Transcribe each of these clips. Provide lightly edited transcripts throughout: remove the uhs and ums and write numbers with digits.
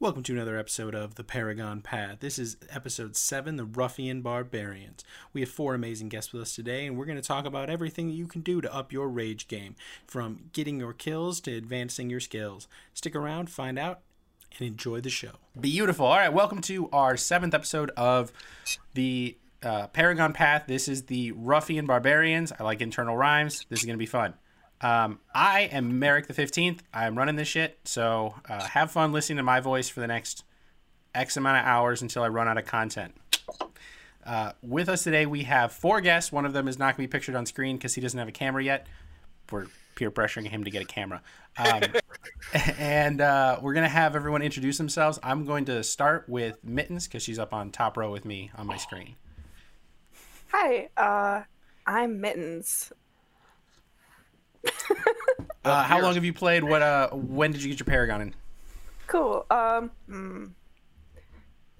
Welcome to another episode of The Paragon Path. This is episode 7, The Ruffian Barbarians. We have 4 amazing guests with us today, and we're going to talk about everything that you can do to up your rage game, from getting your kills to advancing your skills. Stick around, find out, and enjoy the show. Beautiful. All right, welcome to our 7th episode of The Paragon Path. This is The Ruffian Barbarians. I like internal rhymes. This is going to be fun. I am Merrick the 15th. I'm running this shit, so have fun listening to my voice for the next X amount of hours until I run out of content. With us today, we have 4 guests. One of them is not going to be pictured on screen because he doesn't have a camera yet. We're peer pressuring him to get a camera. And we're going to have everyone introduce themselves. I'm going to start with Mittens because she's up on top row with me on my screen. Hi, I'm Mittens. How long have you played? What? When did you get your Paragon in? Cool. So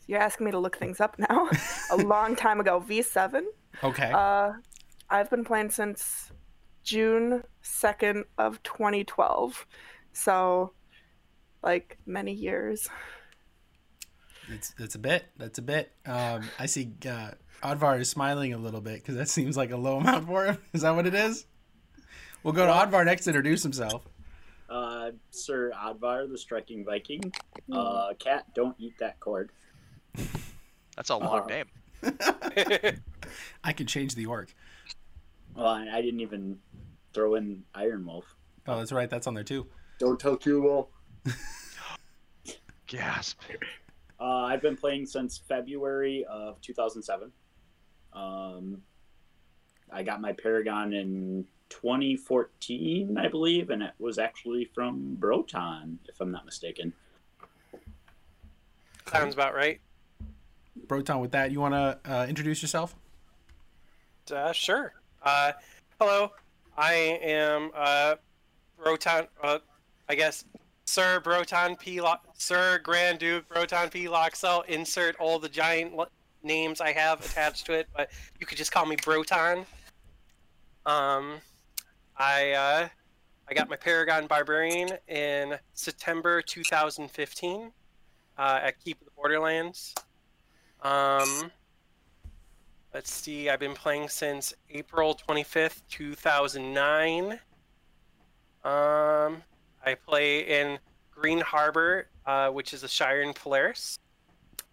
you're asking me to look things up now. A long time ago, V7. Okay. I've been playing since June 2nd of 2012, so like many years. That's a bit. That's a bit. I see Oddvar is smiling a little bit because that seems like a low amount for him. Is that what it is? We'll go to Oddvar next to introduce himself. Sir Oddvar, the Striking Viking. Cat, don't eat that cord. That's a long name. I can change the orc. Well, I didn't even throw in Iron Wolf. Oh, that's right. That's on there, too. Don't tell Q-Wolf. Gasp. I've been playing since February of 2007. I got my Paragon in 2014, I believe, and it was actually from Broton, if I'm not mistaken. Sounds about right. Broton, with that, you want to introduce yourself? Sure. Hello, I am Broton. I guess Sir Broton P. Sir Grand Duke Broton P. Loxel. Insert all the giant names I have attached to it, but you could just call me Broton. I got my Paragon Barbarian in September 2015 at Keep of the Borderlands. Let's see, I've been playing since April 25th, 2009. I play in Green Harbor, which is a Shire in Polaris,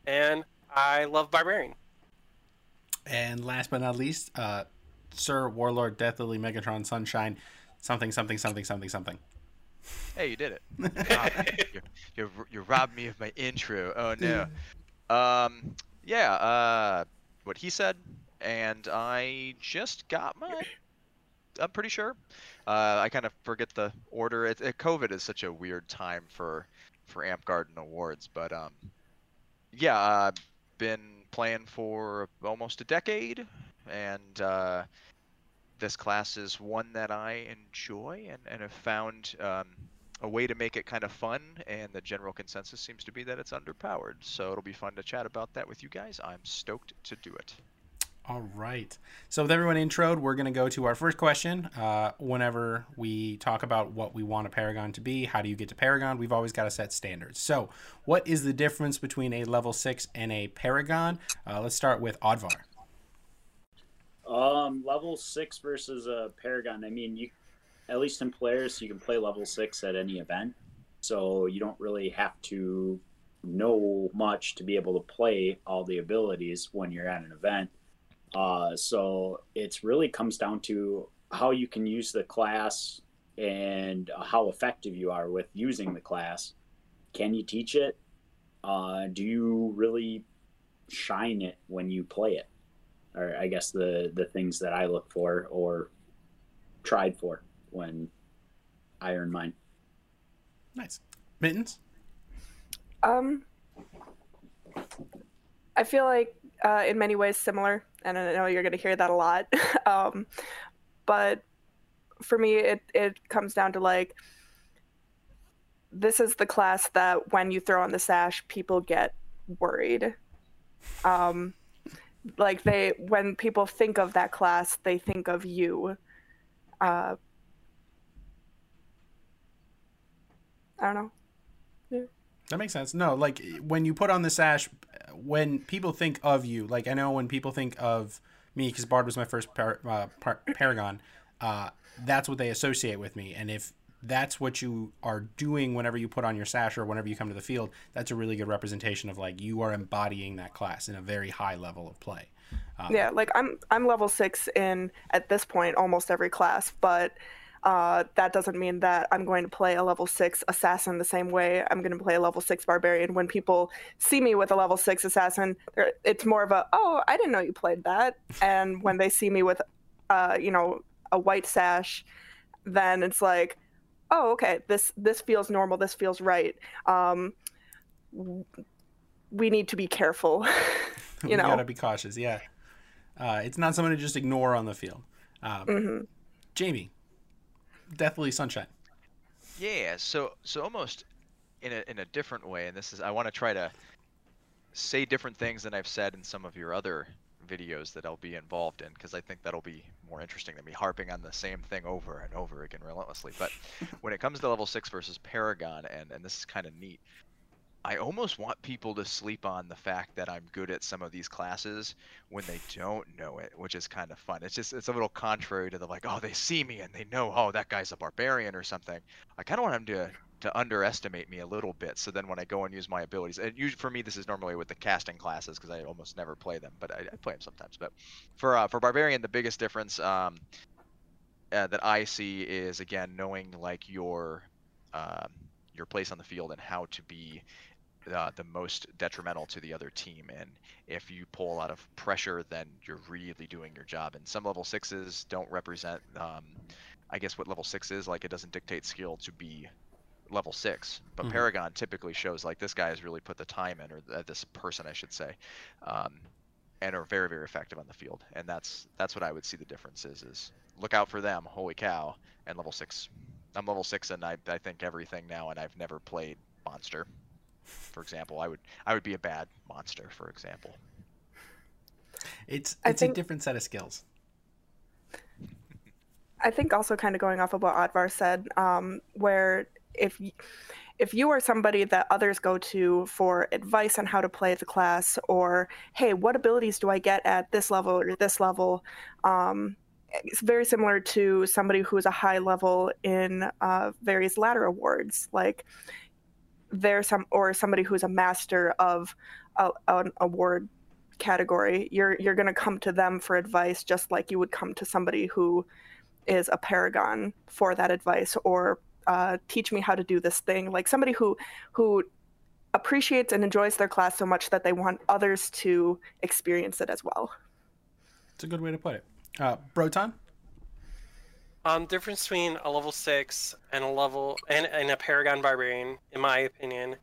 and I love Barbarian. And last but not least, Sir Warlord Deathly Megatron Sunshine something something something something something. Hey, you did it. You robbed me of my intro. Oh no. Yeah, what he said, and I just got my, I'm pretty sure. I kind of forget the order. COVID is such a weird time for Amtgard and awards, but yeah, been playing for almost a decade, and this class is one that I enjoy and have found a way to make it kind of fun, and the general consensus seems to be that it's underpowered, so it'll be fun to chat about that with you guys. I'm stoked to do it. All right, so with everyone introed, we're going to go to our first question. Whenever we talk about what we want a Paragon to be, how do you get to Paragon, we've always got to set standards. So what is the difference between a level 6 and a Paragon? Let's start with Oddvar. Level 6 versus a Paragon. I mean, you, at least in Polaris, you can play level 6 at any event, so you don't really have to know much to be able to play all the abilities when you're at an event. So it's really comes down to how you can use the class and how effective you are with using the class. Can you teach it? Do you really shine it when you play it? Or I guess the things that I look for or tried for when I earn mine. Nice. Mittens? I feel like in many ways similar, and I know you're going to hear that a lot. But for me, it comes down to, like, this is the class that when you throw on the sash, people get worried. Like, when people think of that class, they think of you. I don't know. Yeah. That makes sense. No, like when you put on the sash, when people think of you, like I know when people think of me, because Bard was my first paragon, that's what they associate with me. And if that's what you are doing whenever you put on your sash or whenever you come to the field, that's a really good representation of like you are embodying that class in a very high level of play. Yeah, like I'm level 6 in at this point almost every class, but that doesn't mean that I'm going to play a level 6 assassin the same way I'm going to play a level 6 barbarian. When people see me with a level 6 assassin, it's more of a, oh, I didn't know you played that. And when they see me with, you know, a white sash, then it's like, oh, okay, this feels normal, this feels right. We need to be careful. You know, we gotta be cautious. Yeah, it's not someone to just ignore on the field. Jamie, Deathly Sunshine. Yeah, so almost in a different way, and this is, I want to try to say different things than I've said in some of your other videos that I'll be involved in, because I think that'll be more interesting than me harping on the same thing over and over again relentlessly. But when it comes to level 6 versus Paragon, and this is kind of neat, I almost want people to sleep on the fact that I'm good at some of these classes when they don't know it, which is kind of fun. It's just, it's a little contrary to the like, oh, they see me and they know, oh, that guy's a barbarian or something. I kind of want them to underestimate me a little bit, so then when I go and use my abilities, and usually for me this is normally with the casting classes because I almost never play them, but I play them sometimes. But for barbarian, the biggest difference that I see is, again, knowing like your place on the field and how to be the most detrimental to the other team. And if you pull a lot of pressure, then you're really doing your job. And some level 6s don't represent, I guess, what level 6 is. Like, it doesn't dictate skill to be level 6, but Paragon typically shows like this guy has really put the time in, or this person I should say, and are very, very effective on the field. And that's what I would see the difference is look out for them, holy cow. And level 6, I'm level 6 and I think everything now, and I've never played monster, for example. I would be a bad monster, for example. I think a different set of skills. I think also kind of going off of what Oddvar said, where if you are somebody that others go to for advice on how to play the class, or, hey, what abilities do I get at this level or this level? It's very similar to somebody who is a high level in various ladder awards, like somebody who's a master of an award category. You're going to come to them for advice just like you would come to somebody who is a paragon for that advice, or teach me how to do this thing. Like somebody who appreciates and enjoys their class so much that they want others to experience it as well. It's a good way to put it. Broton? Difference between a level 6 and a Paragon Barbarian, in my opinion,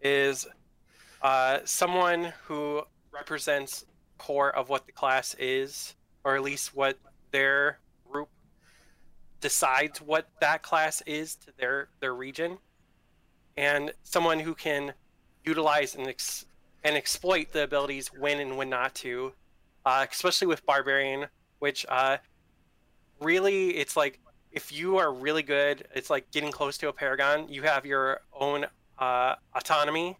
is someone who represents core of what the class is, or at least what their group decides what that class is to their region, and someone who can utilize and exploit the abilities when and when not to, especially with Barbarian, which really, it's like if you are really good, it's like getting close to a Paragon, you have your own autonomy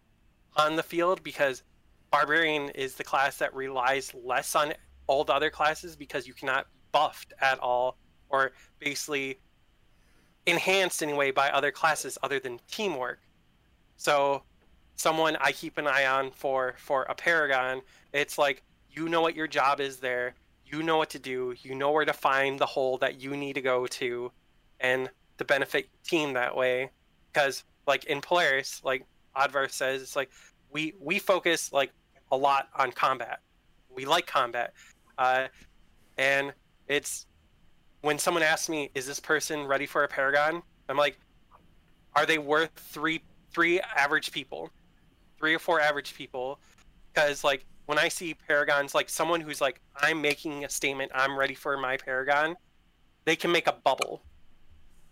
on the field, because Barbarian is the class that relies less on all the other classes because you cannot be buffed at all, or basically enhanced anyway by other classes other than teamwork. So someone I keep an eye on for a Paragon, it's like, you know what your job is there, you know what to do, you know where to find the hole that you need to go to and to benefit your team that way. Because like in Polaris, like Oddvar says, it's like we focus like a lot on combat. We like combat. And it's, when someone asks me, is this person ready for a Paragon? I'm like, are they worth three average people? 3 or 4 average people? Because, like, when I see Paragons, like, someone who's like, I'm making a statement, I'm ready for my Paragon, they can make a bubble.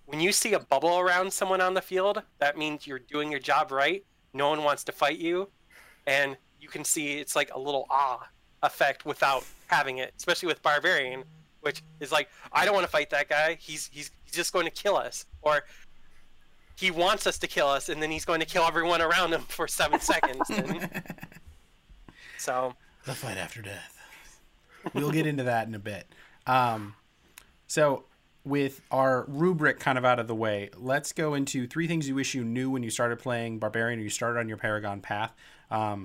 When you see a bubble around someone on the field, that means you're doing your job right. No one wants to fight you. And you can see it's like a little awe effect without having it, especially with Barbarian, which is like, I don't want to fight that guy. He's just going to kill us. Or he wants us to kill us, and then he's going to kill everyone around him for 7 seconds. So the fight after death. We'll get into that in a bit. So with our rubric kind of out of the way, let's go into 3 things you wish you knew when you started playing Barbarian or you started on your Paragon Path. I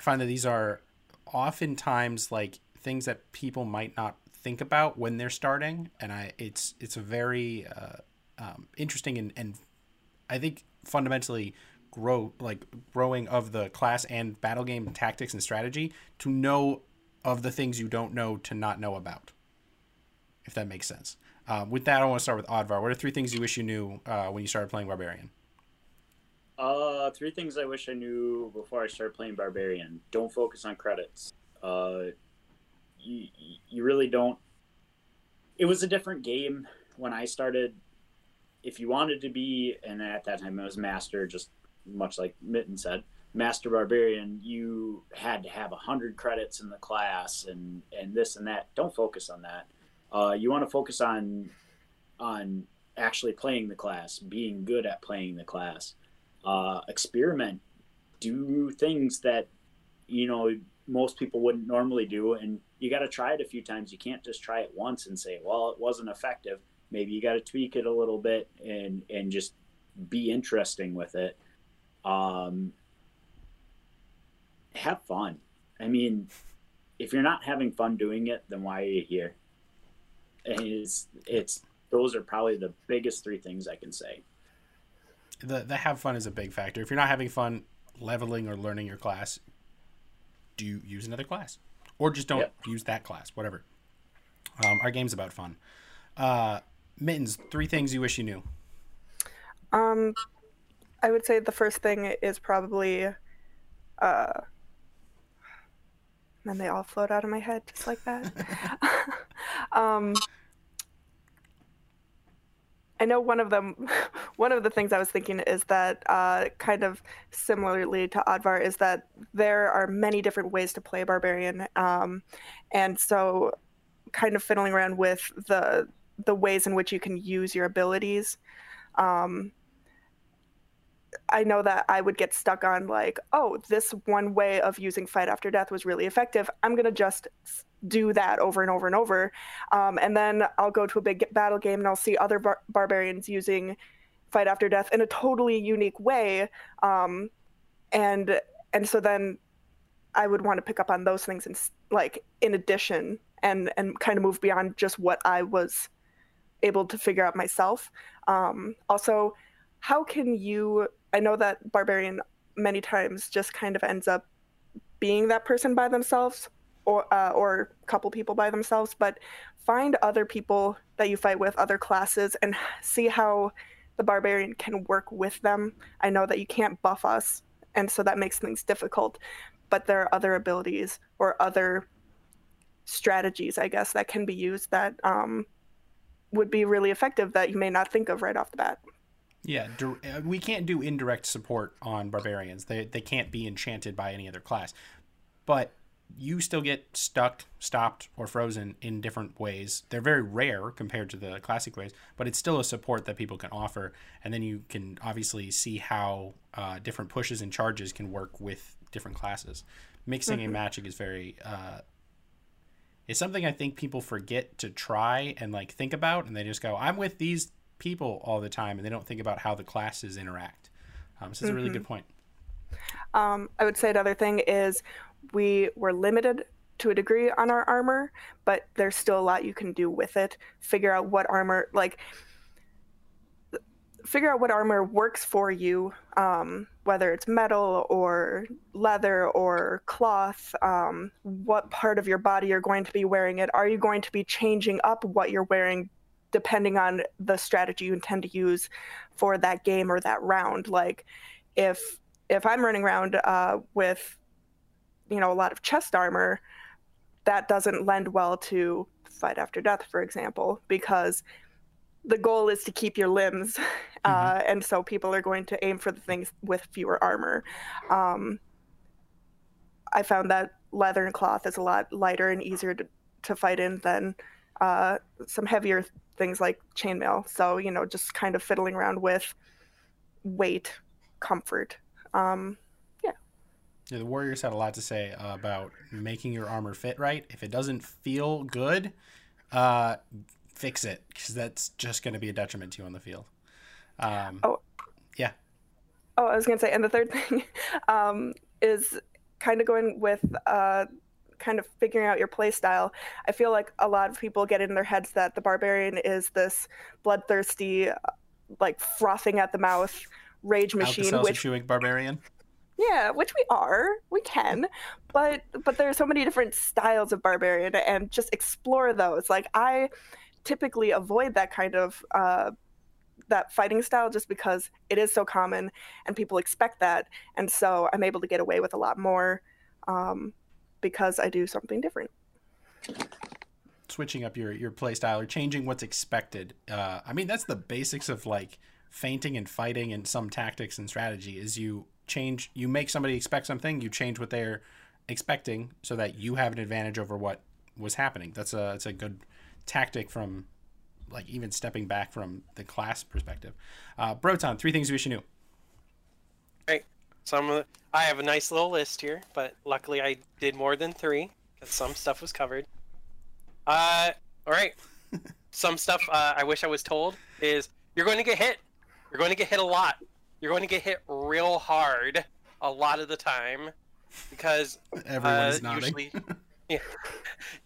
find that these are oftentimes like things that people might not think about when they're starting, and it's a very interesting and I think fundamentally growing of the class and battle game tactics and strategy to know of the things you don't know to not know about, if that makes sense. With that, I want to start with Oddvar. What are 3 things you wish you knew when you started playing Barbarian? 3 things I wish I knew before I started playing Barbarian. Don't focus on credits. You really don't. It was a different game when I started. If you wanted to be, and at that time it was Master, just much like Mittens said, Master Barbarian, you had to have 100 credits in the class and this and that. Don't focus on that. You want to focus on actually playing the class, being good at playing the class. Experiment, do things that most people wouldn't normally do, and you got to try it a few times. You can't just try it once and say, well, it wasn't effective. Maybe you got to tweak it a little bit and just be interesting with it. Have fun. I mean, if you're not having fun doing it, then why are you here? And those are probably the biggest 3 things I can say. The have fun is a big factor. If you're not having fun leveling or learning your class, do you use another class, or just don't use that class, whatever. Our game's about fun. Mittens, 3 things you wish you knew. I would say the first thing is probably, and they all float out of my head just like that. I know one of the things I was thinking is that kind of similarly to Oddvar is that there are many different ways to play Barbarian, and so kind of fiddling around with the ways in which you can use your abilities. I know that I would get stuck on like, oh, this one way of using Fight After Death was really effective. I'm going to just do that over and over and over. And then I'll go to a big battle game and I'll see other barbarians using Fight After Death in a totally unique way. And so then I would want to pick up on those things and like in addition and kind of move beyond just what I was able to figure out myself. Also, how can you... I know that Barbarian many times just kind of ends up being that person by themselves or a couple people by themselves, but find other people that you fight with, other classes, and see how the Barbarian can work with them. I know that you can't buff us, and so that makes things difficult, but there are other abilities or other strategies, I guess, that can be used that would be really effective that you may not think of right off the bat. Yeah, we can't do indirect support on Barbarians. They can't be enchanted by any other class. But you still get stuck, stopped, or frozen in different ways. They're very rare compared to the classic ways, but it's still a support that people can offer. And then you can obviously see how different pushes and charges can work with different classes. Mixing and matching is very... it's something I think people forget to try and like think about, and they just go, I'm with these people all the time, and they don't think about how the classes interact. So it's a really good point. I would say another thing is we were limited to a degree on our armor, but there's still a lot you can do with it. Figure out what armor works for you, whether it's metal or leather or cloth, what part of your body you're going to be wearing it. Are you going to be changing up what you're wearing depending on the strategy you intend to use for that game or that round? Like if I'm running around with a lot of chest armor, that doesn't lend well to Fight After Death, for example, because the goal is to keep your limbs, and so people are going to aim for the things with fewer armor. I found that leather and cloth is a lot lighter and easier to fight in than some heavier things like chainmail. So, just kind of fiddling around with weight, comfort. Yeah, the Warriors had a lot to say about making your armor fit right. If it doesn't feel good, fix it, because that's just going to be a detriment to you on the field. I was going to say, and the third thing is kind of going with kind of figuring out your play style. I feel like a lot of people get in their heads that the Barbarian is this bloodthirsty, like frothing at the mouth rage machine. Alka-Seltzer-chewing Barbarian. Yeah, which we are. We can. But there are so many different styles of Barbarian, and just explore those. Like, I typically avoid that kind of that fighting style just because it is so common and people expect that. And so I'm able to get away with a lot more because I do something different. Switching up your play style or changing what's expected. I mean, that's the basics of, like, feinting and fighting and some tactics and strategy is you make somebody expect something, you change what they're expecting so that you have an advantage over what was happening. It's a good tactic from, like, even stepping back from the class perspective. Broton, 3 things you wish you knew. Right. I have a nice little list here, but luckily I did more than 3 because some stuff was covered. All right. Some stuff I wish I was told is you're going to get hit. You're going to get hit a lot. You're going to get hit real hard a lot of the time because everyone's nodding.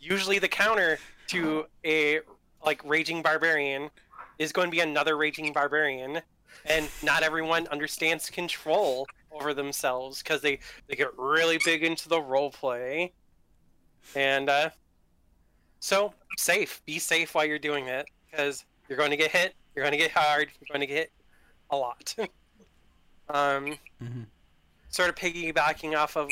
Usually the counter to a raging barbarian is going to be another raging barbarian, and not everyone understands control over themselves because they get really big into the role play, and so be safe while you're doing that because you're going to get hit, you're going to get hard, you're going to get hit a lot. Sort of piggybacking off of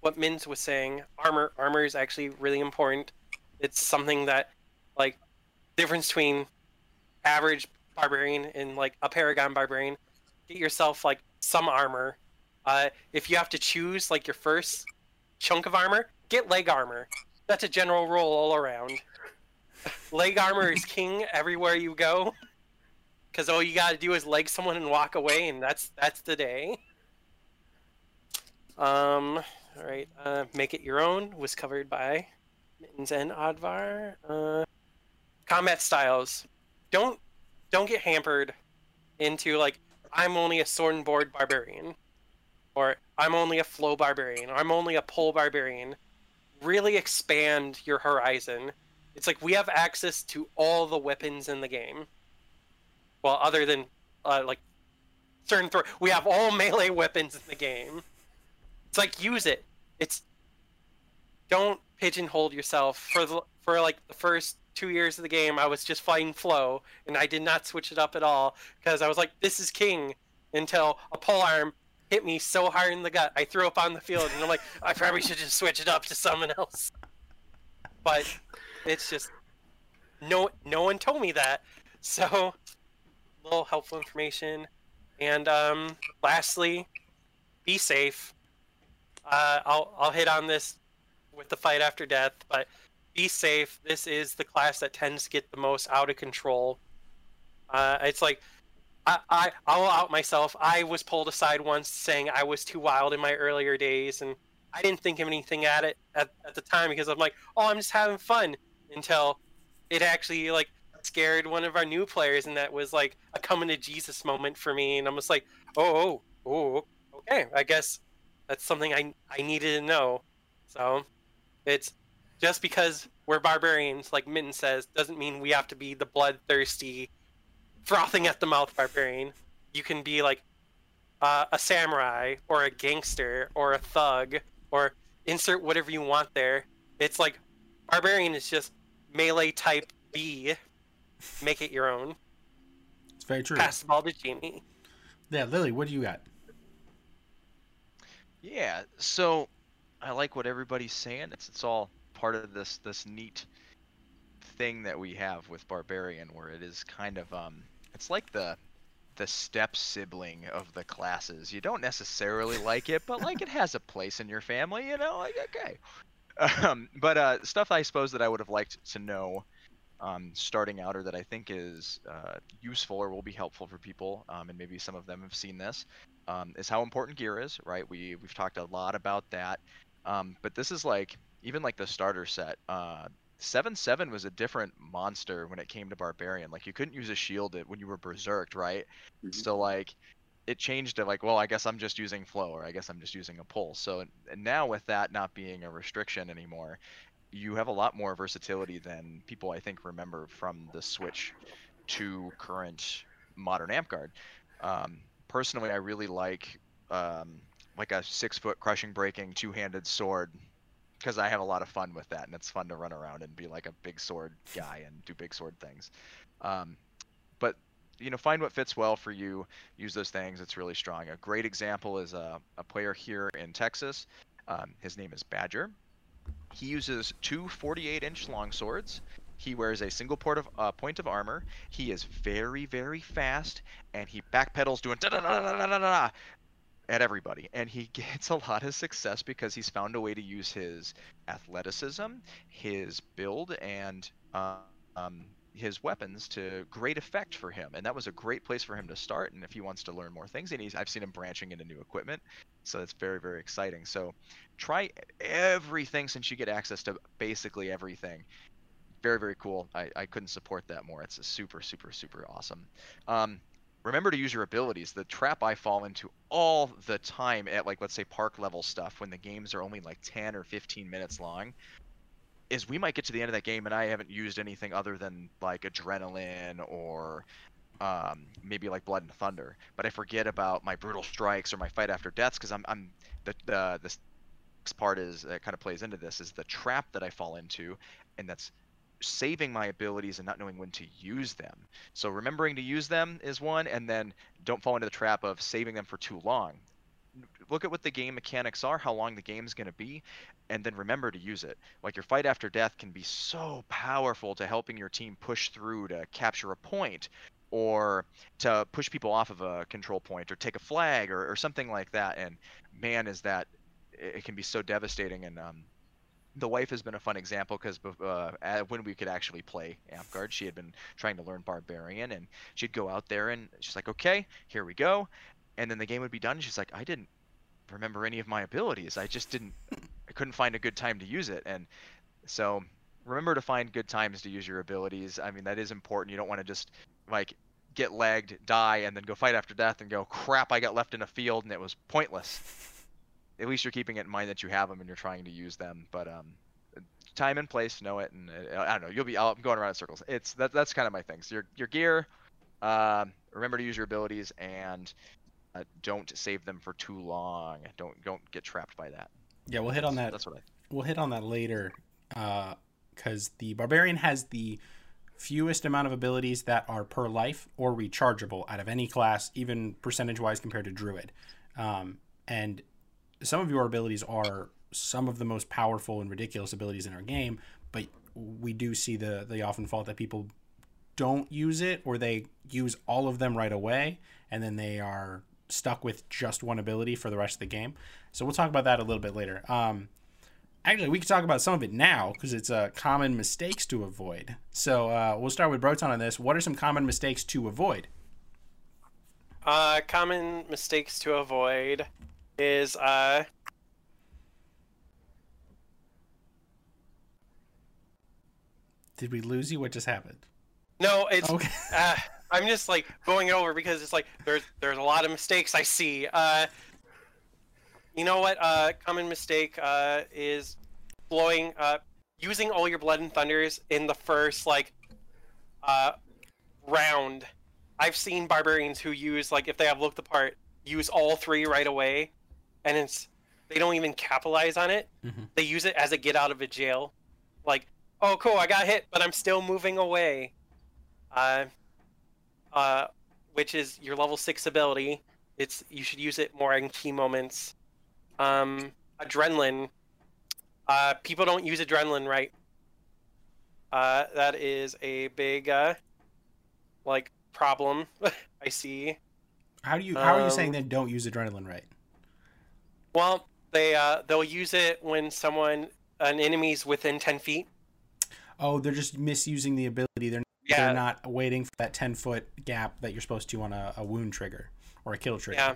what Mins was saying, armor is actually really important. It's something that, like, difference between average barbarian and, like, a paragon barbarian. Get yourself, like, some armor. If you have to choose, like, your first chunk of armor, get leg armor. That's a general rule all around. Leg armor is king everywhere you go. Because all you gotta do is leg someone and walk away, and that's the day. All right. Make it your own was covered by Mittens and Oddvar. Combat styles. Don't get hampered into, like, I'm only a sword and board barbarian, or I'm only a flow barbarian, or I'm only a pole barbarian. Really expand your horizon. It's like we have access to all the weapons in the game. Well, other than, certain throw. We have all melee weapons in the game. It's like, use it. Don't pigeonhole yourself. For the first 2 years of the game, I was just fighting flow, and I did not switch it up at all, because I was like, this is king, until a polearm hit me so hard in the gut, I threw up on the field, and I'm like, I probably should just switch it up to someone else. But it's just, no one told me that, so... little helpful information. And lastly, be safe. I'll hit on this with the fight after death, but be safe. This is the class that tends to get the most out of control. It's like, I'll out myself. I was pulled aside once saying I was too wild in my earlier days, and I didn't think of anything at the time because I'm like, oh, I'm just having fun, until it actually, like, scared one of our new players, and that was like a coming to Jesus moment for me, and I'm just like, oh, okay, I guess that's something I needed to know. So it's just because we're barbarians, like Mitten says, doesn't mean we have to be the bloodthirsty, frothing at the mouth barbarian. You can be like a samurai or a gangster or a thug, or insert whatever you want there. It's like barbarian is just melee type B. Make it your own. It's very true. Pass the ball to Jamie. Yeah, Lily, what do you got? Yeah, so I like what everybody's saying. It's all part of this neat thing that we have with Barbarian, where it is kind of it's like the step sibling of the classes. You don't necessarily like it, but like it has a place in your family, you know. Like, okay, but stuff I suppose that I would have liked to know. starting out, or that I think is useful or will be helpful for people, and maybe some of them have seen this, is how important gear is, right? We've talked a lot about that, but this is like, even like the starter set, 7/7 was a different monster when it came to Barbarian. Like, you couldn't use a shield when you were berserked, right? Mm-hmm. So like, it changed to like, well, I guess I'm just using flow, or I guess I'm just using a pull. So and now with that not being a restriction anymore, you have a lot more versatility than people, I think, remember from the switch to current modern Amtgard. Personally, I really like a 6-foot crushing breaking two-handed sword, because I have a lot of fun with that, and it's fun to run around and be like a big sword guy and do big sword things. But you know, find what fits well for you. Use those things. It's really strong. A great example is a player here in Texas. His name is Badger. He uses two 48-inch long swords. He wears a single point of armor. He is very, very fast, and he backpedals doing da-da-da-da-da-da-da at everybody. And he gets a lot of success because he's found a way to use his athleticism, his build, and his weapons to great effect for him. And that was a great place for him to start. And if he wants to learn more things, and I've seen him branching into new equipment. So it's very, very exciting. So try everything, since you get access to basically everything. Very, very cool. I couldn't support that more. It's a super, super, super awesome. Remember to use your abilities. The trap I fall into all the time at, like, let's say park level stuff, when the games are only like 10 or 15 minutes long, is we might get to the end of that game and I haven't used anything other than like adrenaline or maybe like blood and thunder, but I forget about my brutal strikes or my fight after deaths, because I'm the next part is that kind of plays into this, is the trap that I fall into, and that's saving my abilities and not knowing when to use them. So remembering to use them is one, and then don't fall into the trap of saving them for too long. Look at what the game mechanics are, how long the game's going to be, and then remember to use it. Like, your fight after death can be so powerful to helping your team push through to capture a point, or to push people off of a control point, or take a flag, or something like that. And man, is that, it can be so devastating. And the wife has been a fun example, because when we could actually play Amtgard, she had been trying to learn Barbarian, and she'd go out there and she's like, okay, here we go. And then the game would be done, and she's like, I didn't remember any of my abilities. I couldn't find a good time to use it. And so remember to find good times to use your abilities. I mean, that is important. You don't want to just like get lagged, die, and then go fight after death and go, crap, I got left in a field and it was pointless. At least you're keeping it in mind that you have them and you're trying to use them. But time and place, know it. And I don't know, I'm going around in circles. That's kind of my thing. So your gear, remember to use your abilities, and don't save them for too long. Don't get trapped by that. Yeah, we'll hit on that. That's what we'll hit on that later, because the Barbarian has the fewest amount of abilities that are per life or rechargeable out of any class, even percentage-wise compared to Druid. And some of your abilities are some of the most powerful and ridiculous abilities in our game, but we do see the often fault that people don't use it, or they use all of them right away, and then they are stuck with just one ability for the rest of the game. So we'll talk about that a little bit later. Actually, we can talk about some of it now, because it's common mistakes to avoid. So we'll start with Broton on this. What are some common mistakes to avoid? Common mistakes to avoid is Did we lose you? What just happened? No, it's okay. I'm just like going over, because it's like there's a lot of mistakes I see. You know what? Common mistake is blowing, using all your blood and thunders in the first like round. I've seen Barbarians who use, like, if they have looked the part, use all three right away, and they don't even capitalize on it. Mm-hmm. They use it as a get out of a jail, like, oh cool, I got hit, but I'm still moving away. Which is your level 6 ability. You should use it more in key moments. Adrenaline. People don't use adrenaline right. That is a big like problem I see. How are you saying they don't use adrenaline right? Well, they'll use it when an enemy's within 10 feet. Oh, they're just misusing the ability yeah. They're not waiting for that 10-foot gap that you're supposed to on a wound trigger or a kill trigger. Yeah.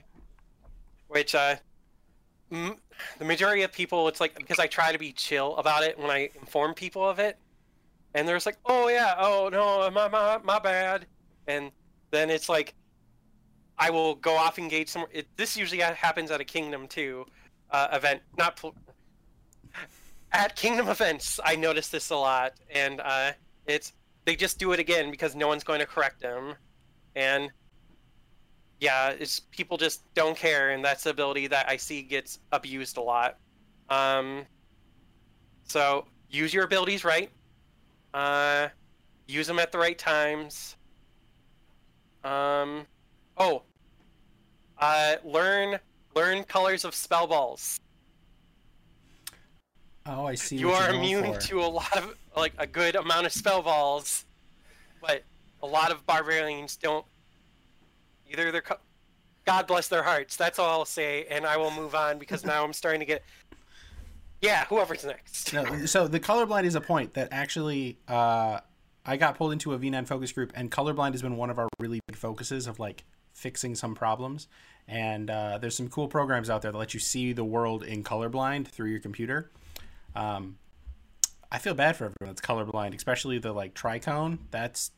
Which the majority of people, it's like, because I try to be chill about it when I inform people of it, and they're just like, oh yeah, oh no, my bad, and then it's like, I will go off engage somewhere. This usually happens at a Kingdom 2 event, not at Kingdom events. I notice this a lot, and they just do it again because no one's going to correct them, and yeah, it's people just don't care, and that's the ability that I see gets abused a lot. So use your abilities right. Use them at the right times. Learn colors of spell balls. Oh, I see. You are immune to a lot of, like, a good amount of spell balls, but a lot of barbarians don't. Either they're, God bless their hearts. That's all I'll say, and I will move on because now I'm starting to get. Yeah, whoever's next. No, so the colorblind is a point that actually, I got pulled into a V9 focus group, and colorblind has been one of our really big focuses of like fixing some problems. And there's some cool programs out there that let you see the world in colorblind through your computer. I feel bad for everyone that's colorblind, especially the like tricone. That's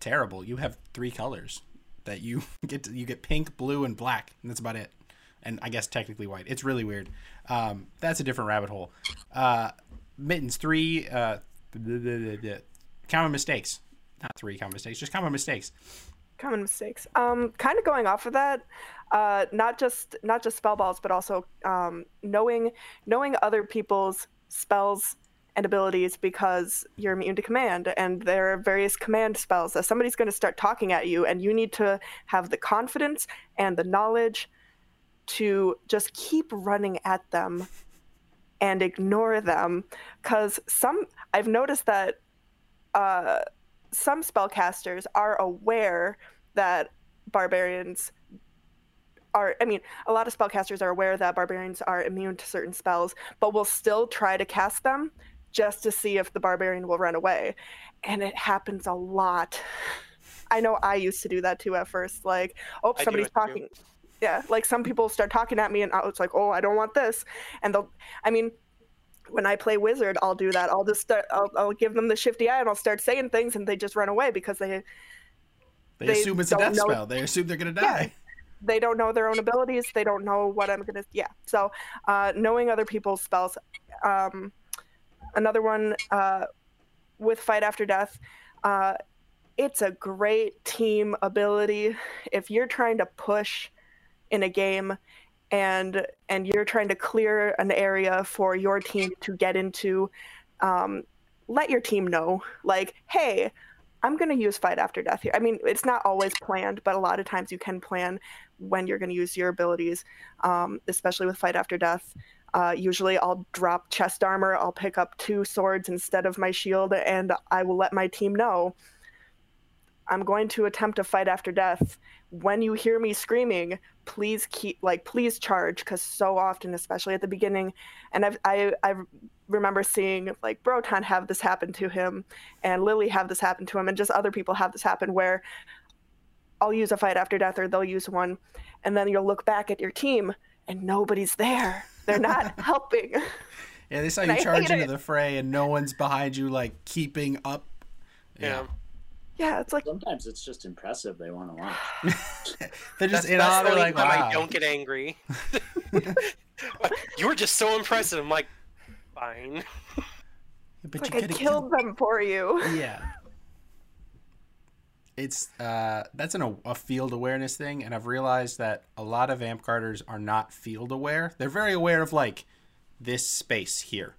terrible. You have three colors that you get. You get pink, blue, and black, and that's about it. And I guess technically white. It's really weird. That's a different rabbit hole. Mittens, three common mistakes. Not three common mistakes, just common mistakes. Common mistakes. Kind of going off of that, not just spell balls, but also knowing other people's spells and abilities, because you're immune to command, and there are various command spells that somebody's going to start talking at you, and you need to have the confidence and the knowledge to just keep running at them and ignore them, because I've noticed that some spellcasters are aware that barbarians are, I mean, a lot of spellcasters are aware that barbarians are immune to certain spells, but will still try to cast them just to see if the barbarian will run away. And it happens a lot. I know I used to do that too at first, like, oh, somebody's talking. Too. Yeah, like some people start talking at me, and it's like, oh, I don't want this. And they'll, I mean, when I play Wizard, I'll do that. I'll just start, I'll give them the shifty eye, and I'll start saying things, and they just run away because they assume it's a death spell. They assume they're going to die. They don't know their own abilities. They don't know what I'm going to, yeah. So knowing other people's spells. Another one with Fight After Death, it's a great team ability. If you're trying to push in a game, and you're trying to clear an area for your team to get into, let your team know, like, hey, I'm going to use Fight After Death here. I mean, it's not always planned, but a lot of times you can plan when you're going to use your abilities, especially with Fight After Death. Usually I'll drop chest armor, I'll pick up 2 swords instead of my shield, and I will let my team know, I'm going to attempt a Fight After Death. When you hear me screaming, please please charge, because so often, especially at the beginning, and I remember seeing like Broton have this happen to him, and Lily have this happen to him, and just other people have this happen, where I'll use a Fight After Death or they'll use one, and then you'll look back at your team and nobody's there. They're not helping. Yeah, they saw you charge into the fray and no one's behind you, like, keeping up. Yeah. Yeah, it's like, sometimes it's just impressive. They want to watch. They're just in awe. They're like, wow. I don't get angry. You were just so impressive. I'm like, fine. But like, you I killed them for you. Yeah. It's that's a field awareness thing, and I've realized that a lot of Amtgarders are not field aware. They're very aware of like this space here,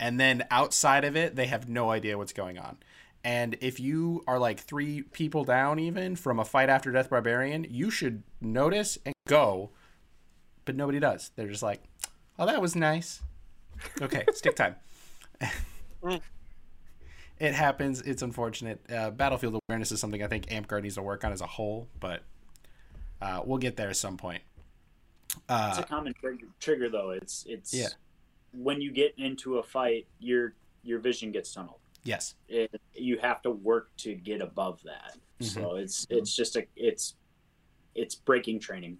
and then outside of it, they have no idea what's going on. And if you are like 3 people down even from a Fight After Death barbarian, you should notice and go. But nobody does. They're just like, oh, that was nice. Okay, stick time. It happens. It's unfortunate. Battlefield awareness is something I think Amtgard needs to work on as a whole, but we'll get there at some point. It's a common trigger though. It's yeah. When you get into a fight, your vision gets tunneled. Yes. You have to work to get above that. Mm-hmm. So it's breaking training.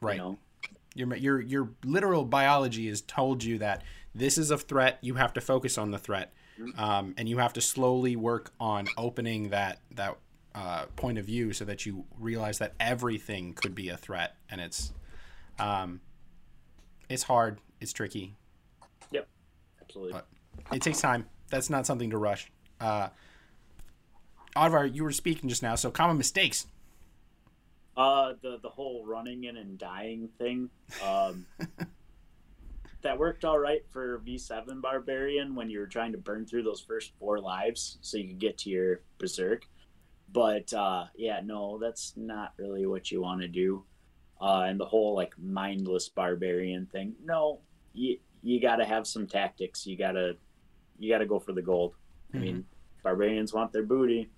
Right. You know? Your literal biology has told you that this is a threat. You have to focus on the threat, and you have to slowly work on opening that point of view so that you realize that everything could be a threat, and it's hard. It's tricky. Yep, absolutely. But it takes time. That's not something to rush. Oddvar, you were speaking just now, so common mistakes. The whole running in and dying thing, that worked all right for V7 Barbarian when you were trying to burn through those first 4 lives so you could get to your Berserk. But, that's not really what you want to do. And the whole, mindless Barbarian thing. No, you got to have some tactics. You got to go for the gold. Mm-hmm. I mean, Barbarians want their booty.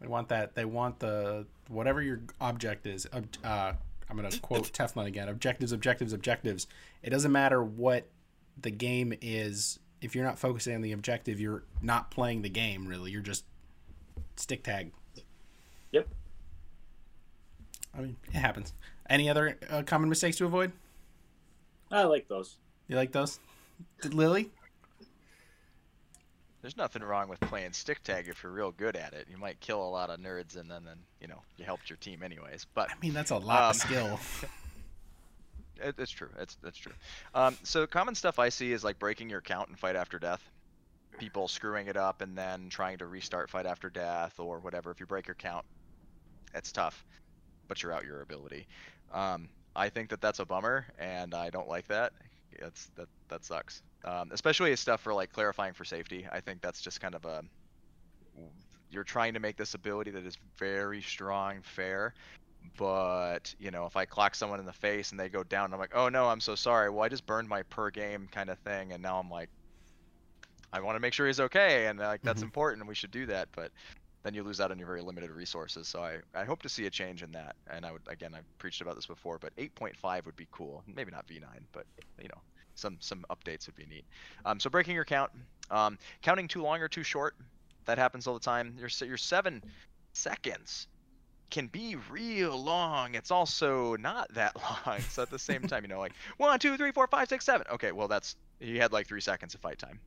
They want that. They want the whatever your object is. I'm going to quote Teflon again. Objectives, objectives, objectives. It doesn't matter what the game is. If you're not focusing on the objective, you're not playing the game, really. You're just stick tag. Yep. I mean, it happens. Any other common mistakes to avoid? I like those. You like those? Lily? There's nothing wrong with playing stick tag if you're real good at it. You might kill a lot of nerds, and then you helped your team anyways. But I mean, that's a lot of skill. It's true. That's true. So common stuff I see is breaking your account and fight after death. People screwing it up and then trying to restart fight after death or whatever. If you break your account, that's tough, but you're out your ability. I think that's a bummer, and I don't like that. That sucks. Especially as stuff for clarifying for safety. I think that's just kind of you're trying to make this ability that is very strong, fair, but if I clock someone in the face and they go down, I'm like, oh no, I'm so sorry. Well, I just burned my per game kind of thing. And now I'm like, I want to make sure he's okay. And that's important. And we should do that. But then you lose out on your very limited resources. So I hope to see a change in that. And I've preached about this before, but 8.5 would be cool. Maybe not V9, but some updates would be neat. So breaking your count, counting too long or too short, that happens all the time. Your 7 seconds can be real long. It's also not that long. So at the same time, 1, 2, 3, 4, 5, 6, 7. Okay, well that's, you had 3 seconds of fight time.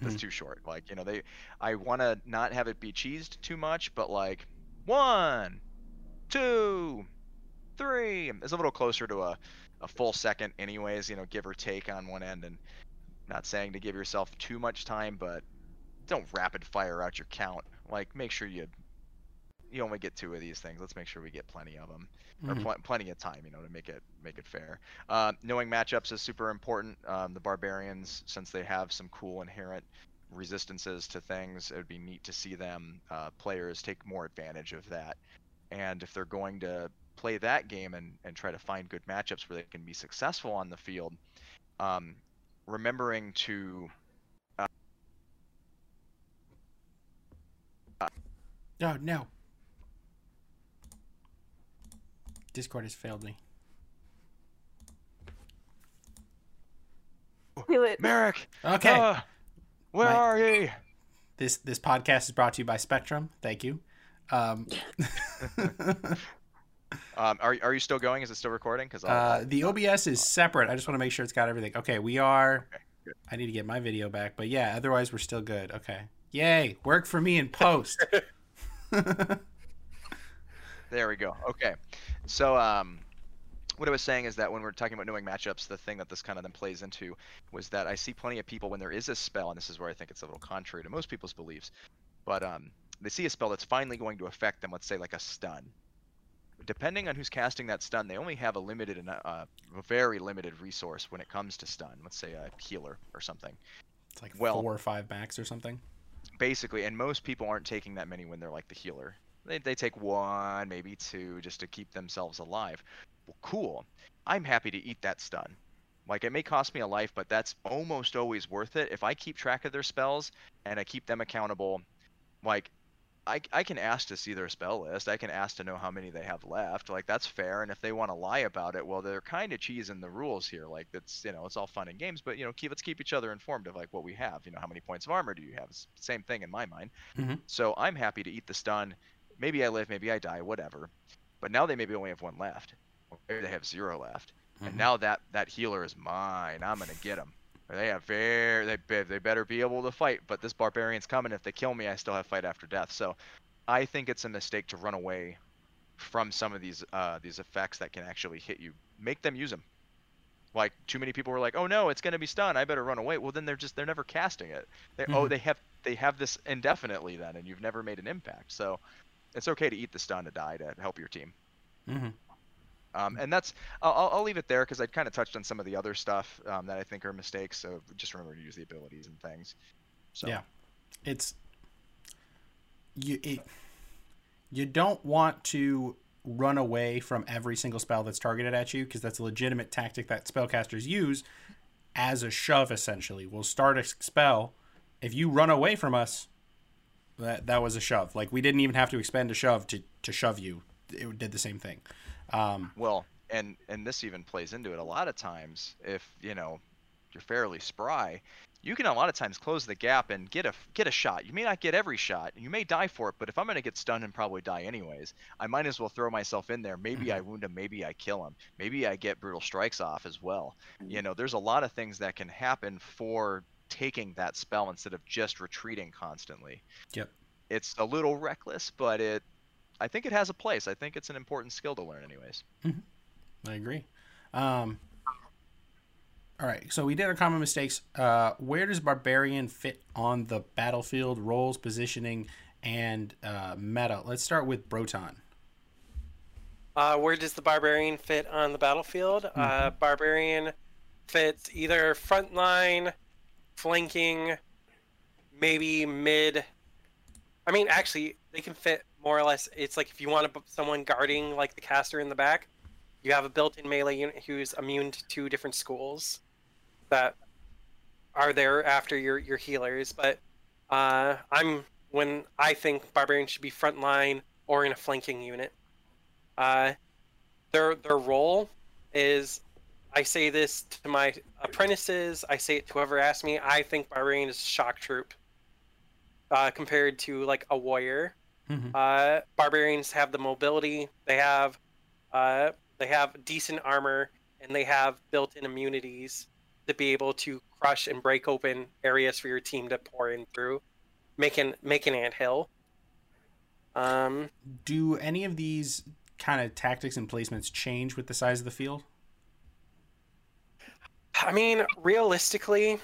That's too short. I want to not have it be cheesed too much, but 1, 2, 3. It's a little closer to a full second anyways, give or take on one end, and not saying to give yourself too much time, but don't rapid fire out your count. Make sure you only get 2 of these things. Let's make sure we get plenty of them, mm-hmm. or plenty of time, to make it fair. Knowing matchups is super important. The Barbarians, since they have some cool inherent resistances to things, it would be neat to see them, players take more advantage of that. And if they're going to play that game and try to find good matchups where they can be successful on the field, remembering to... Oh, no. Discord has failed me. Merrick! Okay. Where are you? This podcast is brought to you by Spectrum. Thank you. Are you still going? Is it still recording? Because the OBS is separate. I just want to make sure it's got everything. Okay, we are. Okay, I need to get my video back, but yeah, otherwise we're still good. Okay. Yay! Work for me in post. There we go. Okay. So what I was saying is that when we're talking about knowing matchups, the thing that this kind of then plays into was that I see plenty of people when there is a spell, and this is where I think it's a little contrary to most people's beliefs, but they see a spell that's finally going to affect them, let's say a stun. Depending on who's casting that stun, they only have a limited and a very limited resource when it comes to stun. Let's say a healer or something. It's 4 or 5 max or something. Basically, and most people aren't taking that many when they're the healer. They take 1, maybe 2, just to keep themselves alive. Well, cool. I'm happy to eat that stun. It may cost me a life, but that's almost always worth it. If I keep track of their spells and I keep them accountable, I can ask to see their spell list. I can ask to know how many they have left. Like, that's fair. And if they want to lie about it, well, they're kind of cheesing the rules here. Like, that's, you know, it's all fun and games, but, you know, let's keep each other informed of, like, what we have. You know, how many points of armor do you have? It's the same thing in my mind. Mm-hmm. So I'm happy to eat the stun. Maybe I live, maybe I die, whatever. But now they maybe only have one left. Or maybe they have zero left. Mm-hmm. And now that healer is mine. I'm going to get him. They have they better be able to fight, but this barbarian's coming. If they kill me, I still have fight after death. So I think it's a mistake to run away from some of these effects that can actually hit you. Make them use them. Like, too many people were like, oh no, it's going to be stun, I better run away. Well, then they're never casting it. They have this indefinitely then, and you've never made an impact. So it's okay to eat the stun to die to help your team. Mm-hmm. And that's, I'll leave it there, because I kind of touched on some of the other stuff that I think are mistakes. So just remember to use the abilities and things. So. Yeah, you don't want to run away from every single spell that's targeted at you, because that's a legitimate tactic that spellcasters use as a shove. Essentially, we'll start a spell. If you run away from us, that was a shove. Like, we didn't even have to expend a shove to shove you. It did the same thing. Well, and this even plays into it a lot of times. If, you know, you're fairly spry, you can a lot of times close the gap and get a shot. You may not get every shot. You may die for it, but if I'm going to get stunned and probably die anyways, I might as well throw myself in there. Maybe I wound him. Maybe I kill him. Maybe I get brutal strikes off as well. You know, there's a lot of things that can happen for taking that spell instead of just retreating constantly. Yep. It's a little reckless, but I think it has a place. I think it's an important skill to learn anyways. Mm-hmm. I agree. All right. So we did our common mistakes. Where does Barbarian fit on the battlefield, roles, positioning, and meta? Let's start with Broton. Where does the Barbarian fit on the battlefield? Mm-hmm. Barbarian fits either frontline, flanking, maybe mid. I mean, actually, they can fit more or less. It's like if you want someone guarding, like, the caster in the back, you have a built-in melee unit who's immune to two different schools that are there after your healers. But I think Barbarian should be frontline or in a flanking unit. Their role is, I say this to my apprentices, I say it to whoever asks me, I think Barbarian is a shock troop compared to, like, a warrior. Barbarians have the mobility, they have decent armor, and they have built-in immunities to be able to crush and break open areas for your team to pour in through, make an anthill. Do any of these kind of tactics and placements change with the size of the field? I mean, realistically,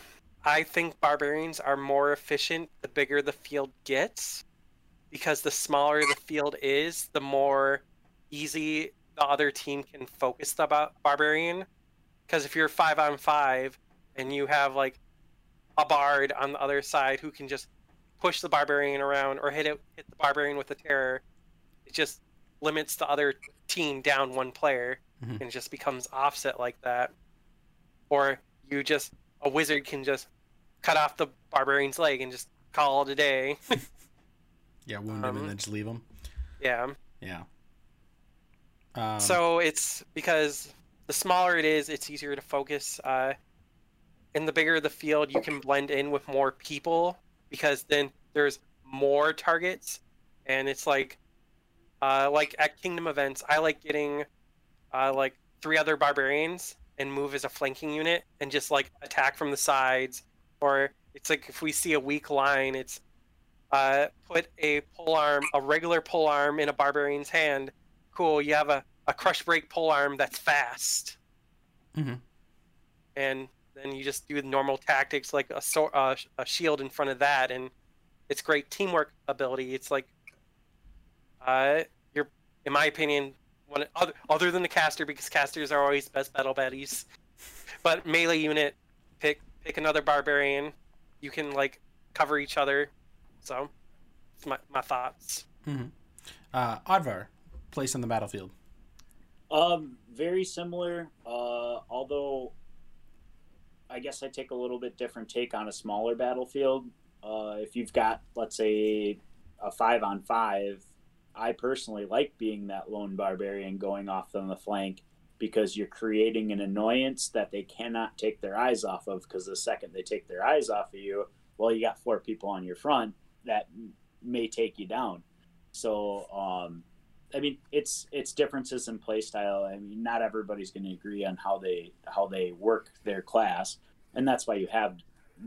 I think Barbarians are more efficient the bigger the field gets, because the smaller the field is, the more easy the other team can focus the Barbarian. Because if you're 5-on-5 and you have, like, a bard on the other side who can just push the Barbarian around or hit the Barbarian with a terror, it just limits the other team down one player. Mm-hmm. And it just becomes offset like that. Or a wizard can just cut off the Barbarian's leg and just call it a day. Yeah, wound him and then just leave him. Yeah. Yeah. So it's because the smaller it is, it's easier to focus. And the bigger the field, you can blend in with more people, because then there's more targets. And it's like at Kingdom events, I like getting like 3 other Barbarians and move as a flanking unit and just, like, attack from the sides. Or it's like if we see a weak line, it's put a regular polearm in a Barbarian's hand. Cool, you have a crush break polearm that's fast. Mm-hmm. And then you just do the normal tactics, like a shield in front of that, and it's great teamwork ability. It's like, you're, in my opinion, other than the caster, because casters are always best battle buddies. But melee unit, pick another Barbarian. You can, like, cover each other. So, it's my thoughts. Mm-hmm. Oddvar, place on the battlefield. Very similar, although I guess I take a little bit different take on a smaller battlefield. If you've got, let's say, a 5-on-5, I personally like being that lone barbarian going off on the flank, because you're creating an annoyance that they cannot take their eyes off of, because the second they take their eyes off of you, well, you got four people on your front that may take you down. So, I mean, it's differences in play style. I mean, not everybody's going to agree on how they work their class, and that's why you have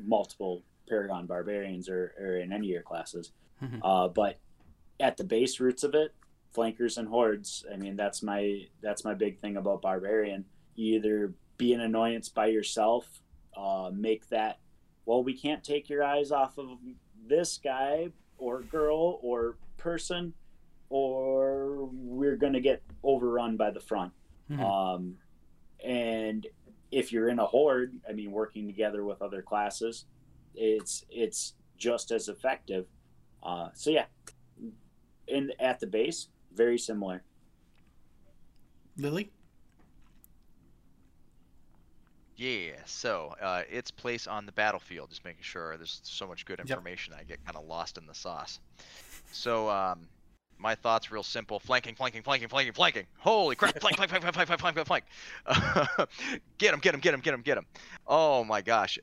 multiple Paragon Barbarians or in any of your classes. Mm-hmm. But at the base roots of it, flankers and hordes. I mean, that's my big thing about Barbarian. You either be an annoyance by yourself, make that, well, we can't take your eyes off of this guy or girl or person, or we're going to get overrun by the front. Mm-hmm. And if you're in a horde, I mean, working together with other classes, it's just as effective. So yeah, at the base, very similar. Lily? Yeah, so its place on the battlefield, just making sure there's so much good information. Yep. I get kind of lost in the sauce. So my thoughts real simple. Flanking. Holy crap, flank. Get him. Oh my gosh.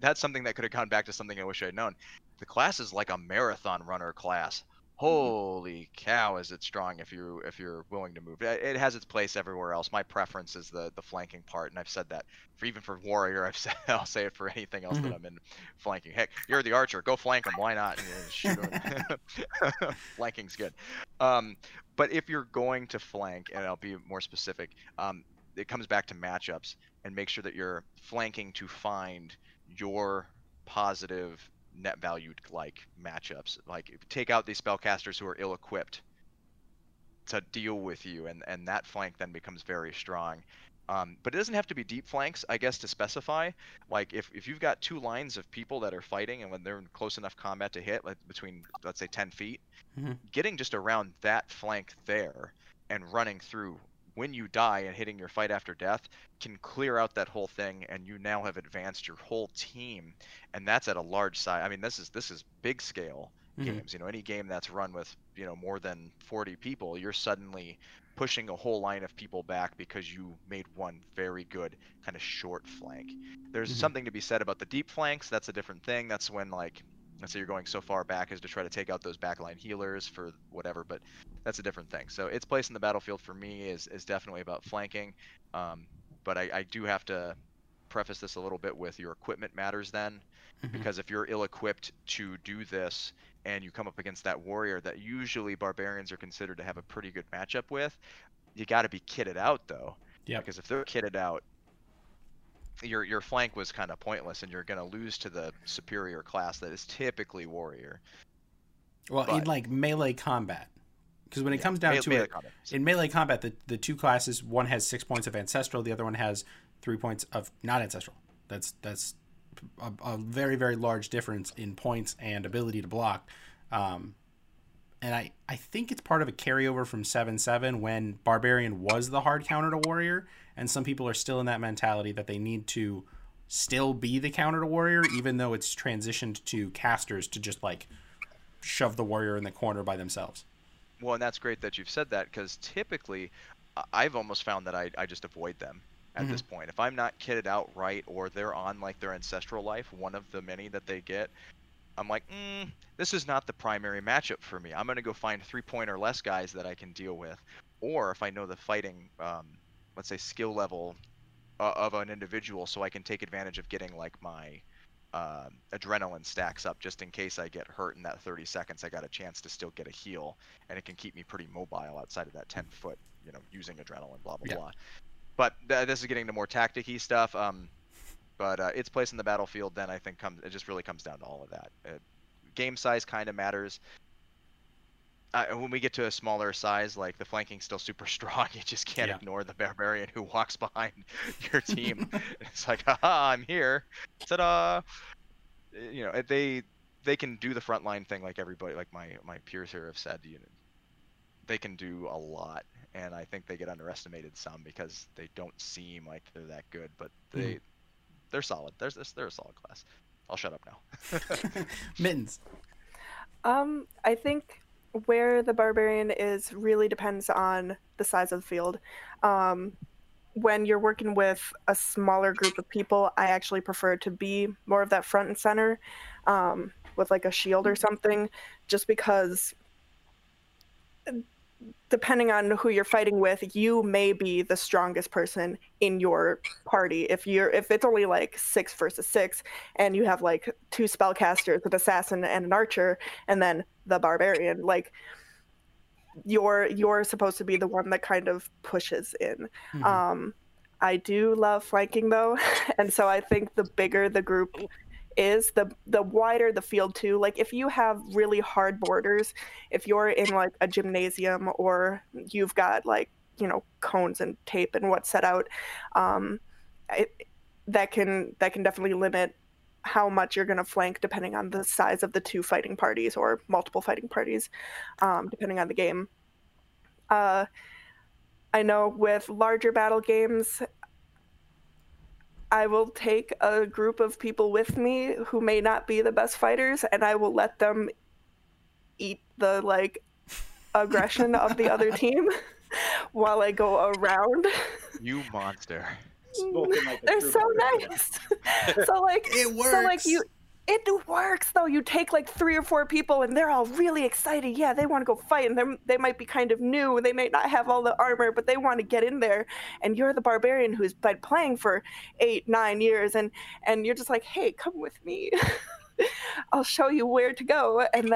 That's something that could have gone back to something I wish I'd known. The class is like a marathon runner class. Holy cow, is it strong if you're willing to move. It has its place everywhere else. My preference is the flanking part, and I've said that for Warrior. I'll say it for anything else that I'm in flanking. Heck, you're the archer. Go flank them. Why not? Shoot them. Flanking's good. But if you're going to flank, and I'll be more specific, it comes back to matchups, and make sure that you're flanking to find your positive net valued like matchups. Like, take out these spellcasters who are ill equipped to deal with you, and that flank then becomes very strong. But it doesn't have to be deep flanks, I guess, to specify. Like, if you've got two lines of people that are fighting, and when they're in close enough combat to hit, like between, let's say, 10 feet, getting just around that flank there and running through when you die and hitting your fight after death can clear out that whole thing, and you now have advanced your whole team, and that's at a large size. I mean, this is big scale games. You know, any game that's run with, you know, more than 40 people, you're suddenly pushing a whole line of people back because you made one very good kind of short flank. There's something to be said about the deep flanks. That's a different thing. That's when, like, let's say you're going so far back as to try to take out those backline healers for whatever, but that's a different thing. So its place in the battlefield for me is definitely about flanking. But I do have to preface this a little bit with your equipment matters then, because if you're ill-equipped to do this and you come up against that warrior that usually barbarians are considered to have a pretty good matchup with, you got to be kitted out though. Yep. Because if they're kitted out, your flank was kind of pointless, and you're going to lose to the superior class that is typically warrior. Well, but in like melee combat, because when it comes down to it, in melee combat, the two classes, one has 6 points of ancestral, the other one has 3 points of not ancestral. That's a very, very large difference in points and ability to block. And I think it's part of a carryover from 7-7 when Barbarian was the hard counter to Warrior, and some people are still in that mentality that they need to still be the counter to Warrior, even though it's transitioned to casters to just, like, shove the Warrior in the corner by themselves. Well, and that's great that you've said that, because typically I've almost found that I just avoid them at this point. If I'm not kitted out right, or they're on, like, their ancestral life, one of the many that they get, I'm like, this is not the primary matchup for me. I'm going to go find 3-point or less guys that I can deal with. Or if I know the fighting, let's say, skill level of an individual, so I can take advantage of getting, like, my adrenaline stacks up just in case I get hurt in that 30 seconds. I got a chance to still get a heal, and it can keep me pretty mobile outside of that 10-foot, you know, using adrenaline, blah, blah, blah. But this is getting to more tactic-y stuff. But its place in the battlefield, then, I think it just really comes down to all of that. Game size kind of matters. When we get to a smaller size, like, the flanking's still super strong. You just can't ignore the barbarian who walks behind your team. It's like, haha, I'm here. Ta-da! You know, they can do the frontline thing like everybody, like my peers here have said. You know, they can do a lot. And I think they get underestimated some because they don't seem like they're that good, but they... They're solid. They're a solid class. I'll shut up now. Mittens. I think where the barbarian is really depends on the size of the field. When you're working with a smaller group of people, I actually prefer to be more of that front and center, with like a shield or something, just because depending on who you're fighting with, you may be the strongest person in your party. If it's only like 6 versus 6 and you have like 2 spellcasters, an assassin and an archer, and then the barbarian, like you're supposed to be the one that kind of pushes in. Mm-hmm. I do love flanking though, and so I think the bigger the group is, the wider the field too. Like if you have really hard borders, if you're in like a gymnasium or you've got like, you know, cones and tape and what's set out, that can definitely limit how much you're going to flank depending on the size of the 2 fighting parties or multiple fighting parties, depending on the game. I know with larger battle games, I will take a group of people with me who may not be the best fighters, and I will let them eat the like aggression of the other team while I go around. You monster. Like they're so nice. So like it works. So like it works though. You take like 3 or 4 people and they're all really excited. Yeah, they want to go fight, and they might be kind of new. They may not have all the armor, but they want to get in there. And you're the barbarian who's been playing for 8, 9 years, and you're just like, hey, come with me. I'll show you where to go. And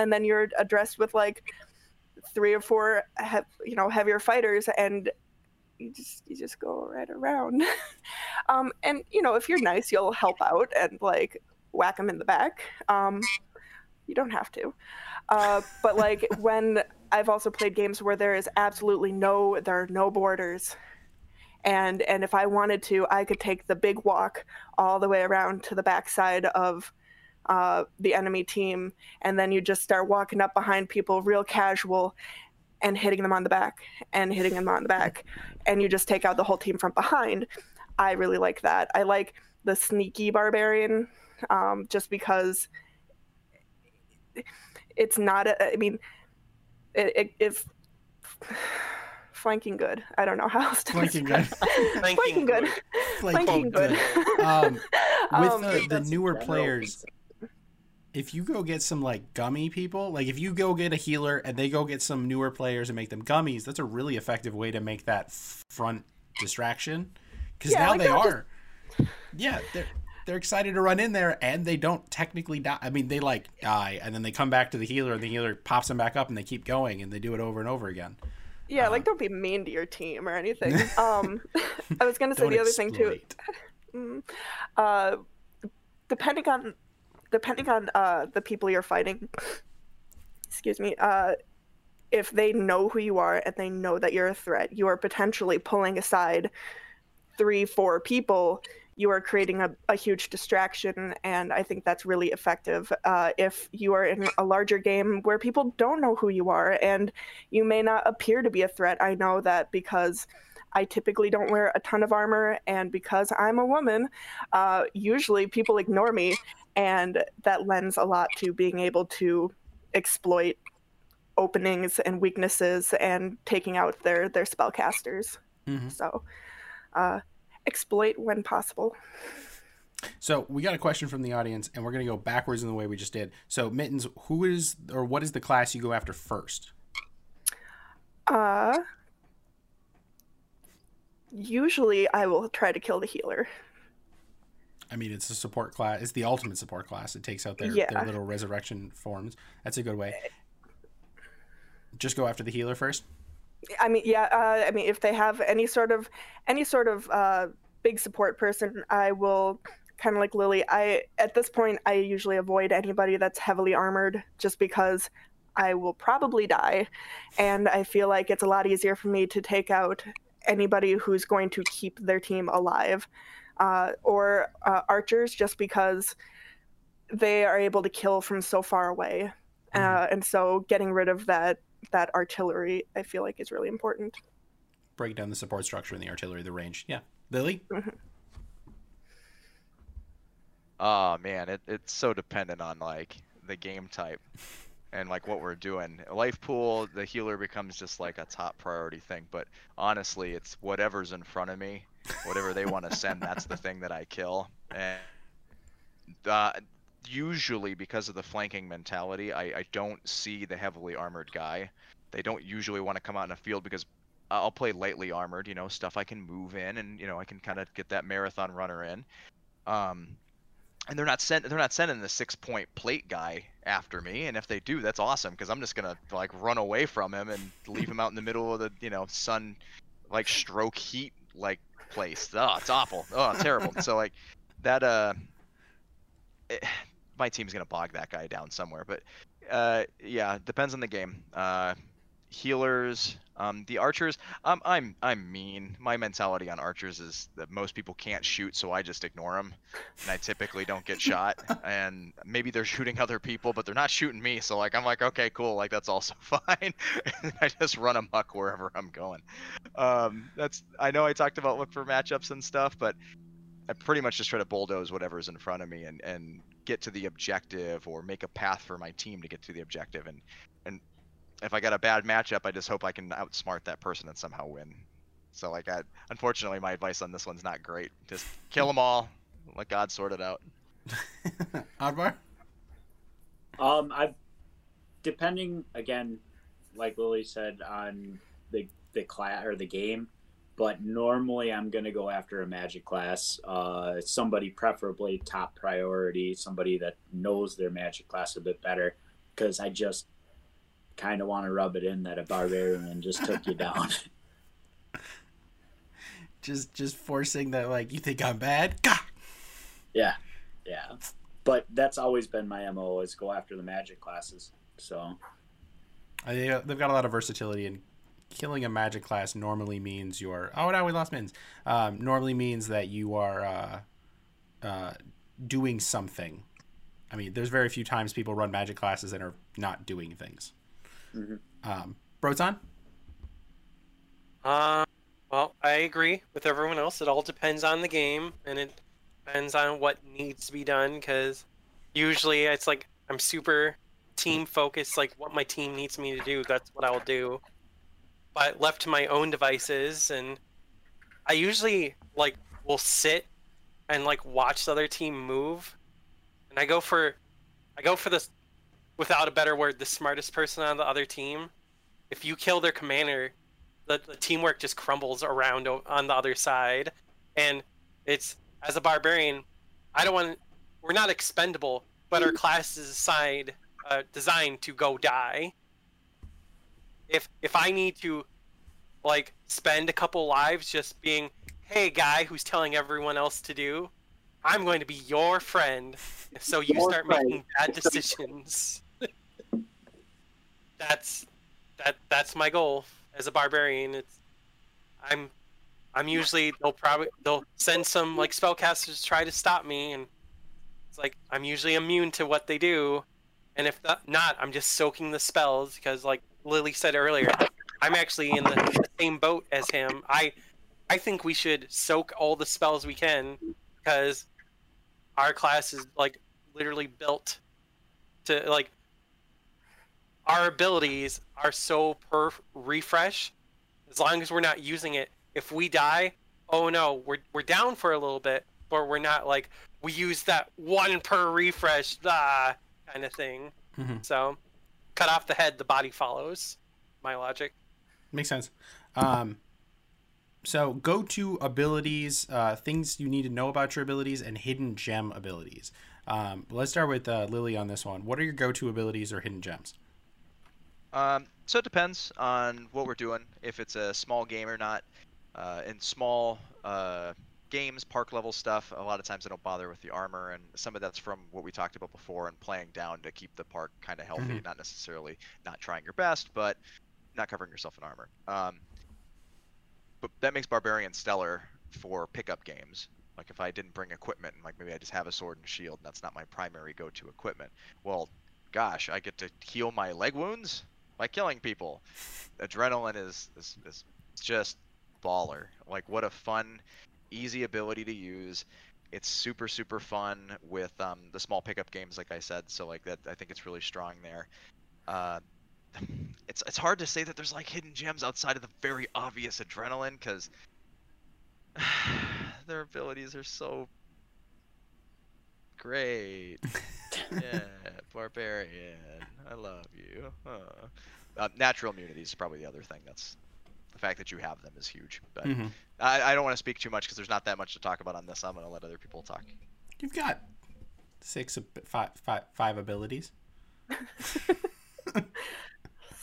then you're addressed with like 3 or 4 heavier fighters, and you just go right around. And you know, if you're nice, you'll help out and like whack them in the back. You don't have to, but like when I've also played games where there are no borders, and if I wanted to, I could take the big walk all the way around to the backside of the enemy team, and then you just start walking up behind people real casual and hitting them on the back and hitting them on the back, and you just take out the whole team from behind. I really like that. I like the sneaky barbarian, just because it's not a, I mean, it's flanking good. I don't know how else to describe. Flanking good. With the newer players, if you go get some like gummy people, like if you go get a healer and they go get some newer players and make them gummies, that's a really effective way to make that front distraction, because yeah, now like they are. Just... Yeah, they're excited to run in there, and they don't technically die. I mean, they like die, and then they come back to the healer, and the healer pops them back up, and they keep going, and they do it over and over again. Yeah, like don't be mean to your team or anything. I was gonna say the other thing too. Depending on the people you're fighting, excuse me. If they know who you are and they know that you're a threat, you are potentially pulling aside 3, 4 people. You are creating a huge distraction, and I think that's really effective. If you are in a larger game where people don't know who you are and you may not appear to be a threat, I know that because I typically don't wear a ton of armor, and because I'm a woman, usually people ignore me, and that lends a lot to being able to exploit openings and weaknesses and taking out their spellcasters. Mm-hmm. So... exploit when possible. So we got a question from the audience, and we're going to go backwards in the way we just did. So Mittens, what is the class you go after first? Usually I will try to kill the healer. I mean, it's a support class. It's the ultimate support class. It takes out their little resurrection forms. That's a good way. Just go after the healer first. I mean, yeah. I mean, if they have any sort of big support person, I will kind of like Lily. At this point, I usually avoid anybody that's heavily armored, just because I will probably die, and I feel like it's a lot easier for me to take out anybody who's going to keep their team alive, or archers, just because they are able to kill from so far away, and so getting rid of that artillery, I feel like, is really important. Break down the support structure in the artillery, the range. Yeah. Lily? Mm-hmm. Oh, man, it's so dependent on, like, the game type. and like what we're doing. Life pool, the healer becomes just like a top priority thing, but honestly, it's whatever's in front of me, whatever they want to send, that's the thing that I kill. And usually because of the flanking mentality, I don't see the heavily armored guy. They don't usually want to come out in a field because I'll play lightly armored, you know, stuff I can move in and, you know, I can kind of get that marathon runner in. And they're not sending the 6-point plate guy after me. And if they do, that's awesome, because I'm just going to like run away from him and leave him out in the middle of the, you know, sun, like stroke heat, like place. Oh, it's awful. Oh, terrible. So like that, my team's going to bog that guy down somewhere, but, yeah, depends on the game. Healers, the archers, I'm mean. My mentality on archers is that most people can't shoot, so I just ignore them, and I typically don't get shot. And maybe they're shooting other people, but they're not shooting me, so like I'm like, okay, cool, like that's also fine. And I just run amok wherever I'm going. That's, I know I talked about look for matchups and stuff, but I pretty much just try to bulldoze whatever's in front of me and get to the objective, or make a path for my team to get to the objective. And if I got a bad matchup, I just hope I can outsmart that person and somehow win. So like, unfortunately, my advice on this one's not great. Just kill them all. Let God sort it out. Oddvar? I've, depending again, like Lily said, on the class or the game, but normally I'm gonna go after a magic class. Somebody preferably top priority, somebody that knows their magic class a bit better, because I just kind of want to rub it in that a barbarian just took you down. Just forcing that, like, you think I'm bad? Gah! Yeah. But that's always been my MO, is go after the magic classes. So they've got a lot of versatility, and killing a magic class normally means you're... Oh, no, we lost Mittens. Normally means that you are doing something. I mean, there's very few times people run magic classes and are not doing things. Mm-hmm. Broton? Well, I agree with everyone else. It all depends on the game, and it depends on what needs to be done, because usually it's like I'm super team focused, like what my team needs me to do, that's what I'll do. But left to my own devices, and I usually like will sit and like watch the other team move, and I go for this, without a better word, the smartest person on the other team. If you kill their commander, the teamwork just crumbles around on the other side. And it's, as a barbarian, we're not expendable, but our class is designed to go die. If I need to, like, spend a couple lives just being, hey, guy who's telling everyone else to do, I'm going to be your friend, so you start making bad decisions. That's my goal as a barbarian. I'm usually, they'll send some like spellcasters to try to stop me, and it's like I'm usually immune to what they do, and if not, I'm just soaking the spells, because like Lily said earlier, I'm actually in the same boat as him. I think we should soak all the spells we can, because our class is like literally built to, like, our abilities are so refresh. As long as we're not using it, if we die, oh no, we're down for a little bit, but we're not like, we use that one per refresh, kind of thing. Mm-hmm. So cut off the head, the body follows, my logic. Makes sense. So go to abilities, things you need to know about your abilities, and hidden gem abilities. Let's start with Lily on this one. What are your go-to abilities or hidden gems? So it depends on what we're doing, if it's a small game or not. In small games, park level stuff, a lot of times I don't bother with the armor, and some of that's from what we talked about before and playing down to keep the park kind of healthy, mm-hmm. Not necessarily not trying your best, but not covering yourself in armor. But that makes Barbarian stellar for pickup games. Like if I didn't bring equipment, and like maybe I just have a sword and shield, and that's not my primary go-to equipment. Well, gosh, I get to heal my leg wounds by killing people. Adrenaline is just baller. Like what a fun, easy ability to use. It's super, super fun with the small pickup games, like I said. So like that, I think it's really strong there. It's hard to say that there's like hidden gems outside of the very obvious adrenaline, because their abilities are so great. Yeah, barbarian, I love you. Natural immunity is probably the other thing. That's the fact that you have them is huge. But I don't want to speak too much because there's not that much to talk about on this. I'm going to let other people talk. You've got five abilities.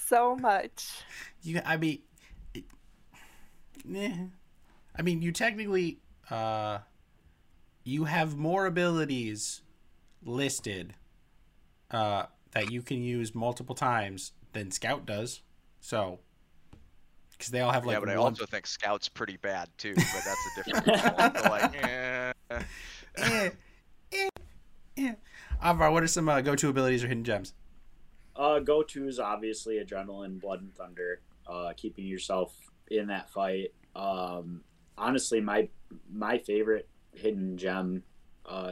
So much. I mean, you technically you have more abilities listed that you can use multiple times than Scout does. So, because they all have like. Yeah, but I also think Scout's pretty bad too. But that's a different. Oddvar, what are some go-to abilities or hidden gems? Go-tos obviously adrenaline, blood and thunder, keeping yourself in that fight. Honestly, my favorite hidden gem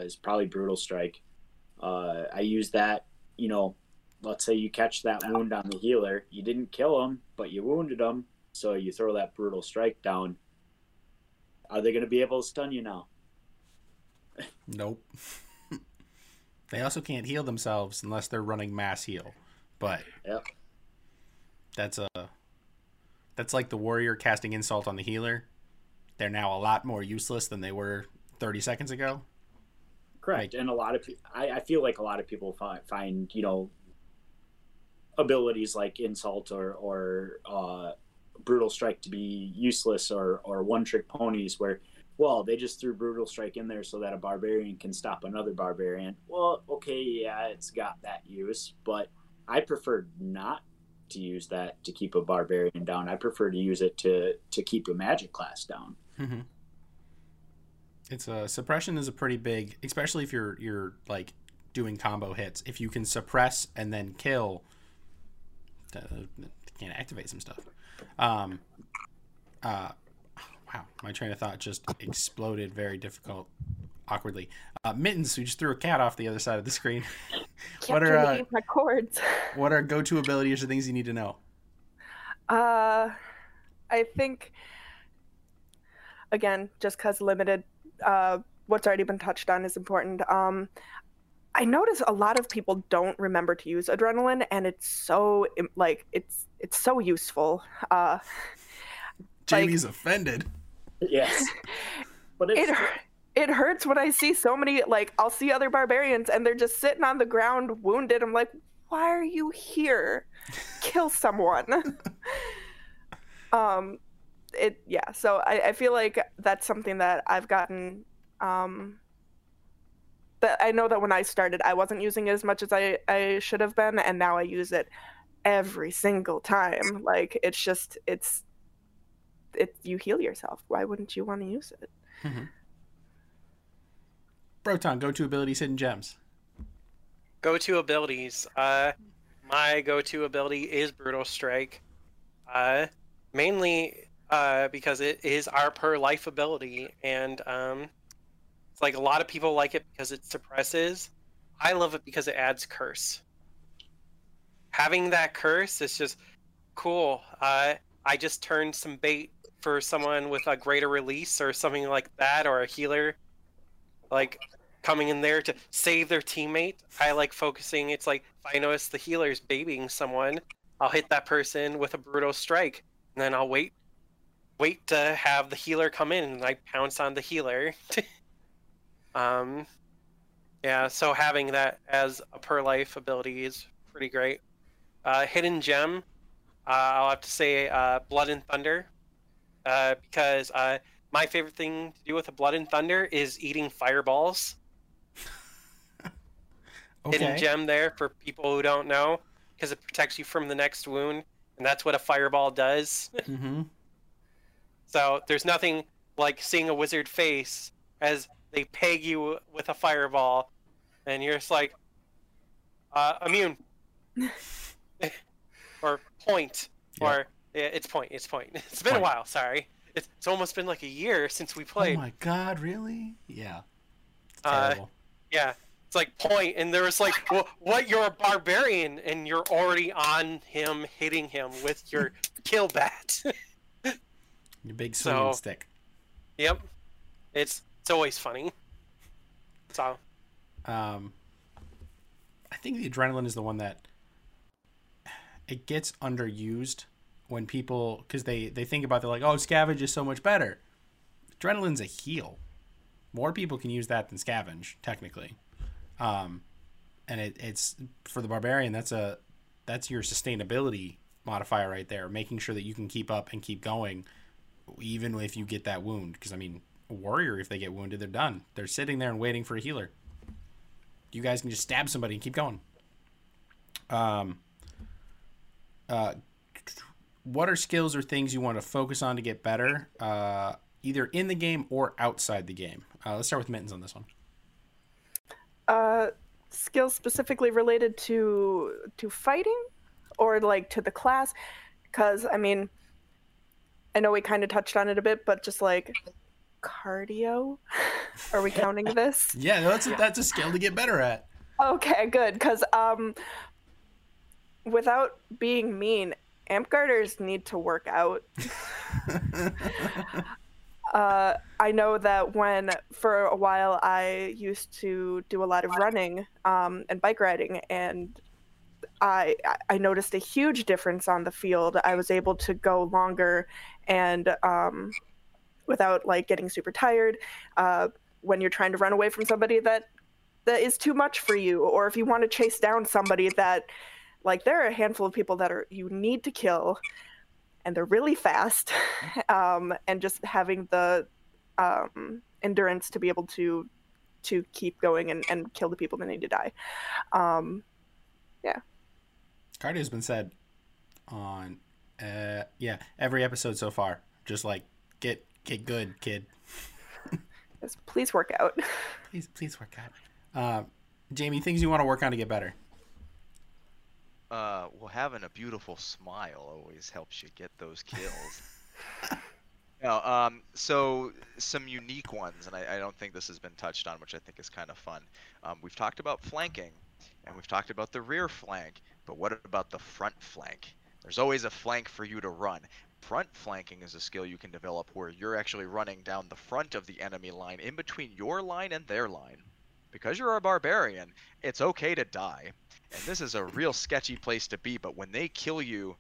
is probably brutal strike. I use that, you know, let's say you catch that wound on the healer. You didn't kill him, but you wounded him, so you throw that brutal strike down. Are they going to be able to stun you now? Nope. They also can't heal themselves unless they're running mass heal. But that's like the warrior casting insult on the healer. They're now a lot more useless than they were 30 seconds ago. Correct. Like, and a lot of I feel like a lot of people find, you know, abilities like insult or brutal strike to be useless or one-trick ponies where, well, they just threw brutal strike in there so that a barbarian can stop another barbarian. Well, okay, yeah, it's got that use, but I prefer not to use that to keep a barbarian down. I prefer to use it to keep a magic class down. Mm-hmm. It's suppression is a pretty big, especially if you're like doing combo hits. If you can suppress and then kill, can't activate some stuff. Wow, my train of thought just exploded. Very difficult, awkwardly. Mittens, who just threw a cat off the other side of the screen. What are go-to abilities or things you need to know? I think, again, just because limited, what's already been touched on is important. I notice a lot of people don't remember to use adrenaline, and it's so like it's so useful. Jamie's offended. Yes, but it hurts when I see so many. Like I'll see other barbarians and they're just sitting on the ground wounded. I'm like, why are you here? Kill someone. So I feel like that's something that I've gotten. That I know that when I started, I wasn't using it as much as I should have been, and now I use it every single time. Like it's just you heal yourself. Why wouldn't you want to use it? Mm-hmm. Broton, go-to abilities, hidden gems. Go-to abilities. My go-to ability is brutal strike. Mainly because it is our per life ability, and it's like a lot of people like it because it suppresses. I love it because it adds curse. Having that curse is just cool. I just turned some bait for someone with a greater release or something like that, or a healer like coming in there to save their teammate. I like focusing. It's like if I notice the healer's baiting someone, I'll hit that person with a brutal strike, and then I'll wait to have the healer come in, and I pounce on the healer. Yeah, so having that as a per life ability is pretty great. Hidden gem, I'll have to say blood and thunder. Because my favorite thing to do with a Blood and Thunder is eating fireballs. Okay. Hidden gem there for people who don't know, because it protects you from the next wound, and that's what a fireball does. Mm-hmm. So there's nothing like seeing a wizard face as they peg you with a fireball, and you're just like, immune. Or point. Yeah. Or... yeah, it's point. It's been a while, sorry. It's almost been like a year since we played. Oh my god, really? Yeah. It's terrible. Yeah. like point, and there was like, well, what? You're a barbarian, and you're already on him, hitting him with your kill bat. Your big swinging stick. Yep, it's always funny. So, I think the adrenaline is the one that it gets underused when people, because they think about, they're like, oh, scavenge is so much better. Adrenaline's a heal. More people can use that than scavenge, technically. And it's for the barbarian, that's your sustainability modifier right there, making sure that you can keep up and keep going even if you get that wound. Because I mean, a warrior, if they get wounded, they're done. They're sitting there and waiting for a healer. You guys can just stab somebody and keep going. What are skills or things you want to focus on to get better, either in the game or outside the game? Let's start with Mittens on this one. Skills specifically related to fighting, or like to the class? Because I mean, I know we kind of touched on it a bit, but just like cardio, are we counting this? Yeah, that's a skill to get better at. Okay, good. Because without being mean, Amtgarders need to work out. I know that when, for a while, I used to do a lot of running and bike riding, and I noticed a huge difference on the field. I was able to go longer and without like getting super tired. When you're trying to run away from somebody that is too much for you, or if you want to chase down somebody that, like, there are a handful of people that are, you need to kill, and they're really fast, and just having the endurance to be able to keep going and kill the people that need to die. Yeah. Cardio's been said on, every episode so far. Just like, get good, kid. Yes, please work out. Please work out. Jamie, things you want to work on to get better. Well, having a beautiful smile always helps you get those kills. So some unique ones, and I don't think this has been touched on, which I think is kind of fun. We've talked about flanking, and we've talked about the rear flank, but what about the front flank? There's always a flank for you to run. Front flanking is a skill you can develop where you're actually running down the front of the enemy line, in between your line and their line. Because you're a barbarian, it's okay to die. And this is a real sketchy place to be, but when they kill you,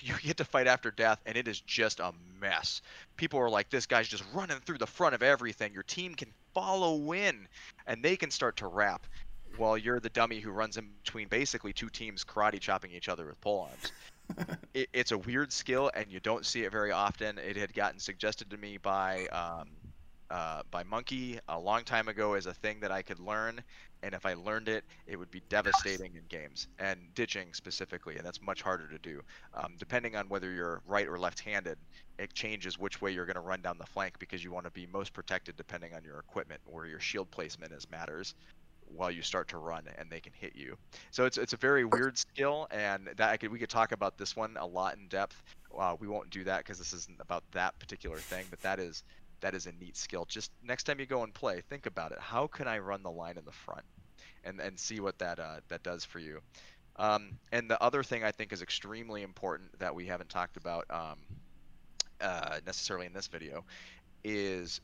you get to fight after death, and it is just a mess. People are like, this guy's just running through the front of everything. Your team can follow in, and they can start to wrap, while you're the dummy who runs in between basically two teams karate chopping each other with polearms. It's a weird skill, and you don't see it very often. It had gotten suggested to me by Monkey a long time ago as a thing that I could learn, and if I learned it, it would be devastating in games, and ditching specifically, and that's much harder to do. Depending on whether you're right or left-handed, it changes which way you're going to run down the flank, because you want to be most protected depending on your equipment, where your shield placement is matters while you start to run, and they can hit you. So it's a very weird skill, and that we could talk about this one a lot in depth. We won't do that because this isn't about that particular thing, but that is a neat skill. Just next time you go and play, think about it. How can I run the line in the front? And see what that does for you. And the other thing I think is extremely important that we haven't talked about necessarily in this video is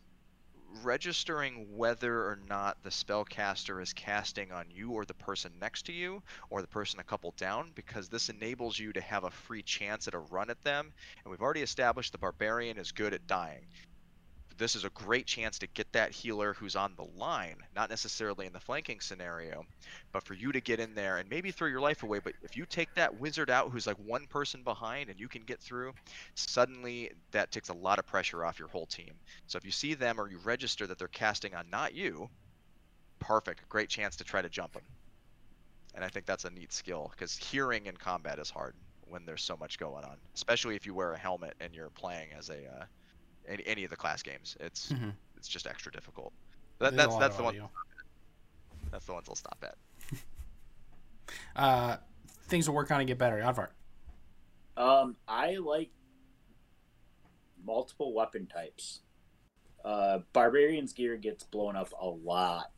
registering whether or not the spellcaster is casting on you or the person next to you or the person a couple down, because this enables you to have a free chance at a run at them. And we've already established the barbarian is good at dying. This is a great chance to get that healer who's on the line, not necessarily in the flanking scenario, but for you to get in there and maybe throw your life away. But if you take that wizard out who's like one person behind and you can get through, suddenly that takes a lot of pressure off your whole team. So if you see them or you register that they're casting on not you, perfect, great chance to try to jump them. And I think that's a neat skill, because hearing in combat is hard when there's so much going on, especially if you wear a helmet and you're playing as a... any of the class games, it's just extra difficult. That's the one. That's the ones I'll stop at. Things to work on and get better. Oddvar. I like multiple weapon types. Barbarian's gear gets blown up a lot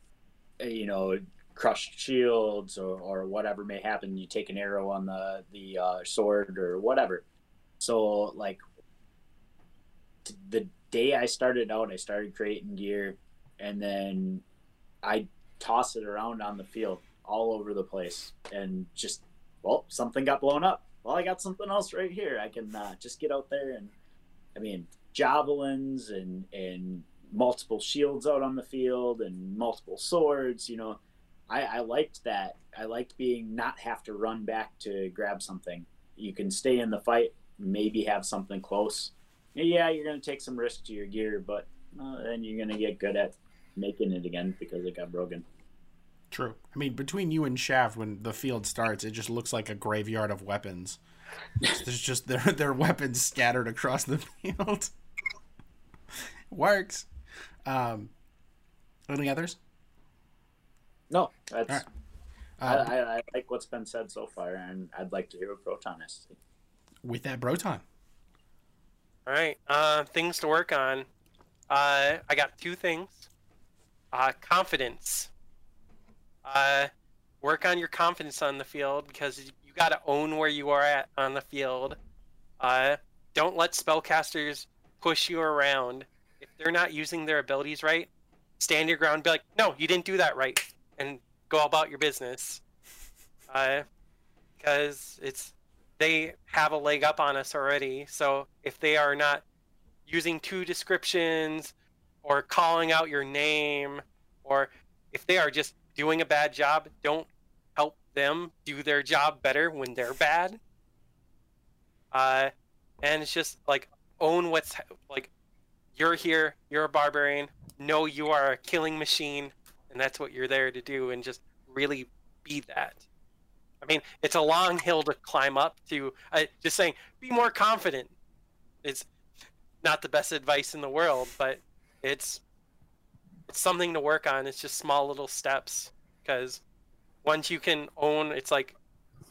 you know, crushed shields or whatever may happen. You take an arrow on the sword or whatever. So, like, the day I started out, I started creating gear, and then I tossed it around on the field all over the place, and just, well, something got blown up. Well, I got something else right here. I can just get out there and, I mean, javelins and multiple shields out on the field and multiple swords, you know. I liked that. I liked being not have to run back to grab something. You can stay in the fight, maybe have something close. Yeah, you're going to take some risk to your gear, but then you're going to get good at making it again because it got broken. True. I mean, between you and Shaft, when the field starts, it just looks like a graveyard of weapons. There's just their weapons scattered across the field. It works. Any others? No, that's. Right. I like what's been said so far, and I'd like to hear a Brotonist. With that, Broton. All right, things to work on. I got two things. Confidence. Work on your confidence on the field because you got to own where you are at on the field. Don't let spellcasters push you around. If they're not using their abilities right, stand your ground and be like, no, you didn't do that right. And go about your business, because they have a leg up on us already. So if they are not using two descriptions or calling out your name, or if they are just doing a bad job, don't help them do their job better when they're bad. And it's just like, own what's like, you're here, you're a barbarian. No, you are a killing machine. And that's what you're there to do, and just really be that. I mean, it's a long hill to climb up to. Just saying, be more confident. It's not the best advice in the world, but it's something to work on. It's just small little steps, because once you can own, it's like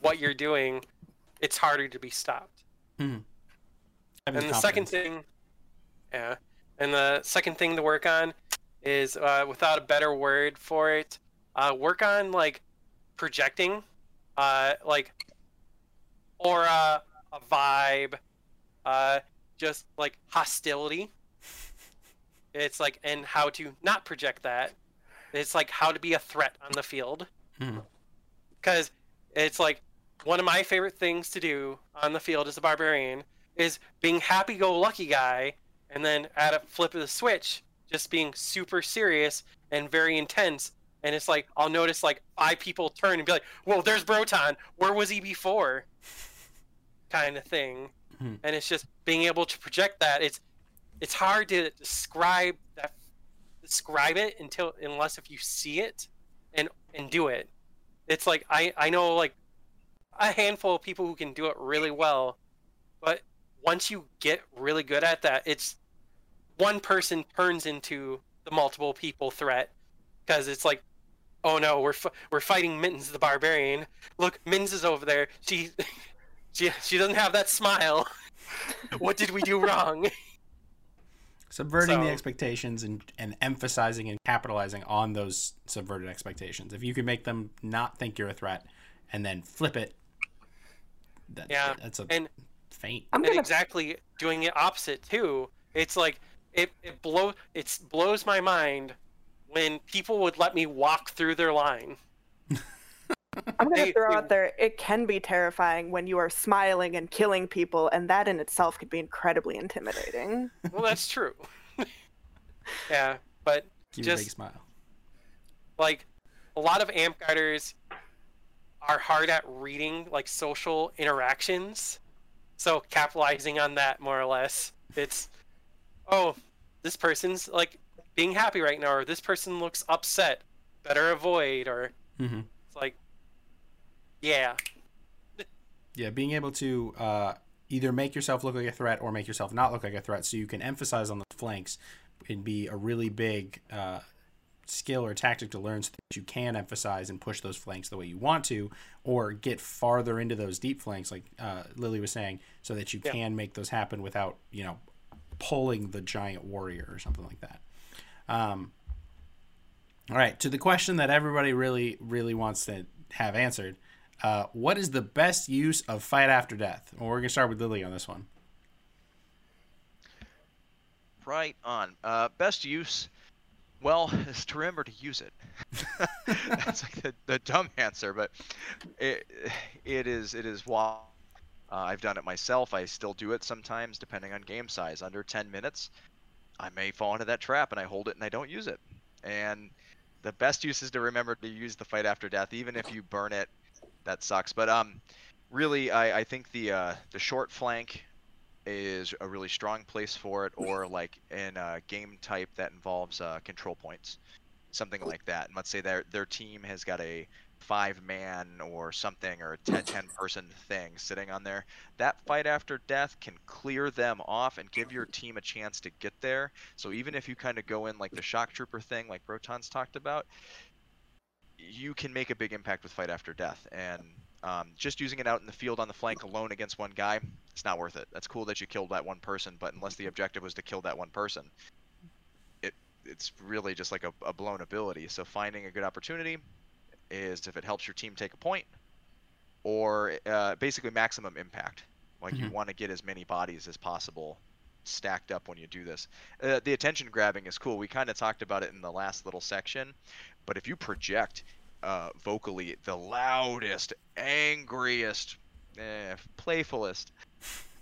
what you're doing, it's harder to be stopped. Mm-hmm. And the second thing, to work on is, without a better word for it, work on, like, projecting, like, aura, a vibe, just, like, hostility. It's, like, and how to not project that. It's, like, how to be a threat on the field. Because it's, like, one of my favorite things to do on the field as a barbarian is being happy-go-lucky guy, and then at a flip of the switch, just being super serious and very intense. And it's like, I'll notice like 5 people turn and be like, well, there's Broton. Where was he before? Kind of thing. Mm-hmm. And it's just being able to project that. It's hard to describe it unless if you see it and do it. It's like, I know like a handful of people who can do it really well, but once you get really good at that, it's, one person turns into the multiple people threat, because it's like, oh no, we're fighting Mittens the barbarian. Look, Mittens is over there. She doesn't have that smile. What did we do wrong? Subverting the expectations and emphasizing and capitalizing on those subverted expectations. If you can make them not think you're a threat and then flip it, that's a feint. And exactly doing the opposite too. It's like, It blows my mind when people would let me walk through their line. I'm going to throw out there, it can be terrifying when you are smiling and killing people, and that in itself could be incredibly intimidating. Well, that's true. Yeah, but keep just a big smile. Like, a lot of Amtgarders are hard at reading, like, social interactions. So capitalizing on that, more or less. It's... oh, this person's like being happy right now, or this person looks upset, better avoid, or it's like, yeah, being able to either make yourself look like a threat or make yourself not look like a threat, so you can emphasize on the flanks and be a really big skill or tactic to learn, so that you can emphasize and push those flanks the way you want to, or get farther into those deep flanks, like Lily was saying, so that you can make those happen without, you know, pulling the giant warrior or something like that. All right, to the question that everybody really wants to have answered, what is the best use of Fight After Death? Well, we're going to start with Lily on this one. Right on. Best use, well, is to remember to use it. That's like the dumb answer, but it is why I've done it myself. I still do it sometimes, depending on game size. Under 10 minutes, I may fall into that trap, and I hold it, and I don't use it. And the best use is to remember to use the Fight After Death, even if you burn it. That sucks. But really, I think the short flank is a really strong place for it, or like in a game type that involves control points, something like that. And let's say their team has got a 5-man or something, or a 10-person thing sitting on there. That Fight After Death can clear them off and give your team a chance to get there. So even if you kind of go in like the shock trooper thing, like Broton's talked about, you can make a big impact with Fight After Death. And just using it out in the field on the flank alone against one guy, it's not worth it. That's cool that you killed that one person, but unless the objective was to kill that one person, it's really just like a blown ability. So finding a good opportunity is if it helps your team take a point, or basically maximum impact. Like you want to get as many bodies as possible stacked up when you do this. The attention grabbing is cool. We kind of talked about it in the last little section, but if you project vocally the loudest, angriest, playfulest,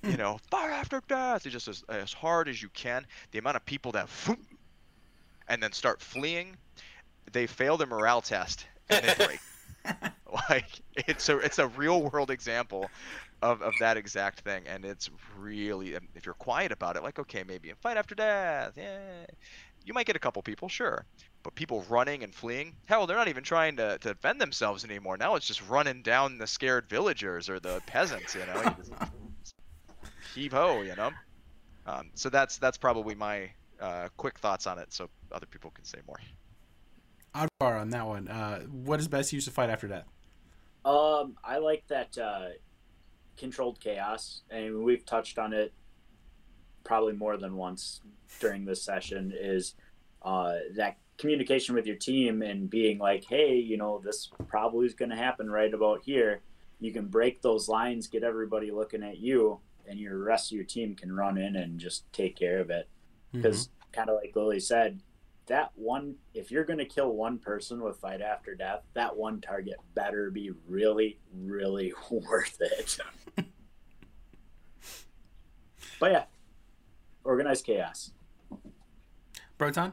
you know, Fire After Death, it's just as hard as you can. The amount of people that and then start fleeing, they fail their morale test. Like it's a real world example of that exact thing, and it's really, if you're quiet about it, like, okay, maybe a Fight After Death, yeah, you might get a couple people, sure, but people running and fleeing, hell, they're not even trying to defend themselves anymore. Now it's just running down the scared villagers or the peasants, you know. Heave ho, you know. So that's probably my quick thoughts on it, so other people can say more. Oddvar on that one. What is best use of Fight After Death? I like that controlled chaos. I mean, we've touched on it probably more than once during this session, is that communication with your team and being like, hey, you know, this probably is going to happen right about here. You can break those lines, get everybody looking at you, and your rest of your team can run in and just take care of it. Because kind of like Lily said, that one, if you're going to kill one person with Fight After Death, that one target better be really worth it. But yeah, organized chaos. Broton?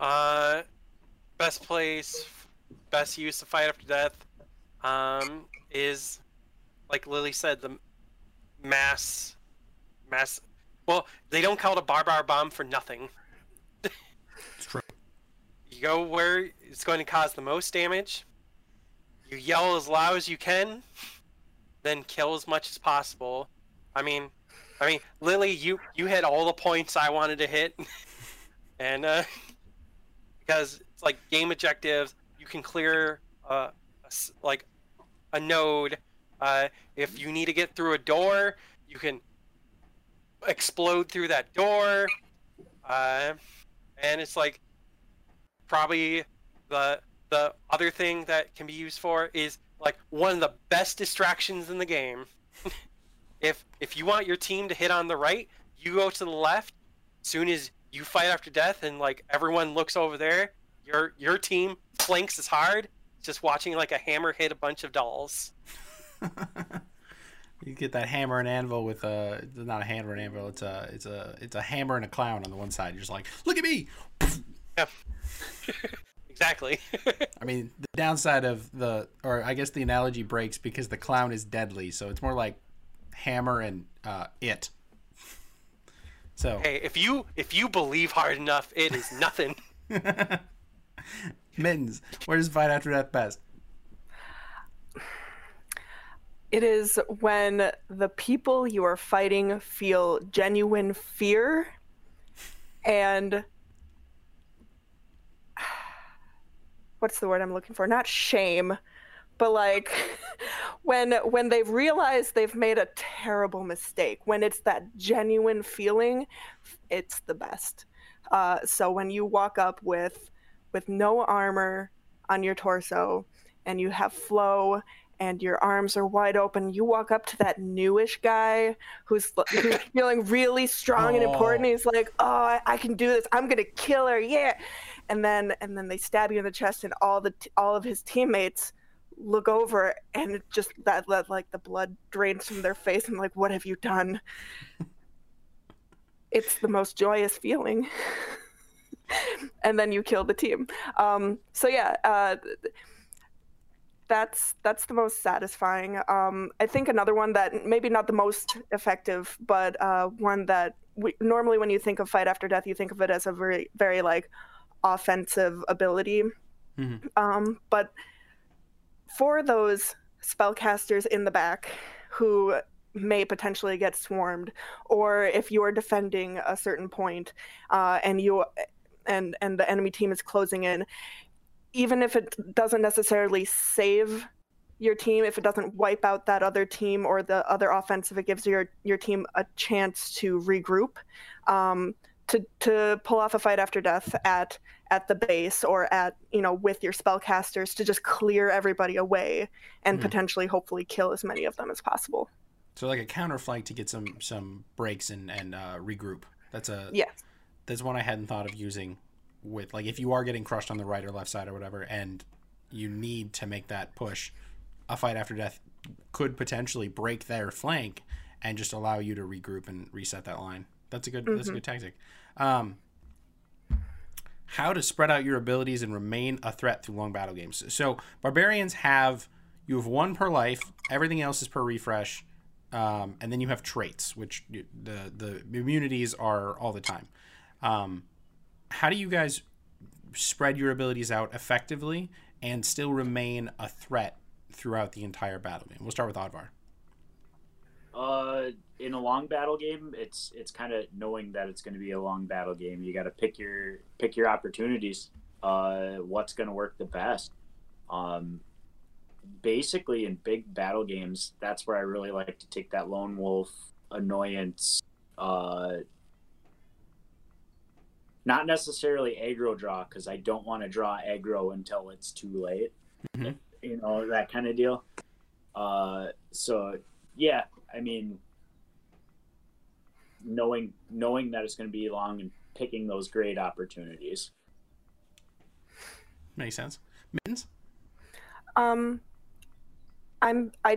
Best place, best use of Fight After Death is, like Lily said, the mass. Well, they don't call it a barbar bomb for nothing. You go where it's going to cause the most damage, you yell as loud as you can, then kill as much as possible. I mean, Lily, you hit all the points I wanted to hit. And because it's like game objectives, you can clear like a node. If you need to get through a door, you can explode through that door. And it's like, probably the other thing that can be used for is like one of the best distractions in the game. If you want your team to hit on the right, you go to the left. Soon as you Fight After Death and like everyone looks over there, your team flanks as hard, just watching like a hammer hit a bunch of dolls. You get that hammer and anvil with a, not a hammer and anvil, it's a hammer and a clown on the one side. You're just like, look at me. Yeah. Exactly. I mean, the downside of or I guess the analogy breaks because the clown is deadly, so it's more like hammer and it. So hey, if you believe hard enough, it is nothing. Mittens, where's Fight After Death best? It is when the people you are fighting feel genuine fear and, what's the word I'm looking for? Not shame, but like when they've realized they've made a terrible mistake, when it's that genuine feeling, it's the best. So when you walk up with with no armor on your torso, and you have flow, and your arms are wide open. You walk up to that newish guy who's feeling really strong and important. And he's like, "Oh, I can do this. I'm gonna kill her, yeah!" And then they stab you in the chest, and all of his teammates look over, and it just that like the blood drains from their face. And like, what have you done? It's the most joyous feeling. And then you kill the team. So yeah. That's the most satisfying. I think another one that maybe not the most effective, but one that normally when you think of Fight After Death, you think of it as a very, very like offensive ability. Mm-hmm. But for those spellcasters in the back who may potentially get swarmed, or if you are defending a certain point, and the enemy team is closing in. Even if it doesn't necessarily save your team, if it doesn't wipe out that other team or the other offensive, it gives your team a chance to regroup, to pull off a Fight After Death at the base or at, with your spellcasters to just clear everybody away and potentially, hopefully, kill as many of them as possible. So like a counterflank to get some breaks and regroup. That's one I hadn't thought of using. With like if you are getting crushed on the right or left side or whatever and you need to make that push, a Fight After Death could potentially break their flank and just allow you to regroup and reset that line. That's a good tactic. How to spread out your abilities and remain a threat through long battle games. So barbarians you have one per life, everything else is per refresh, and then you have traits, which the immunities are all the time. How do you guys spread your abilities out effectively and still remain a threat throughout the entire battle game? We'll start with Oddvar. In a long battle game, it's kind of knowing that it's going to be a long battle game. You got to pick your opportunities. What's going to work the best? Basically, in big battle games, that's where I really like to take that lone wolf annoyance. Not necessarily aggro draw, because I don't want to draw aggro until it's too late. Mm-hmm. That kind of deal. So, yeah, I mean, knowing that it's going to be long and picking those great opportunities. Makes sense. Mittens? I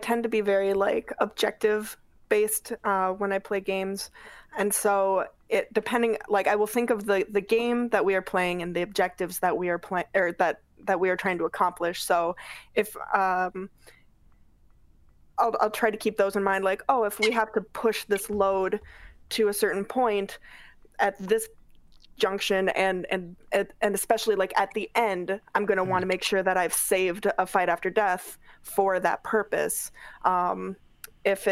tend to be very, objective based when I play games, and so it depending I will think of the game that we are playing and the objectives that we are playing or that we are trying to accomplish. So if I'll try to keep those in mind, if we have to push this load to a certain point at this junction and especially at the end, I'm going to want to make sure that I've saved a Fight After Death for that purpose. If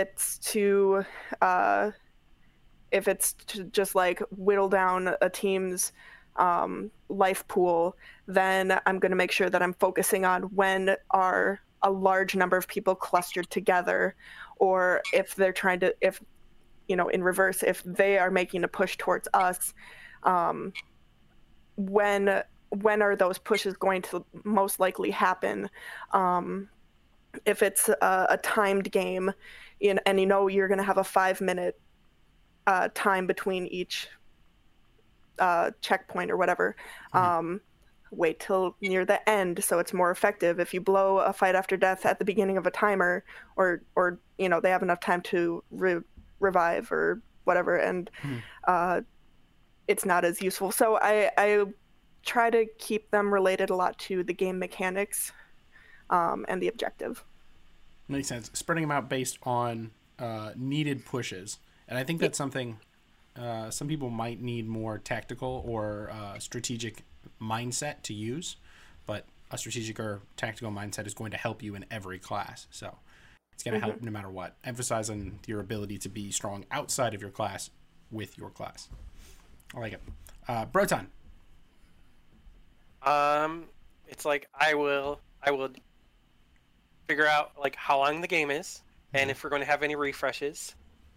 it's to just whittle down a team's life pool, then I'm going to make sure that I'm focusing on when are a large number of people clustered together, or if they're trying to, in reverse, if they are making a push towards us, when are those pushes going to most likely happen? If it's a timed game, and you're going to have a 5-minute time between each checkpoint or whatever, wait till near the end so it's more effective. If you blow a Fight After Death at the beginning of a timer, or they have enough time to revive or whatever, and it's not as useful. So I try to keep them related a lot to the game mechanics and the objective. Makes sense. Spreading them out based on needed pushes. And I think that's something some people might need more tactical or strategic mindset to use, but a strategic or tactical mindset is going to help you in every class. So it's going to help no matter what. Emphasize on your ability to be strong outside of your class with your class. I like it. Broton. It's I will figure out how long the game is and if we're going to have any refreshes.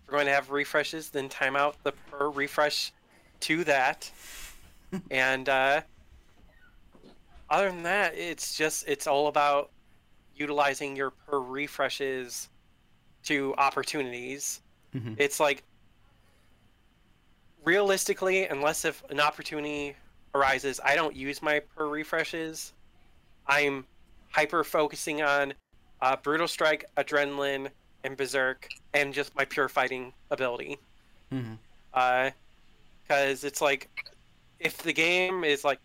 We're going to have refreshes, then time out the per refresh to that. And Other than that, it's just, it's all about utilizing your per refreshes to opportunities. Mm-hmm. It's like, realistically, unless if an opportunity arises, I don't use my per refreshes. I'm hyper focusing on Brutal Strike, Adrenaline, and Berserk, and just my pure fighting ability. Mm-hmm. Because it's like, if the game is like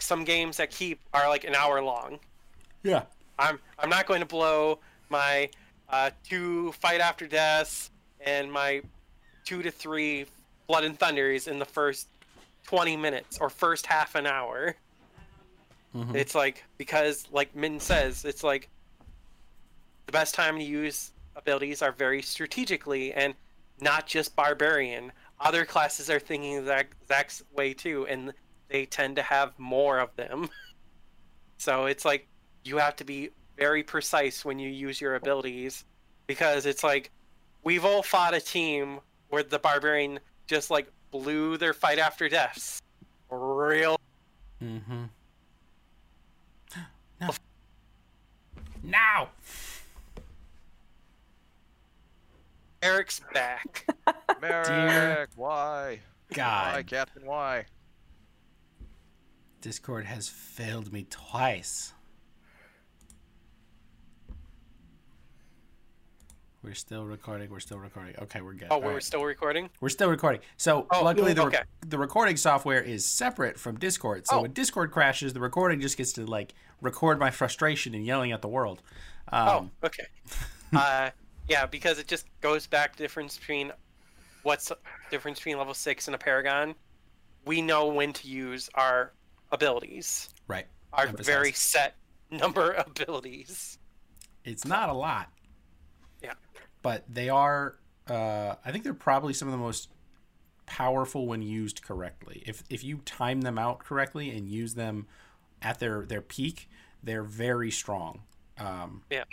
some games that keep are like an hour long. Yeah. I'm not going to blow my 2 fight after deaths and my 2 to 3 blood and thunders in the first 20 minutes or first half an hour. Mm-hmm. It's like, because like Min says, it's like the best time to use abilities are very strategically and not just barbarian. Other classes are thinking that exact way too, and they tend to have more of them. So it's like you have to be very precise when you use your abilities, because it's like we've all fought a team where the barbarian just like blew their fight after deaths real. Mm-hmm. No. Now Merrick's back. Merrick, why? God. Why, Captain, why? Discord has failed me twice. We're still recording. We're still recording. Okay, we're good. Oh, we're still recording? We're still recording. So luckily the recording software is separate from Discord. So when Discord crashes, the recording just gets to like record my frustration and yelling at the world. Okay. Yeah, because it just goes back to difference between level 6 and a Paragon. We know when to use our abilities. Right. Our very set number of abilities. It's not a lot. Yeah. But they are, I think they're probably some of the most powerful when used correctly. If you time them out correctly and use them at their peak, they're very strong. Yeah.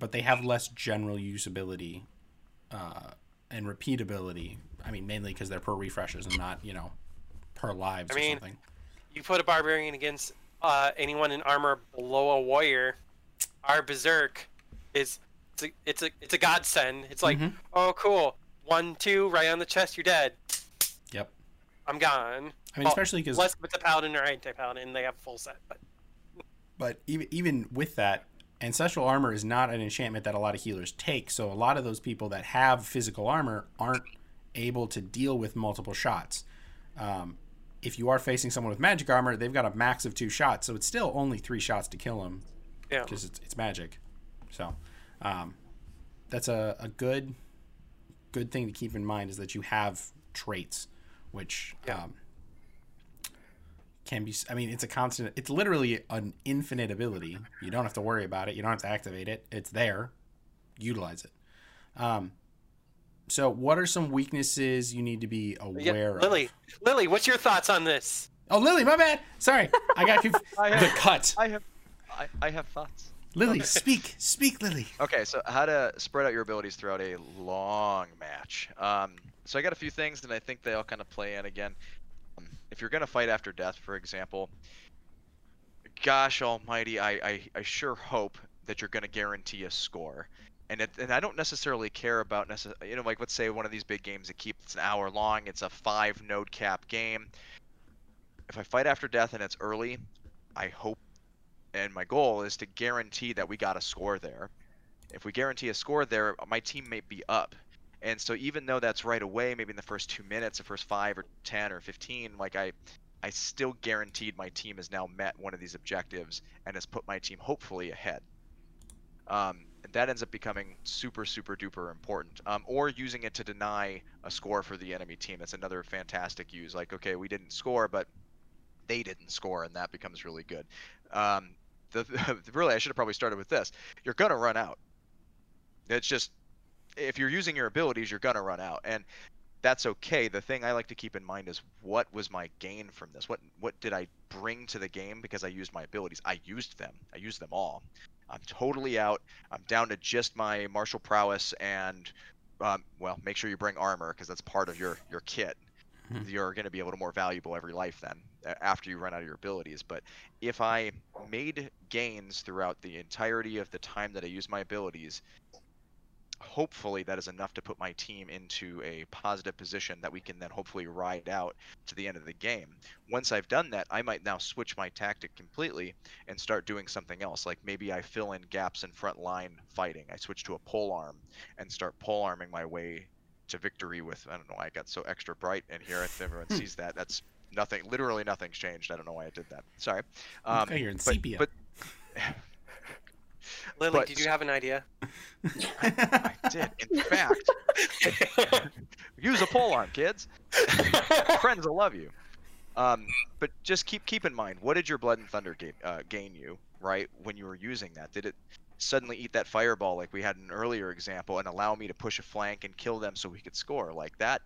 But they have less general usability and repeatability. I mean, mainly because they're per refreshes and not, you know, per lives or something. You put a barbarian against anyone in armor below a warrior. Our berserk is it's a godsend. It's like, mm-hmm. Oh, cool, 1, 2, right on the chest, you're dead. Yep, I'm gone. I mean, especially because unless it's a paladin or anti-paladin, they have full set. But even with that. Ancestral Armor is not an enchantment that a lot of healers take, so a lot of those people that have physical armor aren't able to deal with multiple shots. If you are facing someone with magic armor, they've got a max of 2 shots, so it's still only 3 shots to kill them. Yeah, because it's magic. So that's a good thing to keep in mind, is that you have traits, which can be, I mean, it's a constant, it's literally an infinite ability. You don't have to worry about it. You don't have to activate it. It's there. Utilize it. So what are some weaknesses you need to be aware of? Lily, what's your thoughts on this? Oh, Lily, my bad. Sorry. I got confused. I have thoughts. Lily, speak, Lily. Okay, so how to spread out your abilities throughout a long match. So I got a few things, and I think they all kind of play in again. If you're going to fight after death, for example, gosh almighty, I sure hope that you're going to guarantee a score. And I don't necessarily care about, you know, like, let's say one of these big games that it's an hour long, it's a 5 node cap game. If I fight after death and it's early, I hope, and my goal is to guarantee that we got a score there. If we guarantee a score there, my team may be up. And so even though that's right away, maybe in the first 2 minutes, the first 5 or 10 or 15, like I still guaranteed my team has now met one of these objectives and has put my team hopefully ahead. And that ends up becoming super, super duper important. Or using it to deny a score for the enemy team. That's another fantastic use. Like, okay, we didn't score, but they didn't score, and that becomes really good. Really, I should have probably started with this. You're going to run out. It's just... if you're using your abilities, you're going to run out, and that's okay. The thing I like to keep in mind is, what was my gain from this? What did I bring to the game because I used my abilities? I used them. I used them all. I'm totally out. I'm down to just my martial prowess and, well, make sure you bring armor because that's part of your kit. you're going to be able to more valuable every life then after you run out of your abilities. But if I made gains throughout the entirety of the time that I use my abilities, hopefully that is enough to put my team into a positive position that we can then hopefully ride out to the end of the game. Once I've done that, I might now switch my tactic completely and start doing something else. Like maybe I fill in gaps in front line fighting. I switch to a polearm and start polearming my way to victory with, I don't know, I got so extra bright in here. If everyone sees that, that's nothing. Literally nothing's changed. I don't know why I did that. Sorry. Okay, you're in sepia. But, Lily, did you have an idea? I did. In fact, use a polearm, kids. Friends will love you. But just keep in mind, what did your Blood and Thunder gain you, right, when you were using that? Did it suddenly eat that fireball like we had in an earlier example and allow me to push a flank and kill them so we could score like that?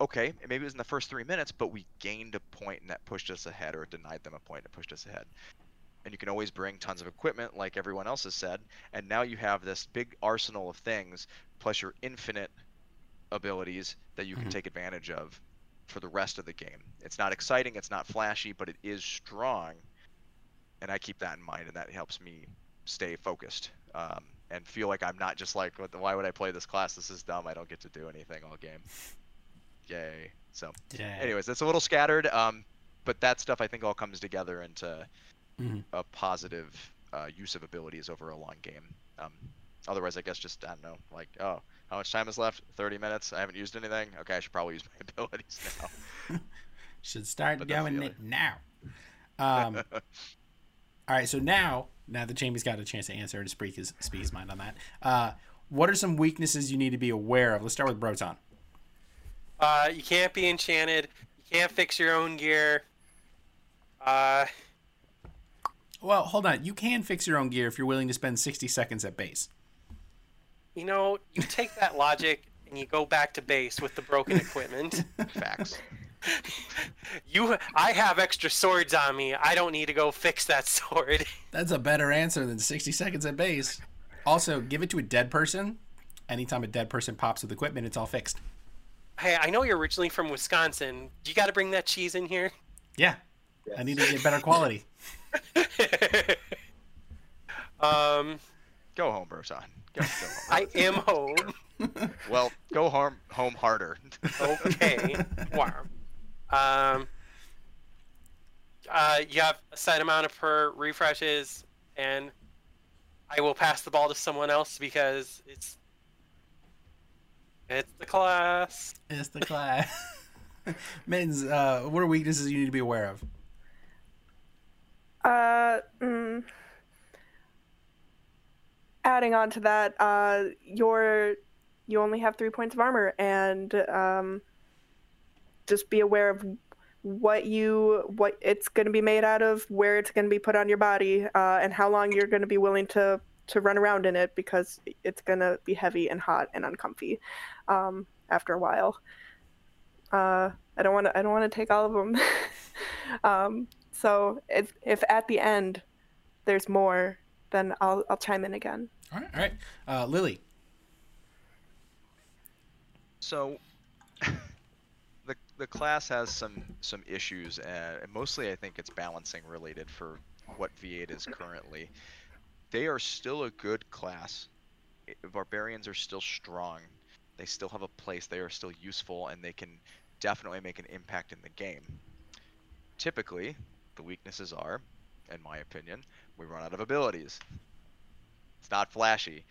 Okay, maybe it was in the first 3 minutes, but we gained a point and that pushed us ahead, or it denied them a point and pushed us ahead. And you can always bring tons of equipment, like everyone else has said, and now you have this big arsenal of things, plus your infinite abilities that you can take advantage of for the rest of the game. It's not exciting, it's not flashy, but it is strong, and I keep that in mind, and that helps me stay focused and feel like I'm not just like, why would I play this class? This is dumb, I don't get to do anything all game. Yay. So, anyways, it's a little scattered, but that stuff I think all comes together into... a positive use of abilities over a long game. Otherwise, I guess just, I don't know, like, oh, how much time is left? 30 minutes? I haven't used anything? Okay, I should probably use my abilities now. Should start doing it now. All right, so now that Jamie's got a chance to answer and speak his mind on that, what are some weaknesses you need to be aware of? Let's start with Broton. You can't be enchanted. You can't fix your own gear. Well, hold on. You can fix your own gear if you're willing to spend 60 seconds at base. You know, you take that logic and you go back to base with the broken equipment. Facts. I have extra swords on me. I don't need to go fix that sword. That's a better answer than 60 seconds at base. Also, give it to a dead person. Anytime a dead person pops with equipment, it's all fixed. Hey, I know you're originally from Wisconsin. You got to bring that cheese in here? Yeah. Yes. I need to get better quality. Go home, Broton. Go home. I am home. Well, go home harder. Okay. You have a set amount of per refreshes, and I will pass the ball to someone else because it's the class. It's the class. Mittens, what are weaknesses you need to be aware of? Adding on to that, you only have 3 points of armor, and just be aware of what it's going to be made out of, where it's going to be put on your body, and how long you're going to be willing to run around in it, because it's going to be heavy and hot and uncomfy after a while. I don't want to take all of them. So if at the end there's more, then I'll chime in again. All right. Lily. So the class has some issues, and mostly I think it's balancing related for what V8 is currently. They are still a good class. Barbarians are still strong. They still have a place. They are still useful, and they can definitely make an impact in the game. Typically, the weaknesses are, in my opinion, we run out of abilities. It's not flashy.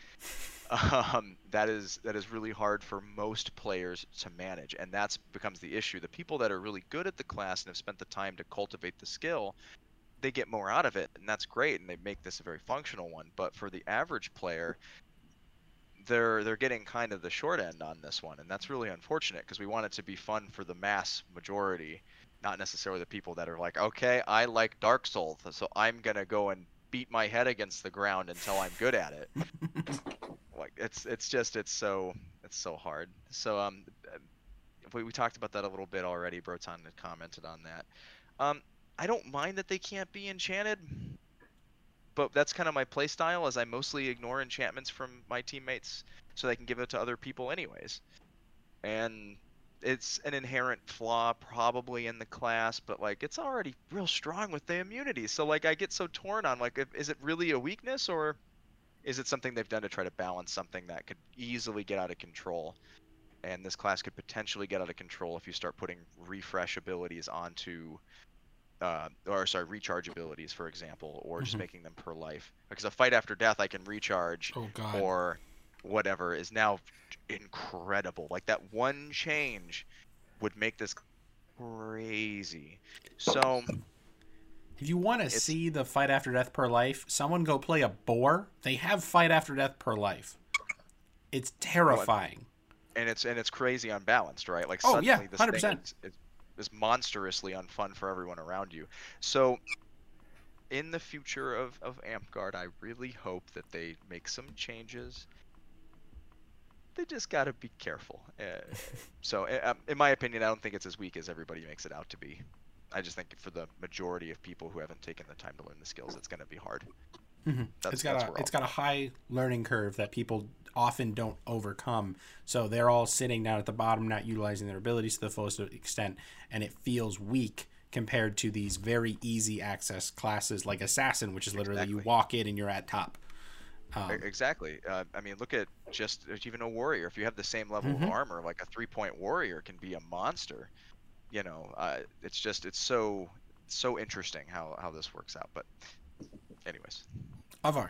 That is really hard for most players to manage, and that becomes the issue. The people that are really good at the class and have spent the time to cultivate the skill, they get more out of it, and that's great, and they make this a very functional one. But for the average player, they're getting kind of the short end on this one, and that's really unfortunate because we want it to be fun for the mass majority. Not necessarily the people that are like, okay, I like Dark Souls, so I'm going to go and beat my head against the ground until I'm good at it. Like it's so hard. So we talked about that a little bit already. Broton had commented on that. I don't mind that they can't be enchanted, but that's kind of my play style, as I mostly ignore enchantments from my teammates so they can give it to other people anyways. And it's an inherent flaw probably in the class, but like it's already real strong with the immunity. So like I get so torn on like, is it really a weakness or is it something they've done to try to balance something that could easily get out of control? And this class could potentially get out of control if you start putting refresh abilities onto, recharge abilities, for example, or just making them per life. Because a fight after death, I can recharge, or whatever is now incredible. Like that one change would make this crazy. So, if you want to see the fight after death per life, someone go play a boar. They have fight after death per life. It's terrifying. And it's crazy unbalanced, right? Like suddenly this 100%. Thing is monstrously unfun for everyone around you. So in the future of Amtgard, I really hope that they make some changes. They just got to be careful. So in my opinion, I don't think it's as weak as everybody makes it out to be. I just think for the majority of people who haven't taken the time to learn the skills, it's going to be hard. It's got a high learning curve that people often don't overcome, so they're all sitting down at the bottom, not utilizing their abilities to the fullest extent, and it feels weak compared to these very easy access classes like Assassin, which is literally you walk in and you're at top. I mean, look at just even a warrior. If you have the same level of armor, like a 3-point warrior can be a monster, you know. It's just it's so interesting how this works out. But anyways, Oddvar.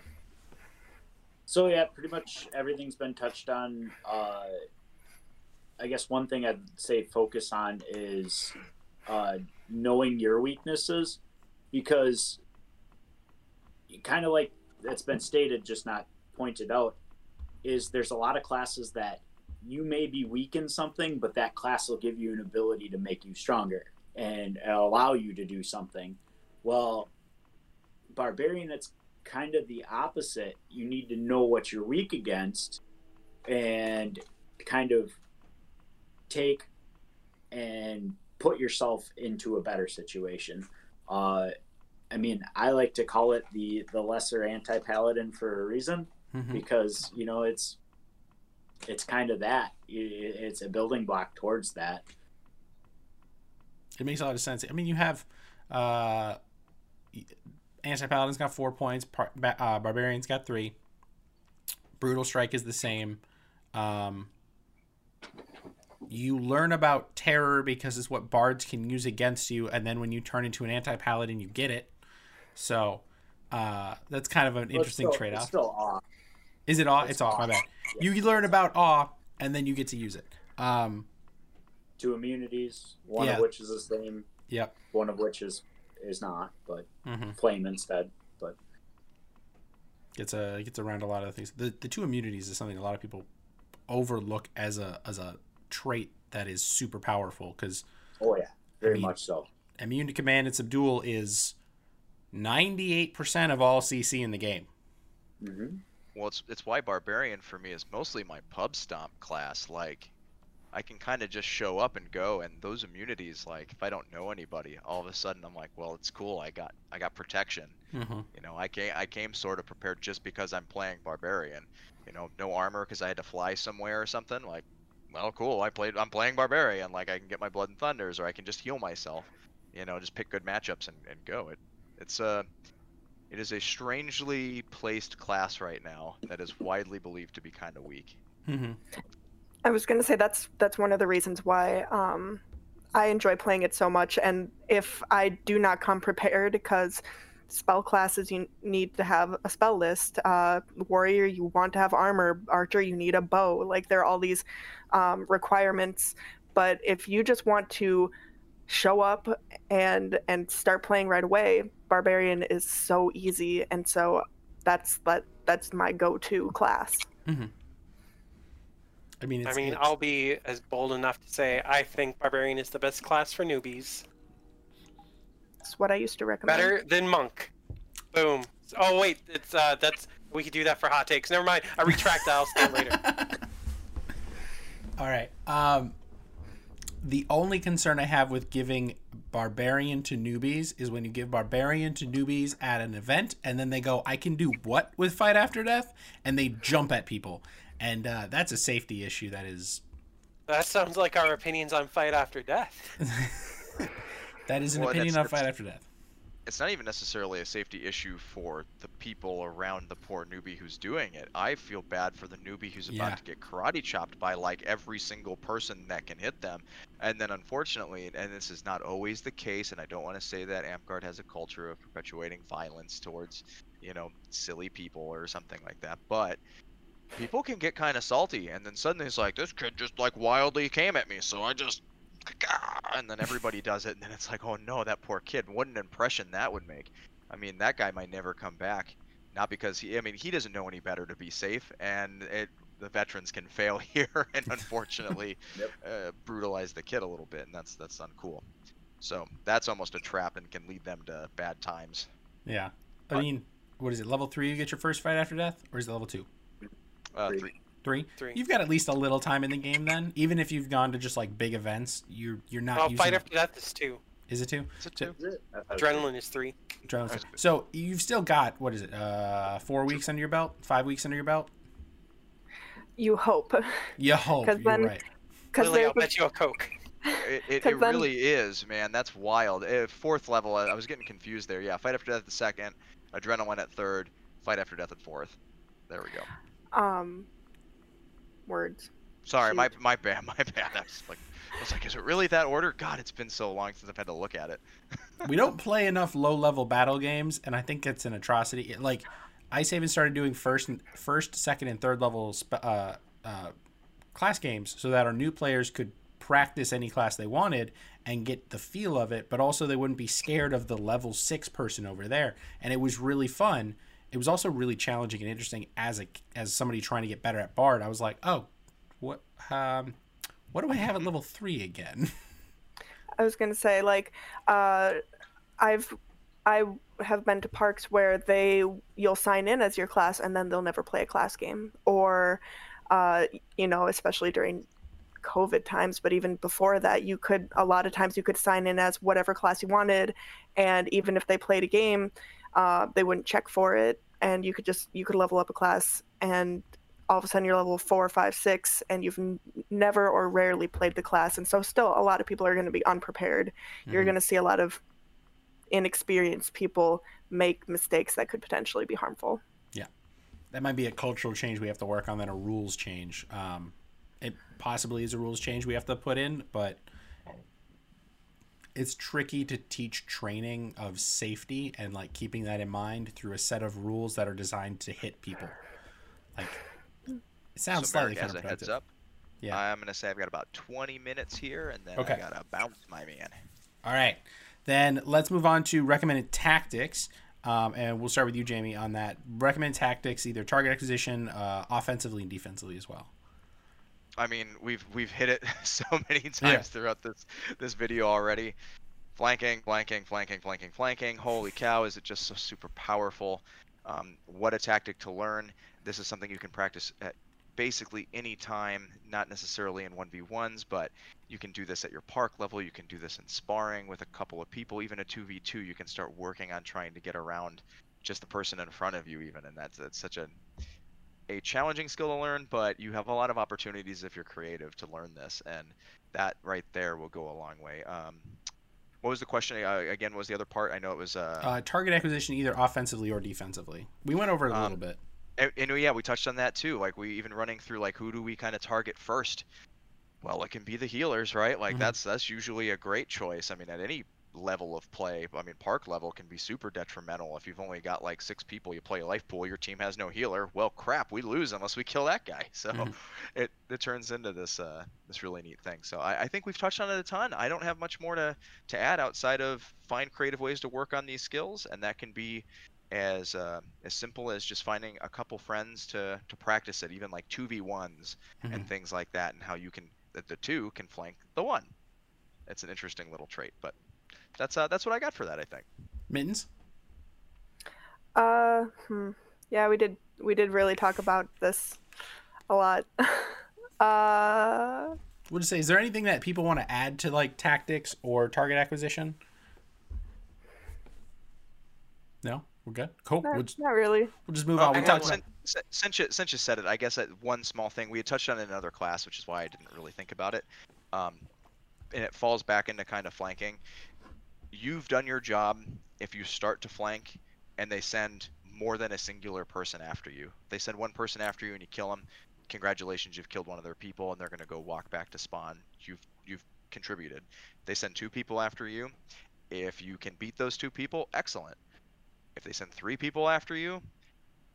So yeah, pretty much everything's been touched on. I guess one thing I'd say focus on is knowing your weaknesses, because kind of like it's been stated, just not pointed out, is there's a lot of classes that you may be weak in something, but that class will give you an ability to make you stronger and allow you to do something. Well, Barbarian, it's kind of the opposite. You need to know what you're weak against and kind of take and put yourself into a better situation. I mean, I like to call it the lesser anti-paladin for a reason, because, you know, it's kind of that. It's a building block towards that. It makes a lot of sense. I mean, you have Anti-Paladin's got 4 points. Barbarian's got 3. Brutal Strike is the same. You learn about Terror because it's what bards can use against you, and then when you turn into an Anti-Paladin, you get it. So that's kind of an interesting trade-off. It's still Awe. Is it Awe? It's Awe. My bad. Yeah. You learn about Awe, and then you get to use it. 2 immunities, one of which is the same. Yep. One of which is not, but flame instead. But it gets around a lot of things. The 2 immunities is something a lot of people overlook as a trait that is super powerful, because much so. Immune to command and subdual is 98% of all CC in the game. Well, it's why Barbarian for me is mostly my pub stomp class. Like, I can kind of just show up and go, and those immunities, like, if I don't know anybody, all of a sudden I'm like, well, it's cool. I got protection. You know, I came sort of prepared just because I'm playing Barbarian. You know, no armor because I had to fly somewhere or something. Like, well, cool. I'm playing Barbarian. Like, I can get my Blood and Thunders, or I can just heal myself. You know, just pick good matchups and go. It is a strangely placed class right now that is widely believed to be kind of weak. I was going to say that's one of the reasons why I enjoy playing it so much. And if I do not come prepared, because spell classes, you need to have a spell list. Warrior, you want to have armor. Archer, you need a bow. Like, there are all these requirements. But if you just want to show up and start playing right away, Barbarian is so easy. And so that's my go-to class. I mean, I'll be as bold enough to say I think Barbarian is the best class for newbies. That's what I used to recommend. Better than Monk. Boom. Oh wait, that's we could do that for hot takes. Never mind. I retract that. I'll say it later. All right. The only concern I have with giving Barbarian to newbies is when you give Barbarian to newbies at an event, and then they go, "I can do what with Fight After Death?" and they jump at people. And that's a safety issue that is That sounds like our opinions on Fight After Death. That is an opinion on Fight After Death. It's not even necessarily a safety issue for the people around the poor newbie who's doing it. I feel bad for the newbie who's about to get karate chopped by like every single person that can hit them. And then unfortunately, and this is not always the case, and I don't want to say that Amtgard has a culture of perpetuating violence towards, you know, silly people or something like that, but people can get kind of salty, and then suddenly it's like, this kid just like wildly came at me, so I just... and then everybody does it, and then it's like, oh no, that poor kid, what an impression that would make. I mean, that guy might never come back, not because he, I mean, he doesn't know any better to be safe, and the veterans can fail here and unfortunately brutalize the kid a little bit, and that's uncool. So that's almost a trap and can lead them to bad times. Yeah, I mean, what is it, level 3 you get your first Fight After Death, or is it level 2? 3. You've got at least a little time in the game then. Even if you've gone to just like big events, you're not using... Fight After Death is 2. Is it 2? It's a 2. Adrenaline is 3. Adrenaline. So you've still got, what is it, 4 weeks under your belt? 5 weeks under your belt? You hope. You hope, you're then, right. Lily, I'll bet you a Coke. It then... really is, man. That's wild. 4th level, I was getting confused there. Yeah, Fight After Death at the 2nd, Adrenaline at 3rd, Fight After Death at 4th. There we go. Words. Sorry, shoot. my bad. I was like, is it really that order? God, it's been so long since I've had to look at it. We don't play enough low-level battle games, and I think it's an atrocity. Like, Ice Haven started doing first, second, and third level class games so that our new players could practice any class they wanted and get the feel of it, but also they wouldn't be scared of the level 6 person over there. And it was really fun. It was also really challenging and interesting as somebody trying to get better at Bard. I was like, oh, what do I have at level 3 again? I was gonna say, like, I have been to parks where you'll sign in as your class and then they'll never play a class game, or you know, especially during COVID times, but even before that, a lot of times you could sign in as whatever class you wanted, and even if they played a game, they wouldn't check for it, and you could level up a class, and all of a sudden you're level 4, 5, 6, and you've never or rarely played the class, and so still a lot of people are going to be unprepared. Mm-hmm. You're going to see a lot of inexperienced people make mistakes that could potentially be harmful. Yeah, that might be a cultural change we have to work on, then a rules change. It possibly is a rules change we have to put in, but it's tricky to teach training of safety and like keeping that in mind through a set of rules that are designed to hit people. Like, it sounds slightly counterproductive. As a heads up, yeah, I'm going to say I've got about 20 minutes here, and then I got to bounce, my man. All right. Then let's move on to recommended tactics. And we'll start with you, Jamie, on that. Recommended tactics, either target acquisition, offensively and defensively as well. I mean, we've hit it so many times throughout this video already. Flanking, flanking, flanking, flanking, flanking. Holy cow, is it just so super powerful. What a tactic to learn. This is something you can practice at basically any time, not necessarily in 1v1s, but you can do this at your park level. You can do this in sparring with a couple of people. Even a 2v2, you can start working on trying to get around just the person in front of you even, and that's such a challenging skill to learn, but you have a lot of opportunities if you're creative to learn this, and that right there will go a long way. What was the question again? What was the other part? I know it was target acquisition, either offensively or defensively. We went over it a little bit, and yeah, we touched on that too. Like, we even running through like, who do we kind of target first? Well, it can be the healers, right? Like, mm-hmm. that's usually a great choice. I mean, at any level of play, I mean, park level can be super detrimental. If you've only got like 6 people, you play a life pool, your team has no healer, well crap, we lose unless we kill that guy. So mm-hmm. it turns into this really neat thing. So I think we've touched on it a ton. I don't have much more to add outside of find creative ways to work on these skills, and that can be as simple as just finding a couple friends to practice it, even like 2v1s mm-hmm. and things like that, and how you can that the 2 can flank the 1. It's an interesting little trait, but that's what I got for that, I think. Mittens? Yeah, we did really talk about this a lot. We'll just say, is there anything that people want to add to like tactics or target acquisition? No, we're good. Cool. Not really. We'll just move on. We talked about since you said it, I guess that one small thing we had touched on in another class, which is why I didn't really think about it, and it falls back into kind of flanking. You've done your job if you start to flank and they send more than a singular person after you. They send one person after you and you kill them. Congratulations, you've killed one of their people, and they're going to go walk back to spawn. You've contributed. They send two people after you. If you can beat those two people, excellent. If they send three people after you,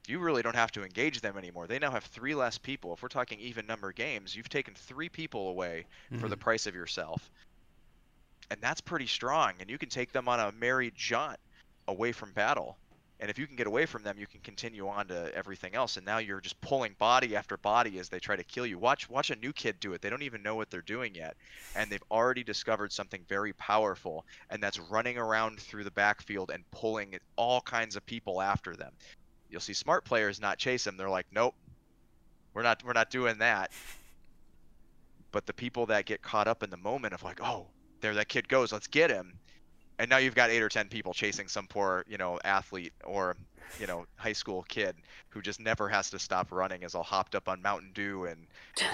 you really don't have to engage them anymore. They now have three less people. If we're talking even number games, you've taken three people away for the price of yourself. And that's pretty strong, and you can take them on a merry jaunt away from battle. And if you can get away from them, you can continue on to everything else. And now you're just pulling body after body as they try to kill you. Watch a new kid do it. They don't even know what they're doing yet. And they've already discovered something very powerful. And that's running around through the backfield and pulling all kinds of people after them. You'll see smart players not chase them. They're like, nope, we're not doing that. But the people that get caught up in the moment of like, oh, there that kid goes, let's get him. And now you've got 8 or 10 people chasing some poor, you know, athlete or, you know, high school kid who just never has to stop running, is all hopped up on Mountain Dew and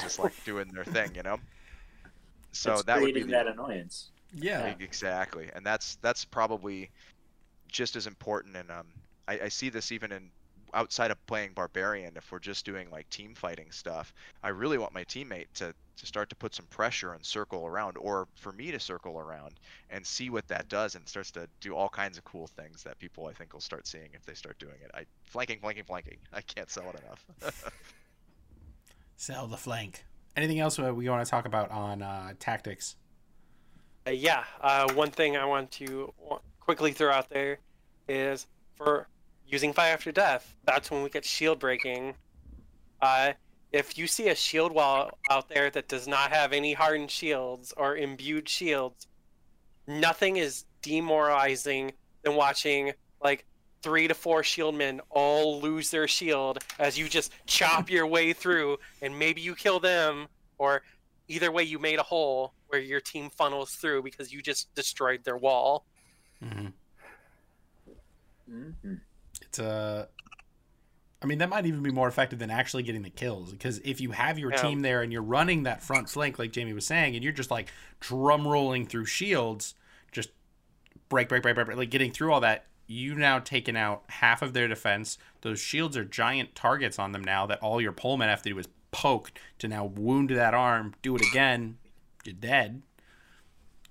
just like doing their thing, you know. So it's that would be that annoyance. Yeah, exactly. And that's probably just as important. And I see this even in outside of playing Barbarian. If we're just doing like team fighting stuff, I really want my teammate to start to put some pressure and circle around, or for me to circle around and see what that does, and starts to do all kinds of cool things that people I think will start seeing if they start doing it. Flanking. I can't sell it enough. Sell the flank. Anything else we want to talk about on tactics? One thing I want to quickly throw out there is for using Fire After Death. That's when we get shield breaking. If you see a shield wall out there that does not have any hardened shields or imbued shields, nothing is demoralizing than watching like 3 to 4 shield men all lose their shield as you just chop your way through, and maybe you kill them, or either way you made a hole where your team funnels through because you just destroyed their wall. It's a... I mean, that might even be more effective than actually getting the kills, because if you have your team there and you're running that front flank, like Jamie was saying, and you're just like drum rolling through shields, just break, like getting through all that, you've now taken out half of their defense. Those shields are giant targets on them now that all your polemen have to do is poke to now wound that arm, do it again, you're dead.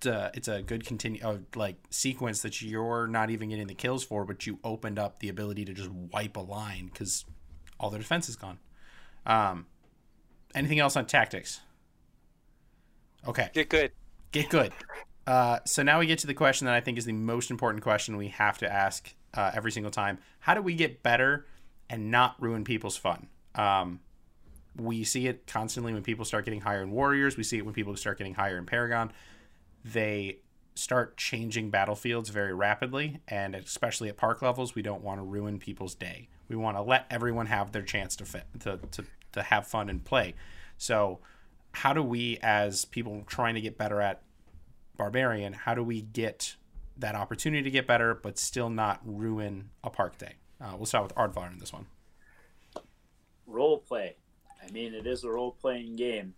It's a good sequence that you're not even getting the kills for, but you opened up the ability to just wipe a line because all their defense is gone. Anything else on tactics? Okay. Get good. So now we get to the question that I think is the most important question we have to ask every single time. How do we get better and not ruin people's fun? We see it constantly when people start getting higher in Warriors. We see it when people start getting higher in Paragon. They start changing battlefields very rapidly, and especially at park levels, we don't want to ruin people's day. We want to let everyone have their chance to have fun and play. So how do we, as people trying to get better at Barbarian, how do we get that opportunity to get better but still not ruin a park day? We'll start with Oddvar in this one. Role play. I mean, it is a role-playing game.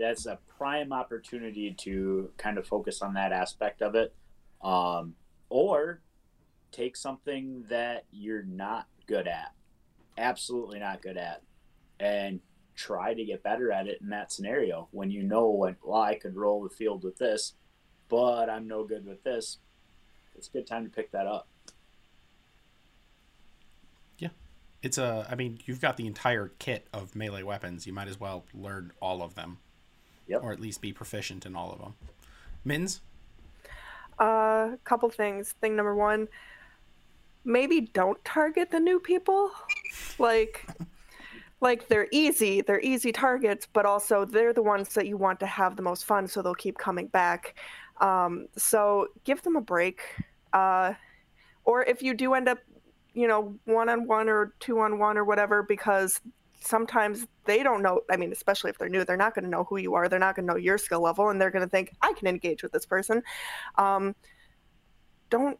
That's a prime opportunity to kind of focus on that aspect of it. Or take something that you're not good at, absolutely not good at, and try to get better at it in that scenario. When you know, I could roll the field with this, but I'm no good with this, it's a good time to pick that up. Yeah. I mean, you've got the entire kit of melee weapons. You might as well learn all of them. Yep. Or at least be proficient in all of them. Mittens? A couple things. Thing number one, maybe don't target the new people. Like they're easy targets, but also they're the ones that you want to have the most fun, so they'll keep coming back. So give them a break. Or if you do end up, you know, 1-on-1 or 2-on-1 or whatever, because sometimes they don't know. I mean, especially if they're new, they're not going to know who you are. They're not going to know your skill level, and they're going to think, I can engage with this person. Don't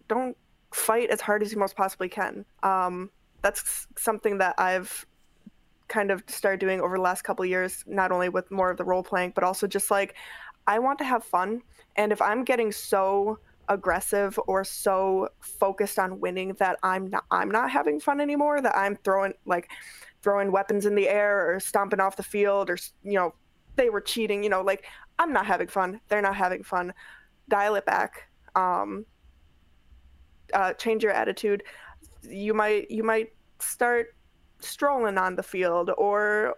fight as hard as you most possibly can. That's something that I've kind of started doing over the last couple of years, not only with more of the role playing, but also just like, I want to have fun. And if I'm getting so aggressive or so focused on winning that I'm not having fun anymore, that I'm throwing weapons in the air or stomping off the field, or, you know, they were cheating, you know, like, I'm not having fun. They're not having fun. Dial it back. Change your attitude. You might start strolling on the field, or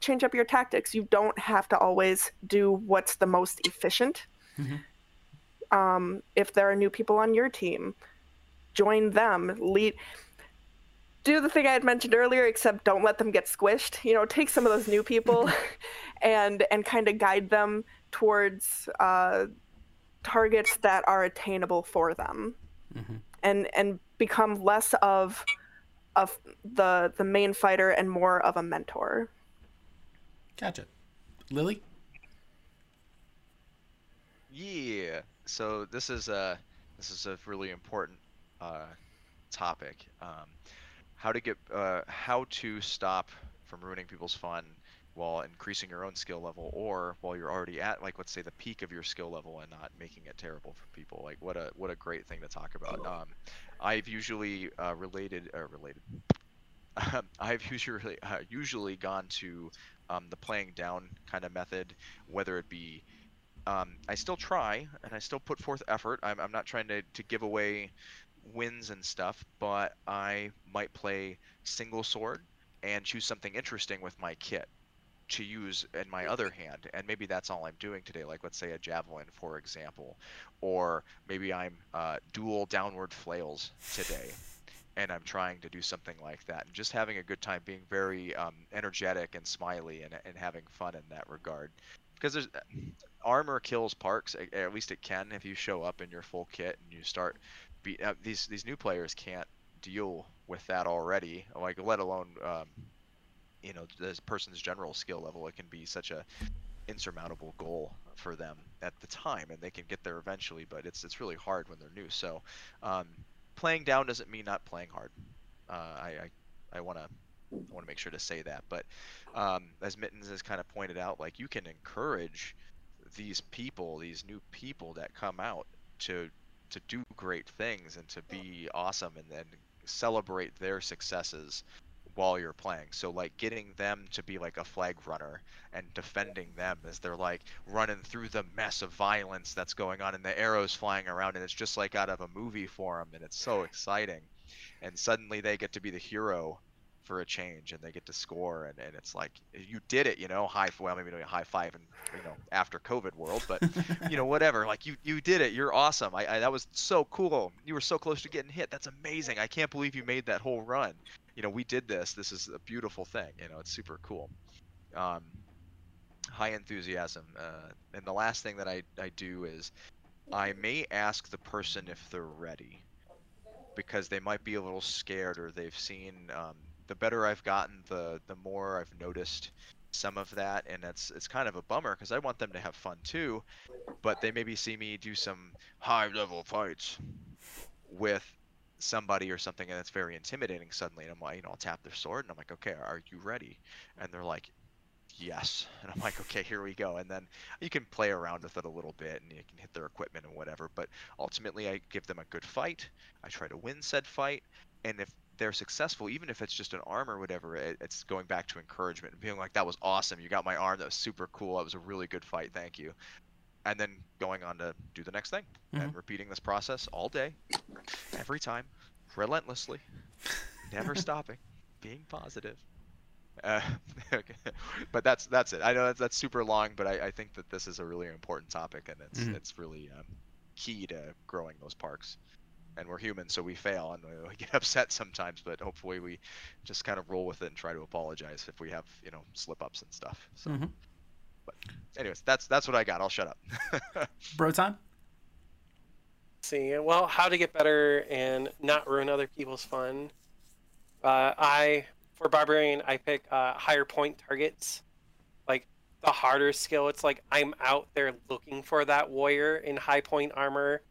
change up your tactics. You don't have to always do what's the most efficient. Mm-hmm. If there are new people on your team, join them. Lead. Do the thing I had mentioned earlier, except don't let them get squished. You know, take some of those new people and kind of guide them towards targets that are attainable for them. Mm-hmm. And become less of the main fighter and more of a mentor. Gotcha. Lily? Yeah. So this is a really important topic. How to stop from ruining people's fun while increasing your own skill level, or while you're already at, like, let's say the peak of your skill level, and not making it terrible for people. Like, what a great thing to talk about. I've usually usually gone to the playing down kind of method, whether it be I still try and I still put forth effort. I'm not trying to give away wins and stuff, but I might play single sword and choose something interesting with my kit to use in my other hand, and maybe that's all I'm doing today, like let's say a javelin, for example, or maybe I'm dual downward flails today, and I'm trying to do something like that, and just having a good time, being very energetic and smiley and having fun in that regard, because there's armor kills parks, at least it can, if you show up in your full kit and you start these new players can't deal with that already, like, let alone you know, this person's general skill level. It can be such a insurmountable goal for them at the time, and they can get there eventually, but it's really hard when they're new. So playing down doesn't mean not playing hard. I want to make sure to say that, but as Mittens has kind of pointed out, like, you can encourage these new people that come out to do great things and to be awesome, and then celebrate their successes while you're playing. So like getting them to be like a flag runner and defending them as they're like running through the mess of violence that's going on, and the arrows flying around, and it's just like out of a movie for them, and it's so exciting, and suddenly they get to be the hero for a change, and they get to score, and it's like, you did it, you know, high five, and, you know, after COVID world, but you know, whatever, like, you did it, you're awesome, I that was so cool, you were so close to getting hit, that's amazing, I can't believe you made that whole run, you know, we did this is a beautiful thing, you know, it's super cool. High enthusiasm, and the last thing that I do is I may ask the person if they're ready, because they might be a little scared, or they've seen the better I've gotten, the more I've noticed some of that, and it's kind of a bummer, because I want them to have fun too, but they maybe see me do some high-level fights with somebody or something, and it's very intimidating suddenly, and I'm like, you know, I'll tap their sword, and I'm like, okay, are you ready? And they're like, yes, and I'm like, okay, here we go, and then you can play around with it a little bit, and you can hit their equipment and whatever, but ultimately I give them a good fight, I try to win said fight, and if they're successful, even if it's just an arm or whatever, it's going back to encouragement and being like, that was awesome, you got my arm, that was super cool, that was a really good fight, thank you, and then going on to do the next thing. Mm-hmm. And repeating this process all day, every time, relentlessly, never stopping, being positive. Okay. But that's it. I know that's super long, but I think that this is a really important topic, and it's mm-hmm. it's really key to growing those parks. And we're human, so we fail, and we get upset sometimes, but hopefully we just kind of roll with it and try to apologize if we have, you know, slip-ups and stuff. So, mm-hmm. But anyways, that's what I got. I'll shut up. Broton? See, well, how to get better and not ruin other people's fun. For Barbarian, I pick higher point targets. Like, the harder skill, it's like I'm out there looking for that warrior in high point armor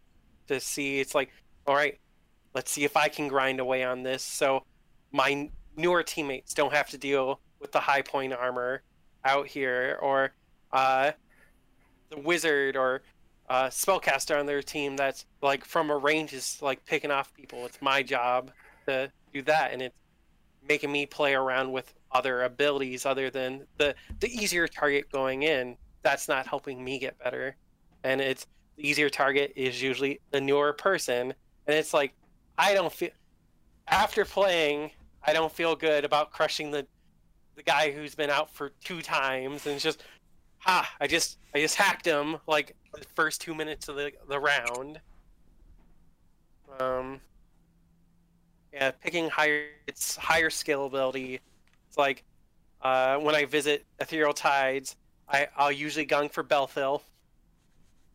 to see, it's like, all right, let's see if I can grind away on this. So my newer teammates don't have to deal with the high point armor out here, or the wizard or spellcaster on their team that's like from a range is like picking off people. It's my job to do that, and it's making me play around with other abilities other than the easier target going in. That's not helping me get better. And it's the easier target is usually the newer person, and it's like I don't feel after playing, I don't feel good about crushing the guy who's been out for 2 times, and it's just I just hacked him like the first 2 minutes of the round. Yeah, picking higher scalability. It's like when I visit Ethereal Tides, I'll usually gung for Belfil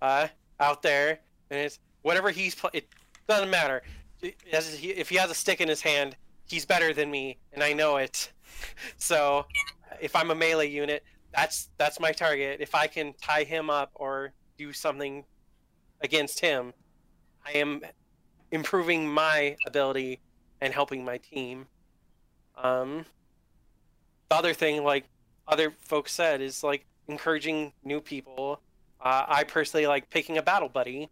out there, and it's whatever he's playing. It doesn't matter. If he has a stick in his hand, he's better than me, and I know it. So if I'm a melee unit, that's my target. If I can tie him up or do something against him, I am improving my ability and helping my team. The other thing, like other folks said, is like encouraging new people. I personally like picking a battle buddy.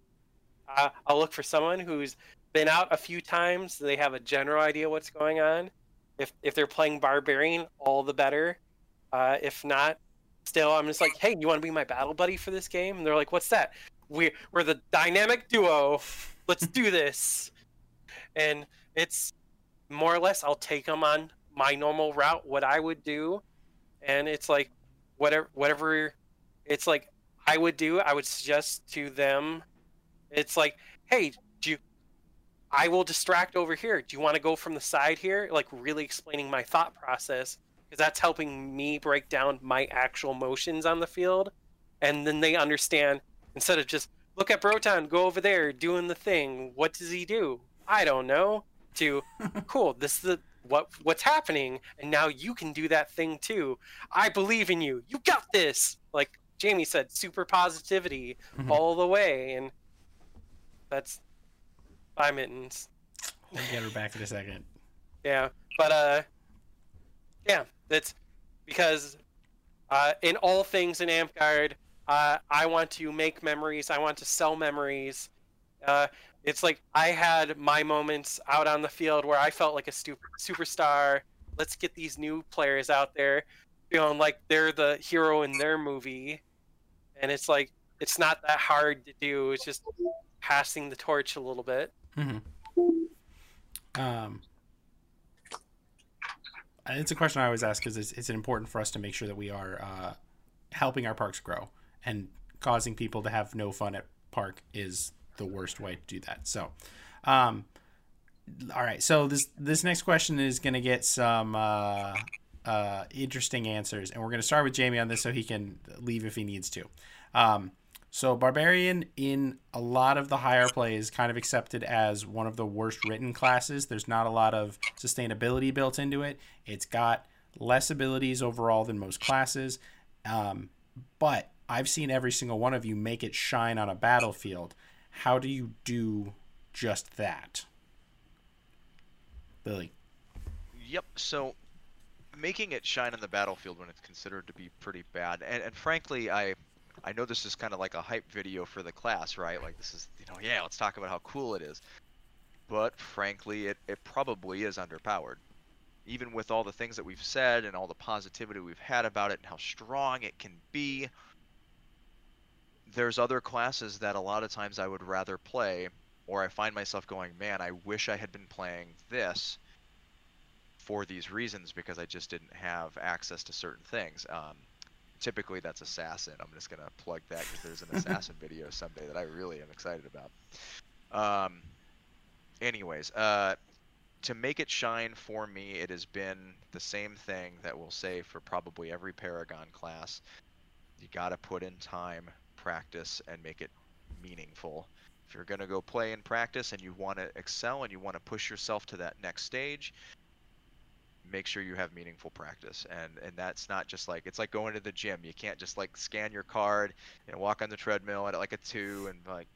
I'll look for someone who's been out a few times. They have a general idea what's going on. If they're playing Barbarian, all the better. If not, still, I'm just like, hey, you want to be my battle buddy for this game? And they're like, what's that? We're the dynamic duo. Let's do this. And it's more or less, I'll take them on my normal route, what I would do. And it's like, whatever it's like I would do, I would suggest to them. It's like, hey, I will distract over here. Do you want to go from the side here? Like really explaining my thought process, because that's helping me break down my actual motions on the field. And then they understand, instead of just look at Broton, go over there doing the thing. What does he do? I don't know. To cool, this is what's happening, and now you can do that thing too. I believe in you. You got this. Like Jamie said, super positivity all the way, and that's by Mittens. We'll get her back in a second. Yeah, but yeah, that's because in all things in Amtgard, I want to make memories. I want to sell memories. It's like I had my moments out on the field where I felt like a superstar. Let's get these new players out there feeling like they're the hero in their movie. And it's like, it's not that hard to do. It's just passing the torch a little bit. Mm-hmm. It's a question I always ask, because it's important for us to make sure that we are helping our parks grow, and causing people to have no fun at park is the worst way to do that. So, all right. So this next question is going to get some interesting answers, and we're going to start with Jamie on this so he can leave if he needs to. So Barbarian in a lot of the higher play is kind of accepted as one of the worst written classes. There's not a lot of sustainability built into it. It's got less abilities overall than most classes. But I've seen every single one of you make it shine on a battlefield. How do you do just that? Lily. Yep. So making it shine on the battlefield when it's considered to be pretty bad. And frankly, I know this is kind of like a hype video for the class, right? Like this is, yeah, let's talk about how cool it is. But frankly, it probably is underpowered. Even with all the things that we've said and all the positivity we've had about it and how strong it can be, there's other classes that a lot of times I would rather play, or I find myself going, man, I wish I had been playing this for these reasons, because I just didn't have access to certain things. Typically that's Assassin. I'm just gonna plug that because there's an Assassin video someday that I really am excited about. Anyways, to make it shine for me, it has been the same thing that we'll say for probably every Paragon class. You gotta put in time, practice, and make it meaningful. If you're gonna go play and practice and you wanna excel and you wanna push yourself to that next stage, make sure you have meaningful practice. And that's not just like, it's like going to the gym. You can't just like scan your card and walk on the treadmill at like a 2 and like,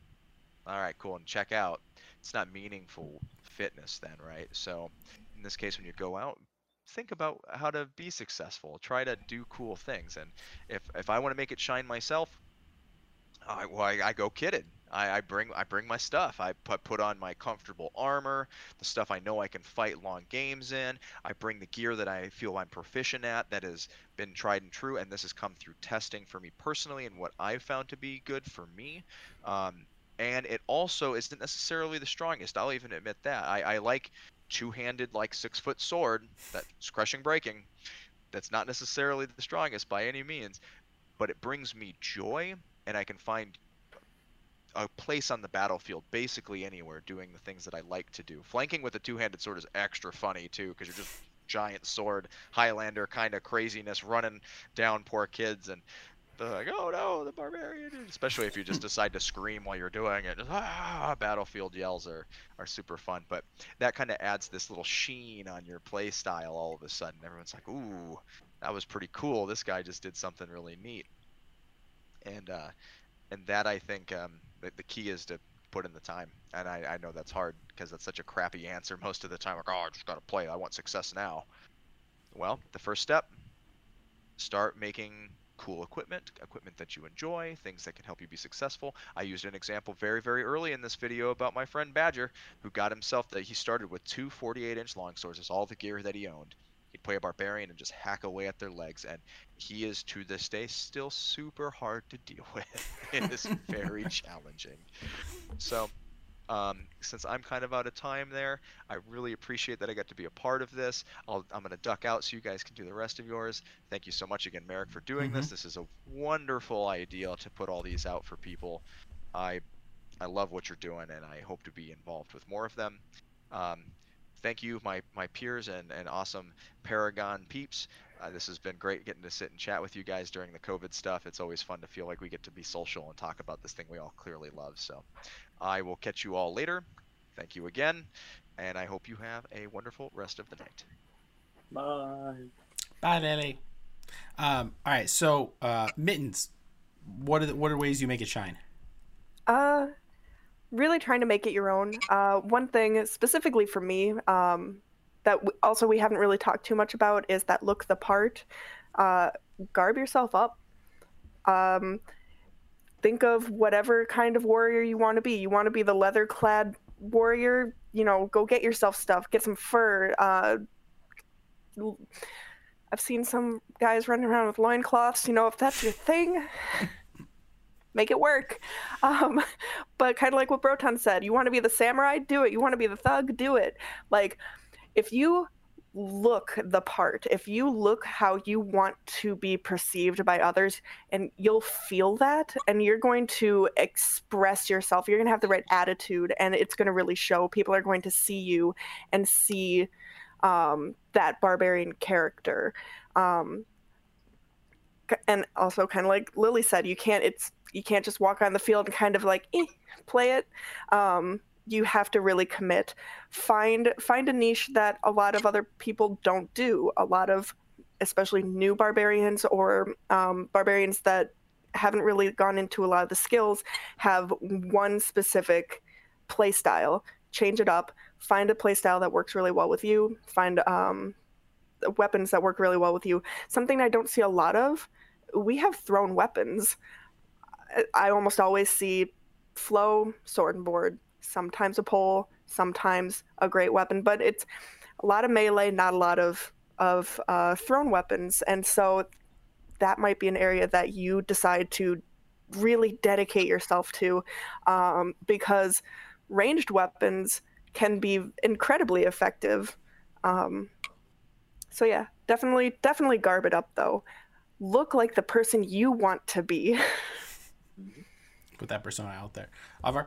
all right, cool, and check out. It's not meaningful fitness then, right? So in this case, when you go out, think about how to be successful, try to do cool things. And if I want to make it shine myself, I go kitted. I bring my stuff. I put on my comfortable armor, the stuff I know I can fight long games in. I bring the gear that I feel I'm proficient at, that has been tried and true, and this has come through testing for me personally and what I've found to be good for me. And it also isn't necessarily the strongest. I'll even admit that. I like two-handed, like 6-foot sword that's crushing breaking. That's not necessarily the strongest by any means, but it brings me joy, and I can find a place on the battlefield basically anywhere doing the things that I like to do. Flanking with a two-handed sword is extra funny too, because you're just giant sword Highlander kind of craziness running down poor kids, and they're like, oh no, the barbarian. Especially if you just decide to scream while you're doing it, just, ah, battlefield yells are super fun. But that kind of adds this little sheen on your play style. All of a sudden everyone's like, ooh, that was pretty cool, this guy just did something really neat. And that, I think, the key is to put in the time. And I know that's hard because that's such a crappy answer most of the time. Like, oh, I just got to play. I want success now. Well, the first step, start making cool equipment that you enjoy, things that can help you be successful. I used an example very, very early in this video about my friend Badger, who got himself that he started with two 48-inch longswords. It's all the gear that he owned. He'd play a barbarian and just hack away at their legs, and he is to this day still super hard to deal with. It is very challenging. So since I'm kind of out of time there, I really appreciate that I got to be a part of this. I'm going to duck out so you guys can do the rest of yours. Thank you so much again, Merrick, for doing this. This is a wonderful idea to put all these out for people. I love what you're doing, and I hope to be involved with more of them. Thank you, my peers and awesome Paragon peeps. This has been great getting to sit and chat with you guys during the COVID stuff. It's always fun to feel like we get to be social and talk about this thing we all clearly love. So I will catch you all later. Thank you again, and I hope you have a wonderful rest of the night. Bye. Bye, Lily. All right, so Mittens, what are ways you make it shine? Really trying to make it your own. One thing specifically for me that also we haven't really talked too much about is that look the part, garb yourself up, think of whatever kind of warrior you want to be. You want to be the leather clad warrior, you know, go get yourself stuff, get some fur. I've seen some guys running around with loincloths, you know, if that's your thing. Make it work. But kind of like what Broton said, you want to be the samurai? Do it. You want to be the thug? Do it. Like, if you look the part, if you look how you want to be perceived by others, and you'll feel that, and you're going to express yourself. You're going to have the right attitude, and it's going to really show. People are going to see you and see that barbarian character. And also, kind of like Lily said, you can't just walk on the field and kind of like play it. You have to really commit. Find a niche that a lot of other people don't do. A lot of, especially new barbarians or barbarians that haven't really gone into a lot of the skills, have one specific play style. Change it up. Find a play style that works really well with you. Find weapons that work really well with you. Something I don't see a lot of, we have thrown weapons. I almost always see flow, sword and board, sometimes a pole, sometimes a great weapon, but it's a lot of melee, not a lot of thrown weapons. And so that might be an area that you decide to really dedicate yourself to, because ranged weapons can be incredibly effective. So yeah, definitely garb it up though. Look like the person you want to be. Put that persona out there. Oddvar?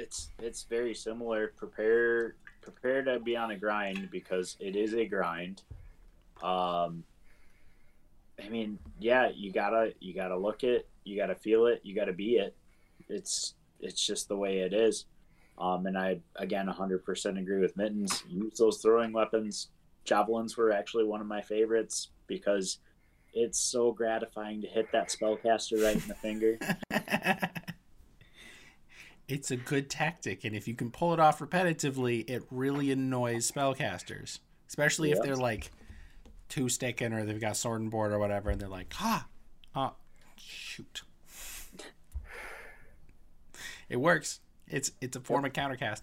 It's very similar. Prepare to be on a grind, because it is a grind. I mean, yeah, you gotta look it, you gotta feel it, you gotta be it. It's just the way it is. And I again 100% agree with Mittens. Use those throwing weapons. Javelins were actually one of my favorites, because it's so gratifying to hit that spellcaster right in the finger. It's a good tactic, and if you can pull it off repetitively, it really annoys spellcasters. Especially if they're like two sticking or they've got sword and board or whatever, and they're like, shoot. It works. It's a form of countercast.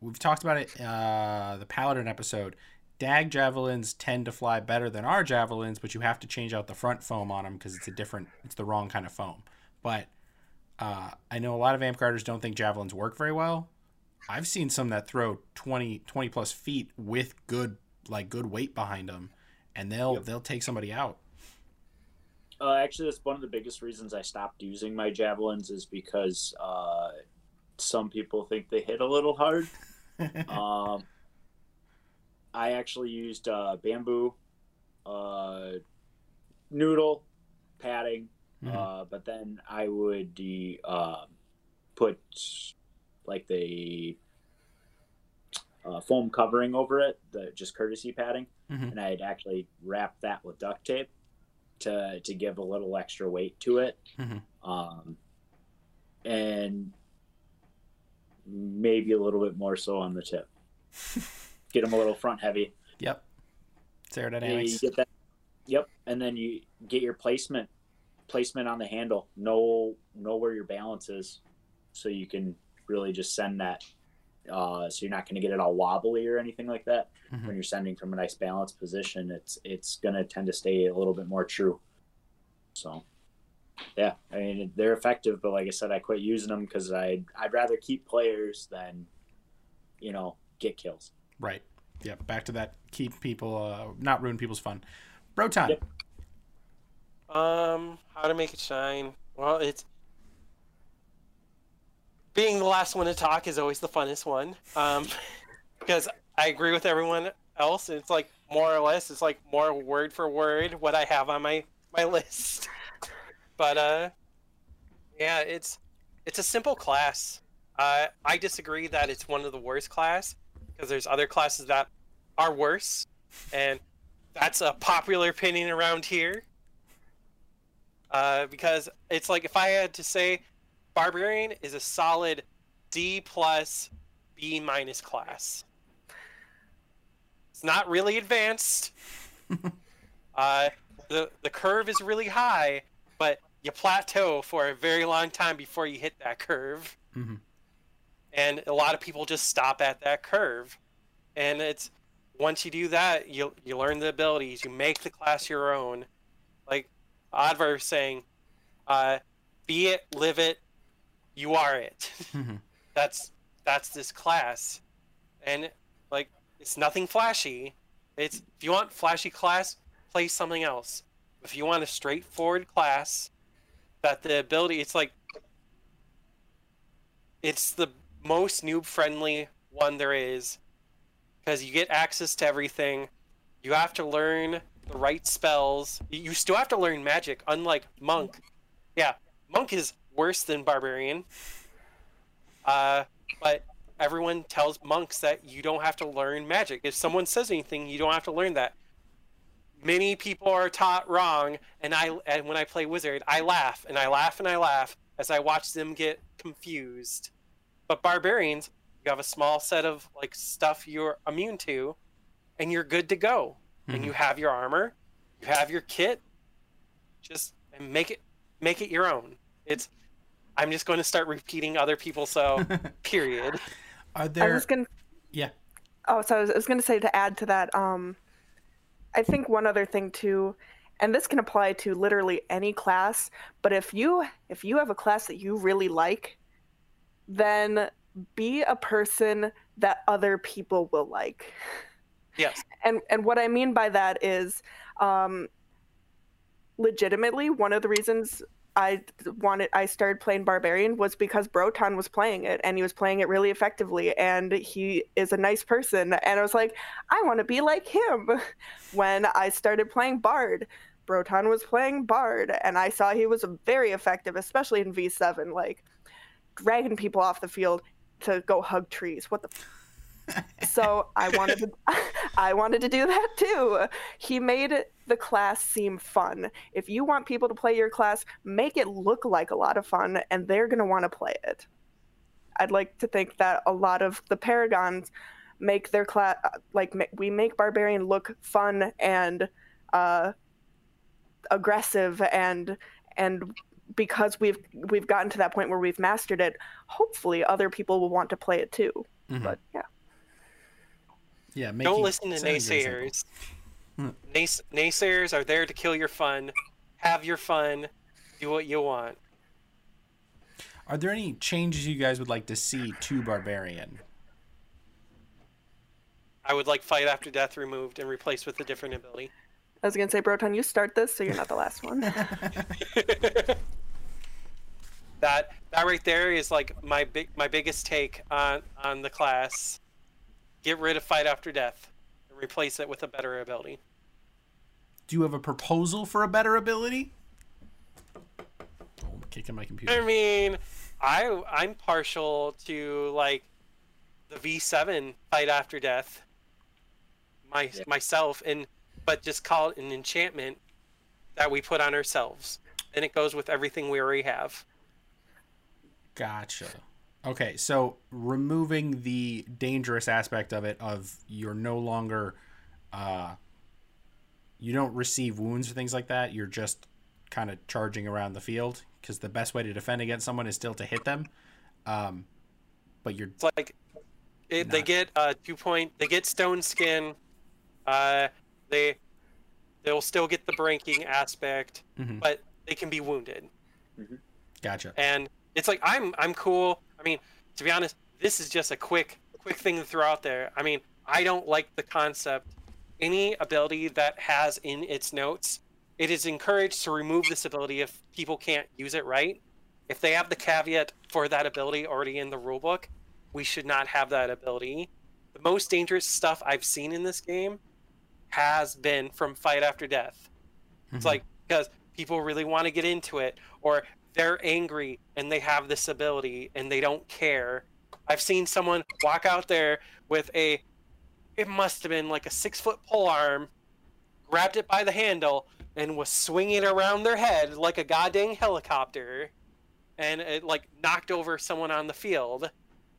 We've talked about it the Paladin episode. Dag javelins tend to fly better than our javelins, but you have to change out the front foam on them because it's the wrong kind of foam. But I know a lot of Amtgarders don't think javelins work very well. I've seen some that throw 20 plus feet with good weight behind them, and they'll take somebody out. Actually, that's one of the biggest reasons I stopped using my javelins is because some people think they hit a little hard. I actually used bamboo, noodle, padding, but then I would put like the foam covering over it, just courtesy padding, and I'd actually wrap that with duct tape to give a little extra weight to it. And maybe a little bit more so on the tip. Get them a little front heavy. Yep. It's aerodynamics. You get that. Yep. And then you get your placement on the handle. Know where your balance is, so you can really just send that. So you're not going to get it all wobbly or anything like that. When you're sending from a nice balanced position, it's going to tend to stay a little bit more true. So, yeah, I mean, they're effective, but like I said, I quit using them because I'd rather keep players than, get kills. Right. Yeah. Back to that. Keep people, not ruin people's fun. Broton. Yep. How to make it shine. Well, it's being the last one to talk is always the funnest one. Because I agree with everyone else. And it's like more or less, it's like more word for word what I have on my list. But, yeah, it's a simple class. I disagree that it's one of the worst class, because there's other classes that are worse, and that's a popular opinion around here. Because it's like, if I had to say, Barbarian is a solid D+, B- class. It's not really advanced. The curve is really high, but you plateau for a very long time before you hit that curve. And a lot of people just stop at that curve. And it's once you do that, you learn the abilities. You make the class your own. Like Oddvar was saying, be it, live it, you are it. That's this class. And like, it's nothing flashy. It's, if you want flashy class, play something else. If you want a straightforward class, that the ability, it's like, it's the most noob-friendly one there is, because you get access to everything. You have to learn the right spells. You still have to learn magic, unlike Monk. Yeah, Monk is worse than Barbarian. But everyone tells Monks that you don't have to learn magic. If someone says anything, you don't have to learn that. Many people are taught wrong, and when I play Wizard, I laugh, and I laugh, and I laugh, as I watch them get confused. But Barbarians, you have a small set of like stuff you're immune to, and you're good to go. And you have your armor, you have your kit, just and make it your own. It's, I'm just going to start repeating other people, so period. Are there... I was going to say, to add to that, I think one other thing too, and this can apply to literally any class, but if you have a class that you really like, then be a person that other people will like. Yes. And what I mean by that is, legitimately, one of the reasons I started playing Barbarian was because Broton was playing it, and he was playing it really effectively, and he is a nice person, and I was like, I want to be like him. When I started playing Bard, Broton was playing Bard, and I saw he was very effective, especially in V7, like dragging people off the field to go hug trees. What the So I wanted to do that too. He made the class seem fun. If you want people to play your class, make it look like a lot of fun, and they're going to want to play it. I'd like to think that a lot of the Paragons make their class, we make Barbarian look fun and aggressive, and because we've gotten to that point where we've mastered it, hopefully other people will want to play it too. Mm-hmm. But yeah. Yeah, don't listen to naysayers. Naysayers are there to kill your fun. Have your fun. Do what you want. Are there any changes you guys would like to see to Barbarian? I would like Fight After Death removed and replaced with a different ability. I was going to say, Broton, you start this, so you're not the last one. That right there is like my biggest take on the class. Get rid of Fight After Death and replace it with a better ability. Do you have a proposal for a better ability? Oh, I'm kicking my computer. I mean, I'm partial to like the V7 Fight After Death myself, but just call it an enchantment that we put on ourselves, and it goes with everything we already have. Gotcha. Okay, so removing the dangerous aspect of it, of you're no longer, you don't receive wounds or things like that. You're just kind of charging around the field, because the best way to defend against someone is still to hit them. But you're it's like, they get 2 point, they get stone skin, they'll still get the breaking aspect, mm-hmm. but they can be wounded. Mm-hmm. Gotcha. And it's like I'm cool. I mean, to be honest, this is just a quick thing to throw out there. I mean, I don't like the concept. Any ability that has in its notes, it is encouraged to remove this ability if people can't use it right. If they have the caveat for that ability already in the rulebook, we should not have that ability. The most dangerous stuff I've seen in this game has been from Fight After Death. Mm-hmm. It's like, because people really want to get into it, or they're angry and they have this ability and they don't care. I've seen someone walk out there with it must have been like a 6-foot pole arm, grabbed it by the handle and was swinging it around their head like a goddamn helicopter, and it like knocked over someone on the field.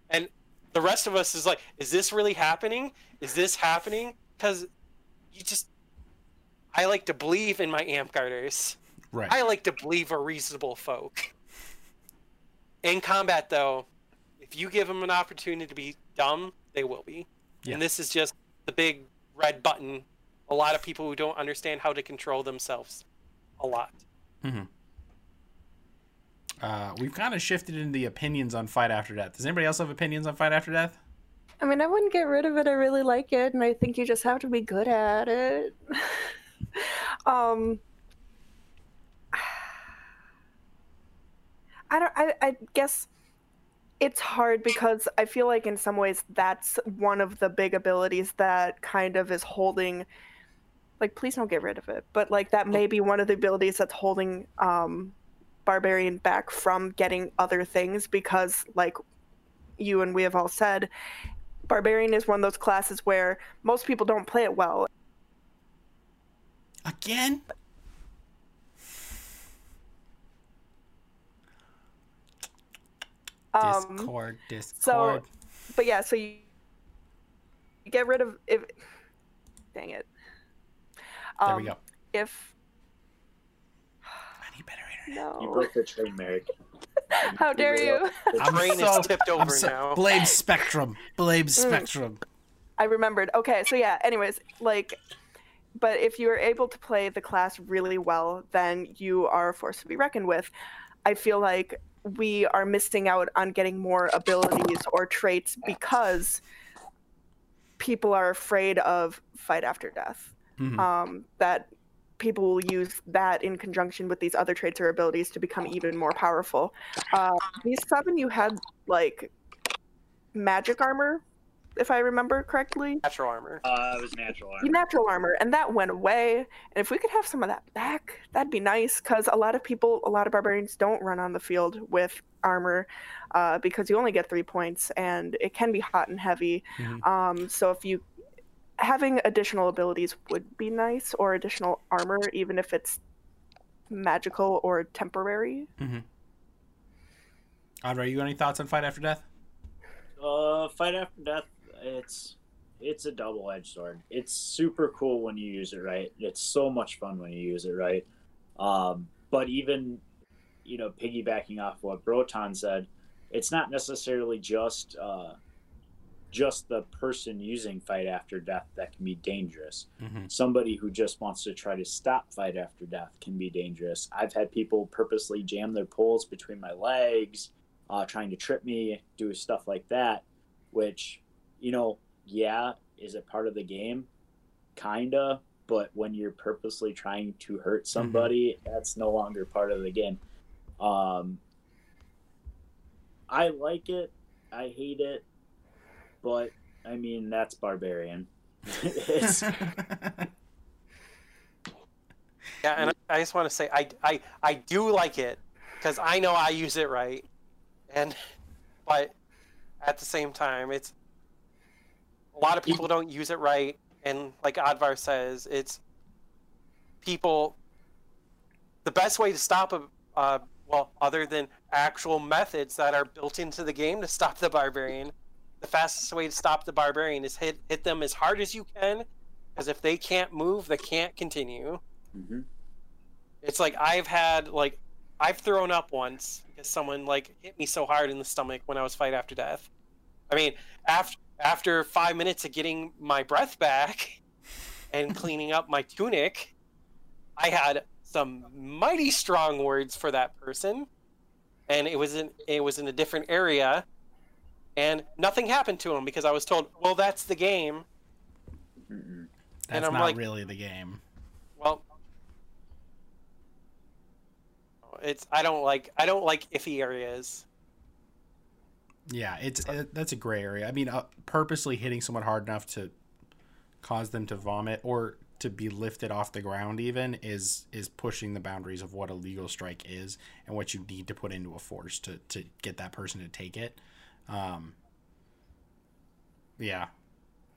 And the rest of us is like, is this really happening? Is this happening? Because I like to believe in my Amtgarders. Right. I like to believe are reasonable folk. In combat, though, if you give them an opportunity to be dumb, they will be. Yeah. And this is just the big red button. A lot of people who don't understand how to control themselves. A lot. Mm-hmm. We've kind of shifted into the opinions on Fight After Death. Does anybody else have opinions on Fight After Death? I mean, I wouldn't get rid of it. I really like it, and I think you just have to be good at it. I guess it's hard, because I feel like in some ways that's one of the big abilities that kind of is holding, like, please don't get rid of it, but like that may be one of the abilities that's holding Barbarian back from getting other things, because like you and we have all said, Barbarian is one of those classes where most people don't play it well. Again? Discord. So, but yeah, so you get rid of if. Dang it. There we go. If. I need better internet. No. You broke the train, Merrick. How dare you? The train is tipped over now. Blame Spectrum. Blame Spectrum. I remembered. Okay, so yeah. Anyways, like, but if you are able to play the class really well, then you are a force to be reckoned with. I feel like we are missing out on getting more abilities or traits because people are afraid of Fight After Death. Mm-hmm. That people will use that in conjunction with these other traits or abilities to become even more powerful. V7, you had like magic armor, if I remember correctly. Natural armor. It was natural armor. Natural armor, and that went away. And if we could have some of that back, that'd be nice, because a lot of Barbarians don't run on the field with armor because you only get 3 points, and it can be hot and heavy. Mm-hmm. So if you having additional abilities would be nice, or additional armor, even if it's magical or temporary. Mm-hmm. Oddvar, you got any thoughts on Fight After Death? Fight After Death. It's it's a double-edged sword. It's super cool when you use it right. It's so much fun when you use it right. But even, you know, piggybacking off what Broton said, it's not necessarily just the person using fight after death that can be dangerous. Mm-hmm. Somebody who just wants to try to stop fight after death can be dangerous. I've had people purposely jam their poles between my legs, trying to trip me, do stuff like that, which, you know, yeah, is it part of the game? Kinda, but when you're purposely trying to hurt somebody, mm-hmm. that's no longer part of the game. I like it. I hate it. But, I mean, that's barbarian. Yeah, and I just want to say, I do like it, because I know I use it right. But at the same time, it's a lot of people don't use it right. And like Oddvar says, it's people... The best way to stop well, other than actual methods that are built into the game to stop the barbarian... The fastest way to stop the barbarian is hit them as hard as you can, because if they can't move, they can't continue. Mm-hmm. It's like I've thrown up once because someone like hit me so hard in the stomach when I was fight after death. I mean, after 5 minutes of getting my breath back and cleaning up my tunic, I had some mighty strong words for that person, and it was in a different area. And nothing happened to him because I was told, well, that's the game. Mm-mm. That's not like, really the game. Well, it's I don't like iffy areas. Yeah, that's a gray area. I mean, purposely hitting someone hard enough to cause them to vomit or to be lifted off the ground even is pushing the boundaries of what a legal strike is and what you need to put into a force to get that person to take it. Yeah,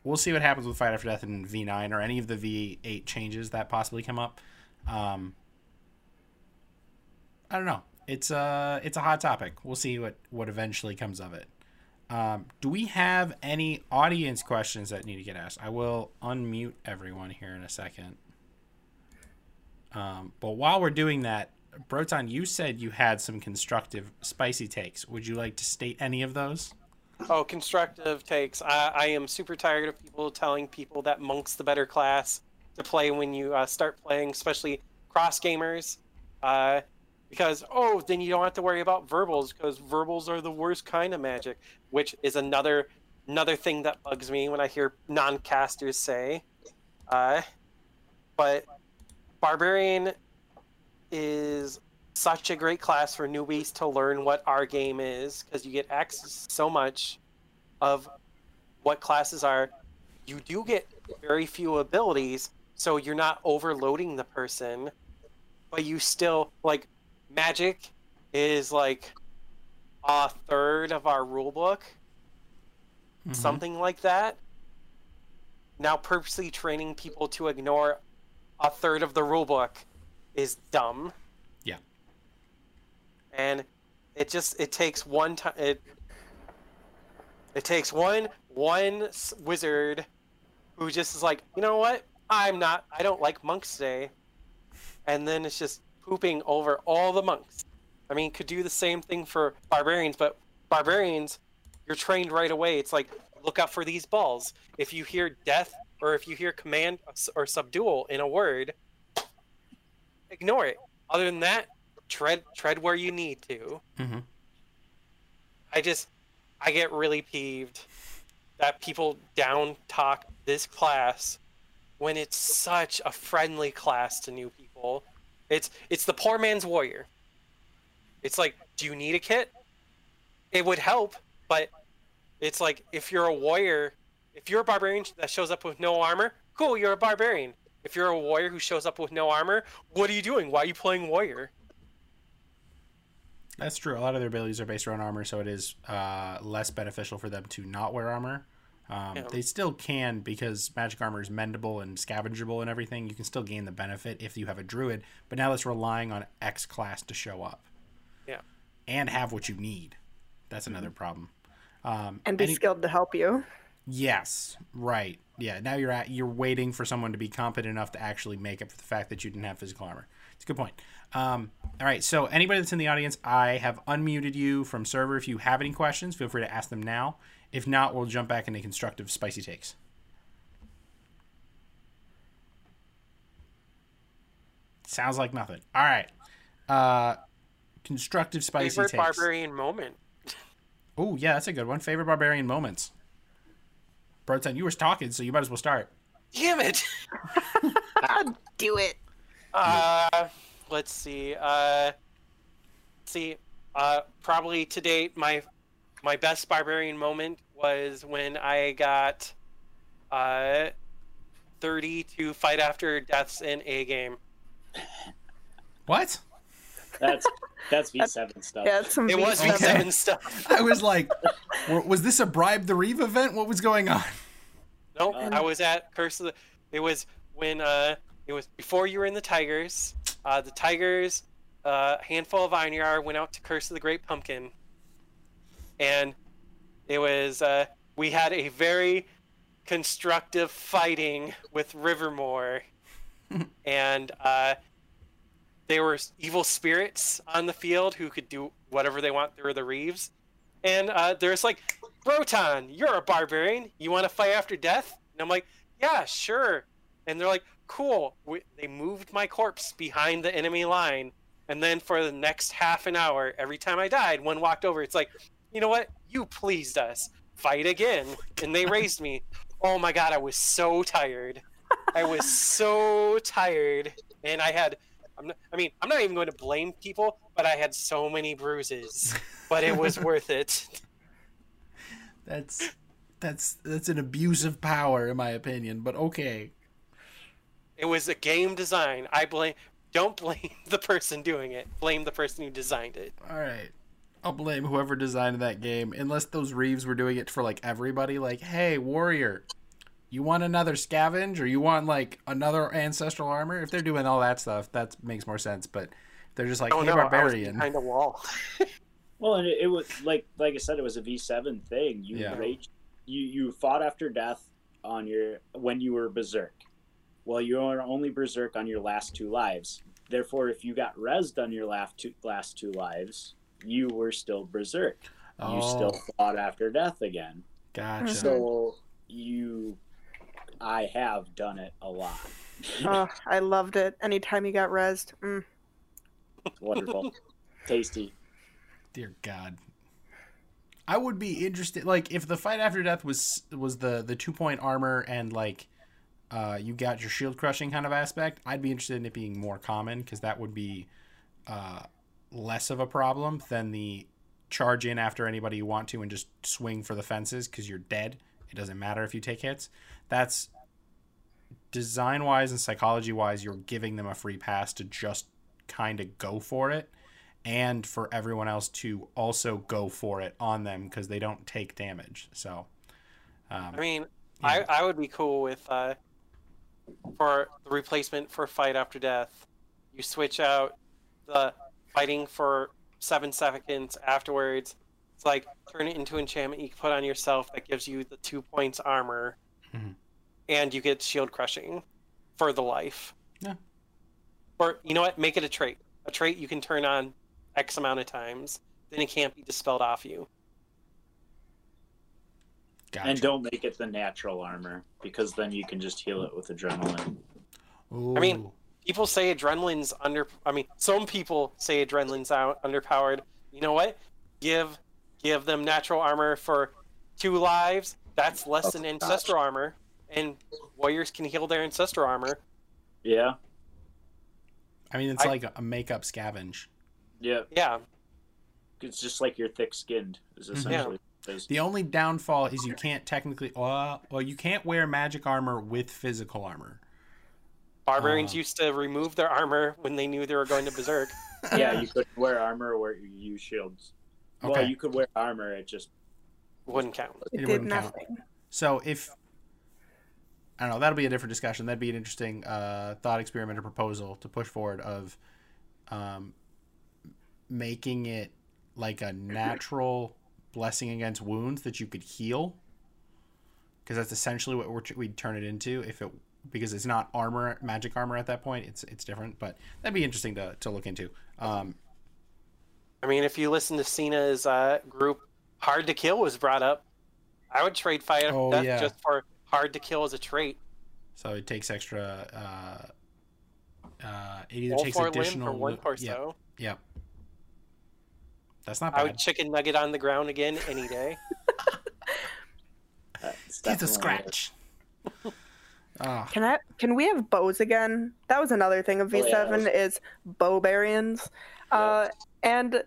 we'll see what happens with Fight After Death in V9 or any of the V8 changes that possibly come up. I don't know. It's a hot topic. We'll see what eventually comes of it. Do we have any audience questions that need to get asked? I will unmute everyone here in a second. But while we're doing that, Broton, you said you had some constructive, spicy takes. Would you like to state any of those? Oh, constructive takes. I am super tired of people telling people that Monk's the better class to play when you start playing, especially cross-gamers, because, oh, then you don't have to worry about verbals because verbals are the worst kind of magic, which is another thing that bugs me when I hear non-casters say. But Barbarian... is such a great class for newbies to learn what our game is, because you get access to so much of what classes are. You do get very few abilities, so you're not overloading the person, but you still, like, magic is like a third of our rule book, mm-hmm. something like that. Now purposely training people to ignore a third of the rule book is dumb. Yeah. And it takes one time. It takes one wizard who just is like, you know what? I don't like monks today. And then it's just pooping over all the monks. I mean, could do the same thing for barbarians, but barbarians, you're trained right away. It's like, look out for these balls. If you hear death or if you hear command or subdual in a word, ignore it. Other than that, tread where you need to. Mm-hmm. I get really peeved that people down talk this class when it's such a friendly class to new people. It's the poor man's warrior. It's like, do you need a kit? It would help, but it's like, if you're a warrior, if you're a barbarian that shows up with no armor, cool, you're a barbarian. If you're a warrior who shows up with no armor, what are you doing? Why are you playing warrior? That's true. A lot of their abilities are based around armor, so it is less beneficial for them to not wear armor. Yeah. They still can, because magic armor is mendable and scavengeable and everything. You can still gain the benefit if you have a druid, but now that's relying on X class to show up. Yeah. And have what you need. That's another problem. And be skilled to help you. Yes, right. Yeah, now you're waiting for someone to be competent enough to actually make up for the fact that you didn't have physical armor. It's a good point. All right, so anybody that's in the audience, I have unmuted you from server. If you have any questions, feel free to ask them now. If not, we'll jump back into constructive spicy takes. Sounds like nothing. All right. Constructive spicy takes. Favorite barbarian moment. Oh, yeah, that's a good one. Favorite barbarian moments. Broton, you were talking, so you might as well start. Damn it. I'll do it. Let's see. Probably to date, my best barbarian moment was when I got 30 to fight after deaths in a game. What? That's V7 stuff. Yeah, it was V7 stuff. I was like, was this a Bribe the Reeve event? What was going on? No, nope, I was at Curse of the... It was when... it was before you were in the Tigers. The Tigers, a handful of Einyar went out to Curse of the Great Pumpkin. And it was... we had a very constructive fighting with Rivermore. And... They were evil spirits on the field who could do whatever they want through the Reeves. And there's like, Broton, you're a barbarian. You want to fight after death? And I'm like, yeah, sure. And they're like, cool. They moved my corpse behind the enemy line. And then for the next half an hour, every time I died, one walked over. It's like, you know what? You pleased us. Fight again. And they raised me. Oh my God, I was so tired. I was so tired. And I had... I'm not even going to blame people, but I had so many bruises, but it was worth it. That's an abuse of power, in my opinion, but okay. It was a game design. Don't blame the person doing it. Blame the person who designed it. All right. I'll blame whoever designed that game, unless those Reeves were doing it for, like, everybody. Like, hey, warrior, you want another scavenge, or you want like another ancestral armor? If they're doing all that stuff, that makes more sense. But they're just like, hey, barbarian, behind the wall. Well, and it was like I said, it was a V7 thing. You raged, you fought after death when you were berserk. Well, you are only berserk on your last two lives. Therefore, if you got rezzed on your last two lives, you were still berserk. Oh. You still fought after death again. Gotcha. So you. I have done it a lot. Oh, I loved it. Anytime you got rezzed. Mm. Wonderful. Tasty. Dear God. I would be interested, like, if the fight after death was the 2-point armor and, like, you got your shield crushing kind of aspect, I'd be interested in it being more common, because that would be less of a problem than the charge in after anybody you want to and just swing for the fences because you're dead. It doesn't matter if you take hits. That's design-wise and psychology-wise, you're giving them a free pass to just kind of go for it, and for everyone else to also go for it on them because they don't take damage. So, I mean, yeah. I would be cool with for the replacement for fight after death. You switch out the fighting for 7 seconds afterwards. It's like, turn it into enchantment you can put on yourself that gives you the 2 points armor, mm-hmm. and you get shield crushing for the life. Yeah. Or, you know what? Make it a trait. A trait you can turn on X amount of times. Then it can't be dispelled off you. Gotcha. And don't make it the natural armor, because then you can just heal it with adrenaline. Ooh. I mean, people say adrenaline's some people say adrenaline's underpowered. You know what? Give them natural armor for 2 lives. That's less than ancestral armor, and warriors can heal their ancestral armor. Yeah. I mean, it's like a makeup scavenge. Yeah. Yeah. It's just like you're thick-skinned. Is essentially the only downfall is you can't technically. Well, you can't wear magic armor with physical armor. Barbarians used to remove their armor when they knew they were going to berserk. Yeah, you could wear armor or use shields. Okay. Well, you could wear armor, it just wouldn't count. It did nothing. Count. So if... I don't know, that'll be a different discussion. That'd be an interesting thought experiment or proposal to push forward of making it like a natural blessing against wounds that you could heal because that's essentially what we'd turn it into if it, because it's not armor, magic armor at that point. It's different, but that'd be interesting to look into. I mean, if you listen to Cena's group, Hard to Kill was brought up. I would trade Fire of Death just for Hard to Kill as a trait. So it takes extra. It either takes additional for one torso. Yeah. That's not bad. I would chicken nugget on the ground again any day. It's a scratch. Oh. Can we have bows again? That was another thing of V7 is bowbarians. Yeah. And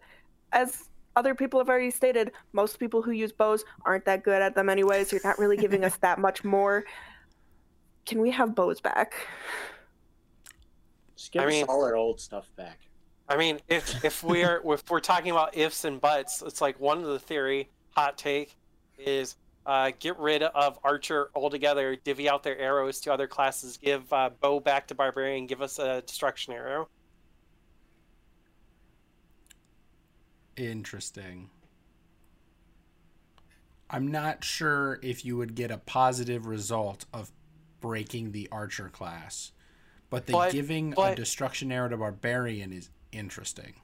as other people have already stated, most people who use bows aren't that good at them anyway, so you're not really giving us that much more. Can we have bows back? Just give us all our old stuff back. I mean, if we're talking about ifs and buts, it's like one of the hot take is get rid of archer altogether, divvy out their arrows to other classes, give bow back to barbarian, give us a destruction arrow. Interesting. I'm not sure if you would get a positive result of breaking the archer class, but giving a destruction arrow to barbarian is interesting.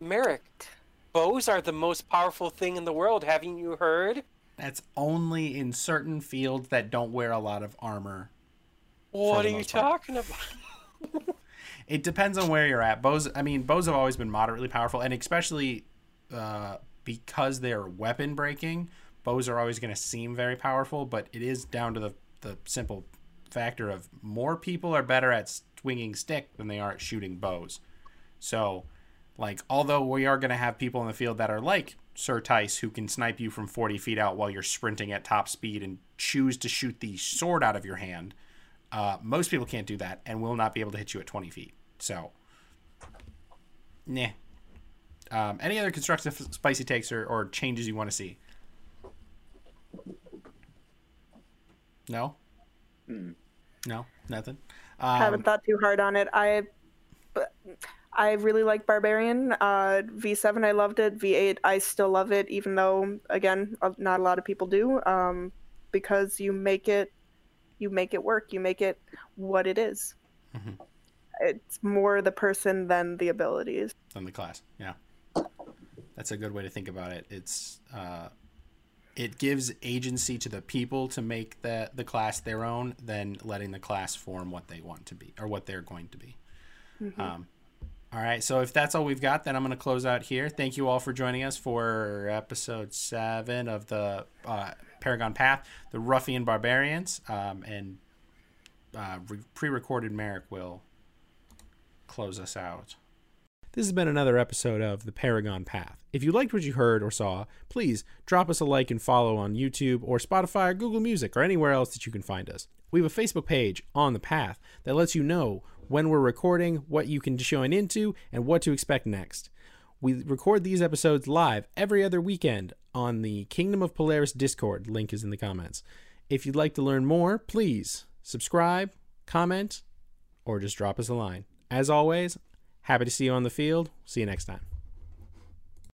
Merrick, bows are the most powerful thing in the world. Haven't you heard? That's only in certain fields that don't wear a lot of armor. What are you talking about? It depends on where you're at. Bows have always been moderately powerful, and especially because they're weapon breaking, bows are always going to seem very powerful, but it is down to the simple factor of more people are better at swinging stick than they are at shooting bows. So, like, although we are going to have people in the field that are like Sir Tice, who can snipe you from 40 feet out while you're sprinting at top speed and choose to shoot the sword out of your hand, most people can't do that and will not be able to hit you at 20 feet. So, nah. Any other constructive spicy takes or changes you want to see? No? Mm. No? Nothing? I haven't thought too hard on it. I really like Barbarian. V7, I loved it. V8, I still love it, even though, again, not a lot of people do, because you make it work. You make it what it is. Mm-hmm. It's more the person than the abilities. Than the class, yeah. That's a good way to think about it. It's it gives agency to the people to make the class their own than letting the class form what they want to be or what they're going to be. Mm-hmm. All right, so if that's all we've got, then I'm going to close out here. Thank you all for joining us for episode 7 of the Paragon Path, the Ruffian Barbarians, and pre-recorded Merrick will close us out. This has been another episode of the Paragon Path. If you liked what you heard or saw, please drop us a like and follow on YouTube or Spotify or Google Music or anywhere else that you can find us. We have a Facebook page on the path that lets you know when we're recording, what you can join into, and what to expect next. We record these episodes live every other weekend on the Kingdom of Polaris Discord. Link is in the comments. If you'd like to learn more, please subscribe, comment, or just drop us a line. As always, happy to see you on the field. See you next time.